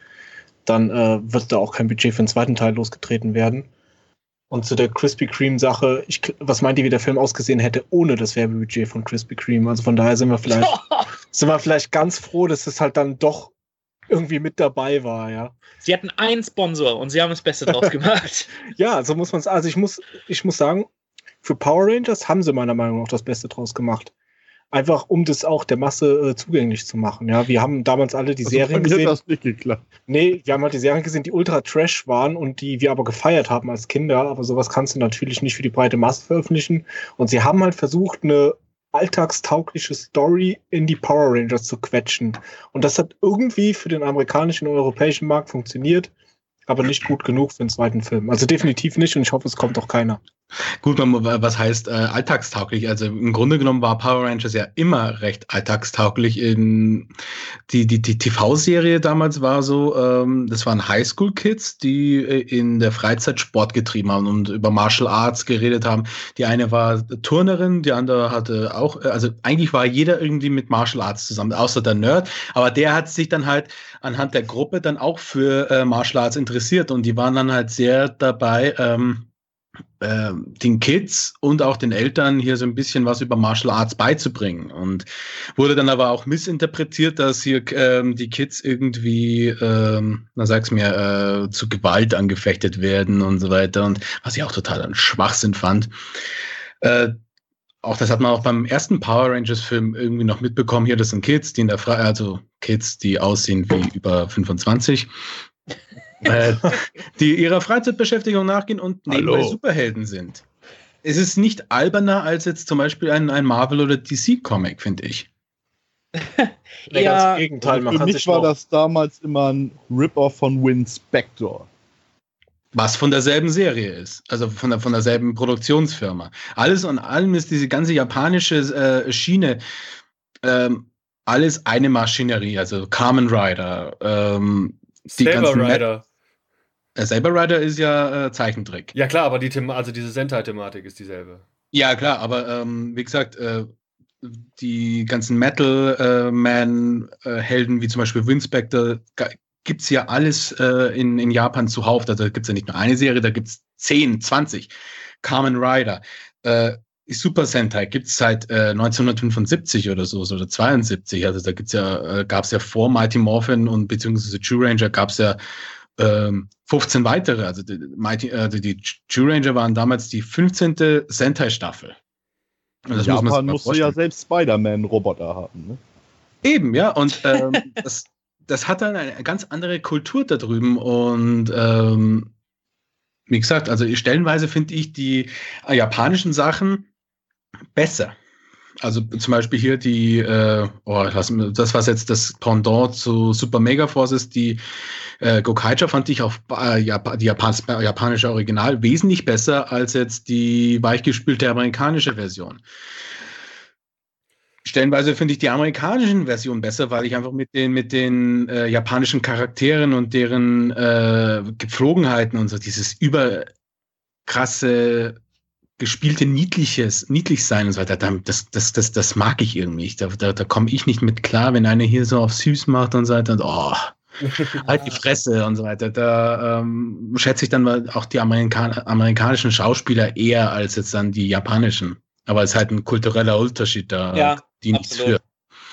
dann wird da auch kein Budget für den zweiten Teil losgetreten werden. Und zu der Krispy Kreme-Sache, was meint ihr, wie der Film ausgesehen hätte ohne das Werbebudget von Krispy Kreme? Also von daher sind wir vielleicht ganz froh, dass es halt dann doch irgendwie mit dabei war, ja. Sie hatten einen Sponsor und sie haben das Beste draus gemacht. Ja, so muss man es. Also ich muss sagen, für Power Rangers haben sie meiner Meinung nach das Beste draus gemacht. Einfach, um das auch der Masse zugänglich zu machen, ja. Wir haben damals alle die Serien gesehen. Mir hat das nicht geklappt. Nee, wir haben halt die Serien gesehen, die ultra trash waren und die wir aber gefeiert haben als Kinder. Aber sowas kannst du natürlich nicht für die breite Masse veröffentlichen. Und sie haben halt versucht, eine alltagstaugliche Story in die Power Rangers zu quetschen. Und das hat irgendwie für den amerikanischen und europäischen Markt funktioniert, aber nicht gut genug für den zweiten Film. Also definitiv nicht und ich hoffe, es kommt auch keiner. Gut, was heißt alltagstauglich? Also im Grunde genommen war Power Rangers ja immer recht alltagstauglich. Die TV-Serie damals war so, das waren Highschool-Kids, die in der Freizeit Sport getrieben haben und über Martial Arts geredet haben. Die eine war Turnerin, die andere hatte auch, also eigentlich war jeder irgendwie mit Martial Arts zusammen, außer der Nerd. Aber der hat sich dann halt anhand der Gruppe dann auch für Martial Arts interessiert und die waren dann halt sehr dabei, den Kids und auch den Eltern hier so ein bisschen was über Martial Arts beizubringen und wurde dann aber auch missinterpretiert, dass hier die Kids irgendwie, zu Gewalt angefechtet werden und so weiter und was ich auch total an Schwachsinn fand. Auch das hat man auch beim ersten Power Rangers Film irgendwie noch mitbekommen, hier das sind Kids, die in der Kids, die aussehen wie über 25. Die ihrer Freizeitbeschäftigung nachgehen und nebenbei Superhelden sind. Es ist nicht alberner als jetzt zum Beispiel ein Marvel- oder DC-Comic, finde ich. Ja, das Gegenteil. Für mich war das damals immer ein Rip-Off von Win Spector. Was von derselben Serie ist, also von derselben Produktionsfirma. Alles und allem ist diese ganze japanische Schiene alles eine Maschinerie, also Kamen Rider, Saber Rider. Saber Rider ist ja Zeichentrick. Ja klar, aber diese Sentai-Thematik ist dieselbe. Ja klar, aber wie gesagt, die ganzen Metal-Man-Helden, wie zum Beispiel Wind Spector, gibt es ja alles in Japan zuhauf. Also, da gibt es ja nicht nur eine Serie, da gibt es 10, 20. Kamen Rider. Super Sentai gibt es seit 1975 oder so, oder 72. Also da gab es ja vor Mighty Morphin und beziehungsweise J-Ranger gab es ja 15 weitere. Also die J-Ranger waren damals die 15. Sentai-Staffel. Und das Japan musste ja selbst Spider-Man-Roboter haben, ne? Eben, ja. Und das hat dann eine ganz andere Kultur da drüben und wie gesagt, also stellenweise finde ich die japanischen Sachen besser. Also zum Beispiel hier die, das was jetzt das Pendant zu Super Mega Force ist, die Gokaiger fand ich auf die japanische Original wesentlich besser als jetzt die weichgespülte amerikanische Version. Stellenweise finde ich die amerikanischen Versionen besser, weil ich einfach mit den japanischen Charakteren und deren Gepflogenheiten und so dieses überkrasse, gespielte Niedlichsein und so weiter, das mag ich irgendwie nicht. Da komme ich nicht mit klar, wenn einer hier so auf süß macht und so weiter und halt die Fresse und so weiter. Da schätze ich dann auch die amerikanischen Schauspieler eher als jetzt dann die japanischen. Aber es ist halt ein kultureller Unterschied da, ja, die nichts absolut. Für.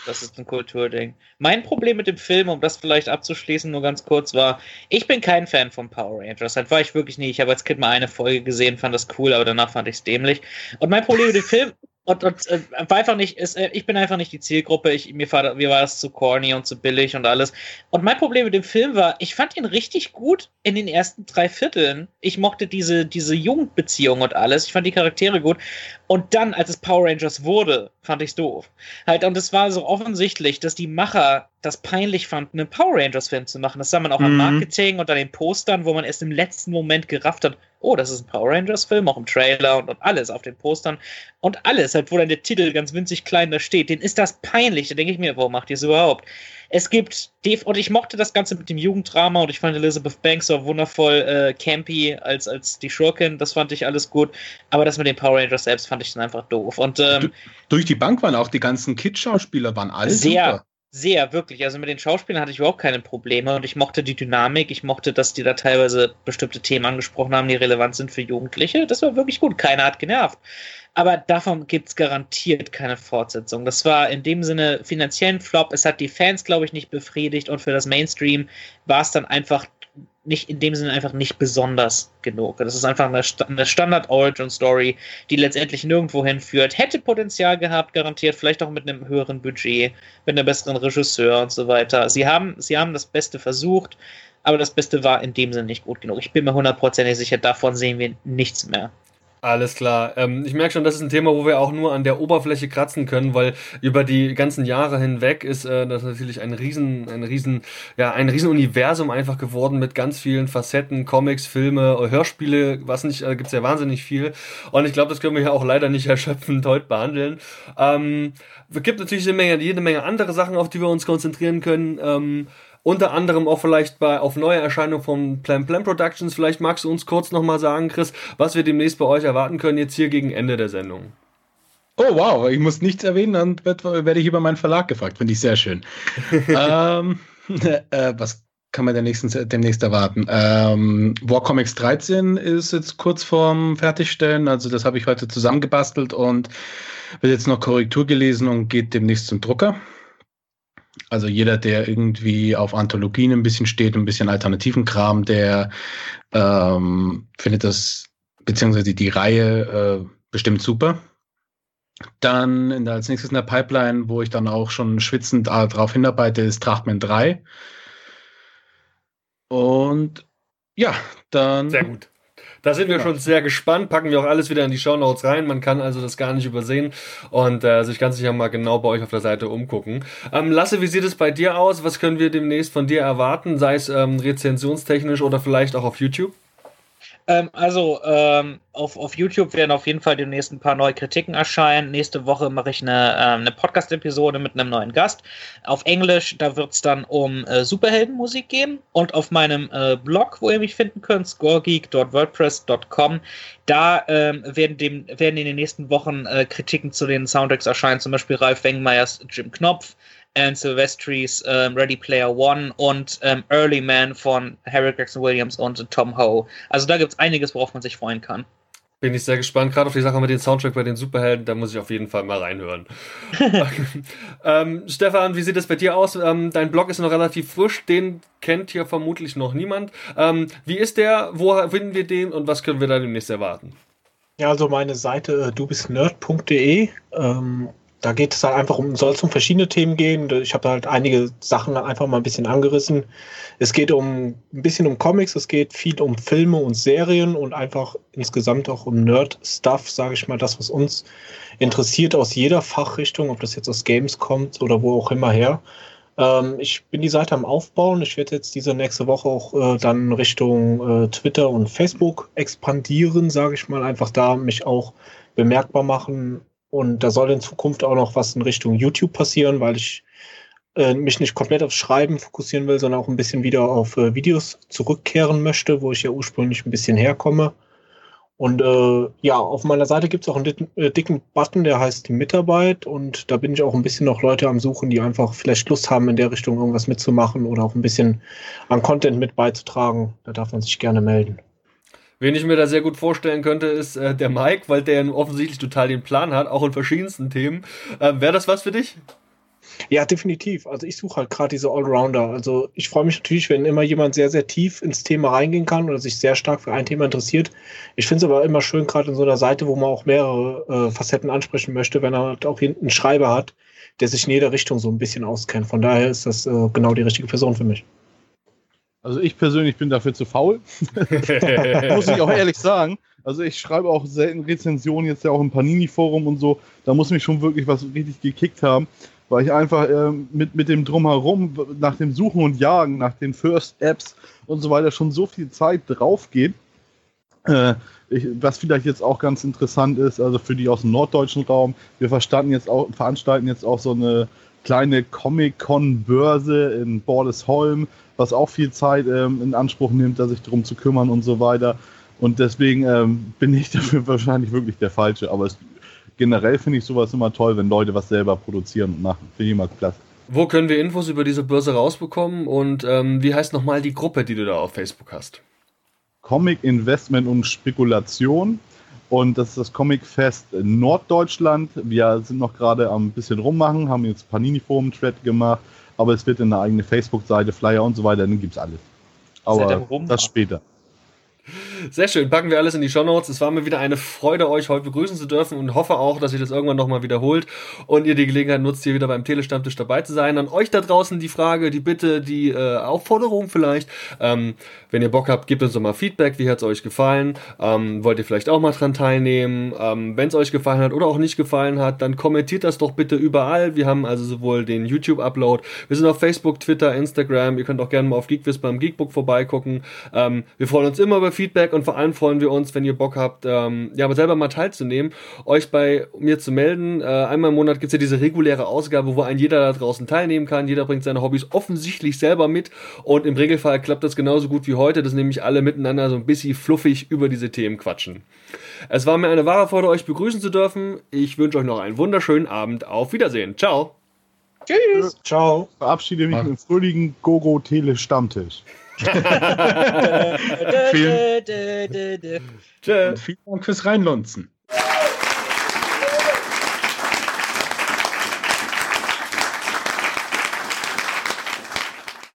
Das ist ein Kulturding. Mein Problem mit dem Film, um das vielleicht abzuschließen, nur ganz kurz, war, ich bin kein Fan von Power Rangers. Das war ich wirklich nie. Ich habe als Kind mal eine Folge gesehen, fand das cool, aber danach fand ich es dämlich. Und mein Problem mit dem Film Und war einfach nicht, ich bin einfach nicht die Zielgruppe, mir war das zu corny und zu billig und alles. Und mein Problem mit dem Film war, ich fand ihn richtig gut in den ersten 3 Vierteln. Ich mochte diese Jugendbeziehung und alles, ich fand die Charaktere gut. Und dann, als es Power Rangers wurde, fand ich es doof. Halt, und es war so offensichtlich, dass die Macher das peinlich fanden, einen Power Rangers-Film zu machen. Das sah man auch am Marketing und an den Postern, wo man erst im letzten Moment gerafft hat, oh, das ist ein Power Rangers-Film, auch im Trailer und alles auf den Postern. Und alles, halt, wo dann der Titel ganz winzig klein da steht, denen ist das peinlich. Da denke ich mir, warum macht ihr es überhaupt? Es gibt, und ich mochte das Ganze mit dem Jugenddrama und ich fand Elizabeth Banks so wundervoll campy als die Schurkin, das fand ich alles gut, aber das mit den Power Rangers selbst fand ich dann einfach doof. Und durch die Bank waren auch die ganzen Kids-Schauspieler, waren alle sehr super. Sehr, wirklich. Also mit den Schauspielern hatte ich überhaupt keine Probleme und ich mochte die Dynamik, ich mochte, dass die da teilweise bestimmte Themen angesprochen haben, die relevant sind für Jugendliche. Das war wirklich gut, keiner hat genervt. Aber davon gibt's garantiert keine Fortsetzung. Das war in dem Sinne finanziell ein Flop, es hat die Fans, glaube ich, nicht befriedigt und für das Mainstream war es dann einfach nicht, in dem Sinne einfach nicht besonders genug. Das ist einfach eine Standard-Origin-Story, die letztendlich nirgendwo hinführt. Hätte Potenzial gehabt, garantiert, vielleicht auch mit einem höheren Budget, mit einem besseren Regisseur und so weiter. Sie haben das Beste versucht, aber das Beste war in dem Sinne nicht gut genug. Ich bin mir 100% sicher, davon sehen wir nichts mehr. Alles klar. Ich merke schon, das ist ein Thema, wo wir auch nur an der Oberfläche kratzen können, weil über die ganzen Jahre hinweg ist das natürlich ein riesen Universum einfach geworden mit ganz vielen Facetten, Comics, Filme, Hörspiele, was nicht, gibt's ja wahnsinnig viel. Und ich glaube, das können wir ja auch leider nicht erschöpfend heute behandeln. Es gibt natürlich jede Menge andere Sachen, auf die wir uns konzentrieren können. Unter anderem auch vielleicht auf neue Erscheinung von Plan Plan Productions. Vielleicht magst du uns kurz nochmal sagen, Chris, was wir demnächst bei euch erwarten können, jetzt hier gegen Ende der Sendung. Oh wow, ich muss nichts erwähnen, dann werde ich über meinen Verlag gefragt. Finde ich sehr schön. Was kann man demnächst erwarten? War Comics 13 ist jetzt kurz vorm Fertigstellen. Also das habe ich heute zusammengebastelt und wird jetzt noch Korrektur gelesen und geht demnächst zum Drucker. Also jeder, der irgendwie auf Anthologien ein bisschen steht, ein bisschen alternativen Kram, der findet das, beziehungsweise die Reihe bestimmt super. Dann als nächstes in der Pipeline, wo ich dann auch schon schwitzend drauf hinarbeite, ist Trachtmann 3. Und ja, dann... Sehr gut. Da sind wir schon sehr gespannt, packen wir auch alles wieder in die Shownotes rein, man kann also das gar nicht übersehen und sich ganz sicher mal genau bei euch auf der Seite umgucken. Lasse, wie sieht es bei dir aus? Was können wir demnächst von dir erwarten, sei es rezensionstechnisch oder vielleicht auch auf YouTube? Auf YouTube werden auf jeden Fall demnächst ein paar neue Kritiken erscheinen. Nächste Woche mache ich eine Podcast-Episode mit einem neuen Gast. Auf Englisch, da wird es dann um Superheldenmusik gehen. Und auf meinem Blog, wo ihr mich finden könnt, scoregeek.wordpress.com, da werden in den nächsten Wochen Kritiken zu den Soundtracks erscheinen. Zum Beispiel Ralf Wengmeyers Jim Knopf, Alan Silvestri's Ready Player One und Early Man von Harry Gregson Williams und Tom Ho. Also da gibt es einiges, worauf man sich freuen kann. Bin ich sehr gespannt, gerade auf die Sache mit dem Soundtrack bei den Superhelden, da muss ich auf jeden Fall mal reinhören. Stefan, wie sieht es bei dir aus? Dein Blog ist noch relativ frisch, den kennt hier vermutlich noch niemand. Wie ist der, wo finden wir den und was können wir da demnächst erwarten? Ja, also meine Seite dubisnerd.de, da geht es halt einfach soll es um verschiedene Themen gehen. Ich habe halt einige Sachen einfach mal ein bisschen angerissen. Es geht ein bisschen um Comics, es geht viel um Filme und Serien und einfach insgesamt auch um Nerd-Stuff, sage ich mal, das, was uns interessiert aus jeder Fachrichtung, ob das jetzt aus Games kommt oder wo auch immer her. Ich bin die Seite am Aufbauen. Ich werde jetzt diese nächste Woche auch dann Richtung Twitter und Facebook expandieren, sage ich mal, einfach da mich auch bemerkbar machen. Und da soll in Zukunft auch noch was in Richtung YouTube passieren, weil ich mich nicht komplett aufs Schreiben fokussieren will, sondern auch ein bisschen wieder auf Videos zurückkehren möchte, wo ich ja ursprünglich ein bisschen herkomme. Und auf meiner Seite gibt es auch einen dicken Button, der heißt die Mitarbeit. Und da bin ich auch ein bisschen noch Leute am Suchen, die einfach vielleicht Lust haben, in der Richtung irgendwas mitzumachen oder auch ein bisschen an Content mit beizutragen. Da darf man sich gerne melden. Wen ich mir da sehr gut vorstellen könnte, ist der Mike, weil der offensichtlich total den Plan hat, auch in verschiedensten Themen. Wäre das was für dich? Ja, definitiv. Also ich suche halt gerade diese Allrounder. Also ich freue mich natürlich, wenn immer jemand sehr, sehr tief ins Thema reingehen kann oder sich sehr stark für ein Thema interessiert. Ich finde es aber immer schön, gerade in so einer Seite, wo man auch mehrere Facetten ansprechen möchte, wenn er halt auch hinten einen Schreiber hat, der sich in jeder Richtung so ein bisschen auskennt. Von daher ist das genau die richtige Person für mich. Also ich persönlich bin dafür zu faul. Muss ich auch ehrlich sagen. Also ich schreibe auch selten Rezensionen, jetzt ja auch im Panini-Forum und so. Da muss mich schon wirklich was richtig gekickt haben, weil ich einfach mit dem Drumherum, nach dem Suchen und Jagen, nach den First-Apps und so weiter schon so viel Zeit draufgeht. Was vielleicht jetzt auch ganz interessant ist, also für die aus dem norddeutschen Raum, wir veranstalten jetzt auch so eine kleine Comic-Con-Börse in Bordesholm, was auch viel Zeit in Anspruch nimmt, da sich drum zu kümmern und so weiter. Und deswegen bin ich dafür wahrscheinlich wirklich der Falsche. Aber generell finde ich sowas immer toll, wenn Leute was selber produzieren und machen. Finde ich immer klasse. Wo können wir Infos über diese Börse rausbekommen? Und wie heißt nochmal die Gruppe, die du da auf Facebook hast? Comic Investment und Spekulation. Und das ist das Comicfest in Norddeutschland. Wir sind noch gerade am bisschen rummachen, haben jetzt Panini-Forum-Thread gemacht. Aber es wird in eine eigene Facebook-Seite, Flyer und so weiter, dann gibt's alles. Aber das später. Sehr schön, packen wir alles in die Shownotes. Es war mir wieder eine Freude, euch heute begrüßen zu dürfen und hoffe auch, dass ihr das irgendwann nochmal wiederholt und ihr die Gelegenheit nutzt, hier wieder beim TeleStammtisch dabei zu sein. An euch da draußen die Frage, die Bitte, die Aufforderung vielleicht. Wenn ihr Bock habt, gebt uns doch mal Feedback, wie hat es euch gefallen? Wollt ihr vielleicht auch mal dran teilnehmen? Wenn es euch gefallen hat oder auch nicht gefallen hat, dann kommentiert das doch bitte überall. Wir haben also sowohl den YouTube-Upload, wir sind auf Facebook, Twitter, Instagram. Ihr könnt auch gerne mal auf GeekWiz beim Geekbook vorbeigucken. Wir freuen uns immer über Feedback und vor allem freuen wir uns, wenn ihr Bock habt, aber selber mal teilzunehmen, euch bei mir zu melden. Einmal im Monat gibt es ja diese reguläre Ausgabe, wo ein jeder da draußen teilnehmen kann. Jeder bringt seine Hobbys offensichtlich selber mit und im Regelfall klappt das genauso gut wie heute, dass nämlich alle miteinander so ein bisschen fluffig über diese Themen quatschen. Es war mir eine wahre Freude, euch begrüßen zu dürfen. Ich wünsche euch noch einen wunderschönen Abend. Auf Wiedersehen. Ciao. Tschüss. Ciao. Verabschiede mich mit dem fröhlichen Gogo-Tele-Stammtisch. Vielen Dank fürs Reinlunzen.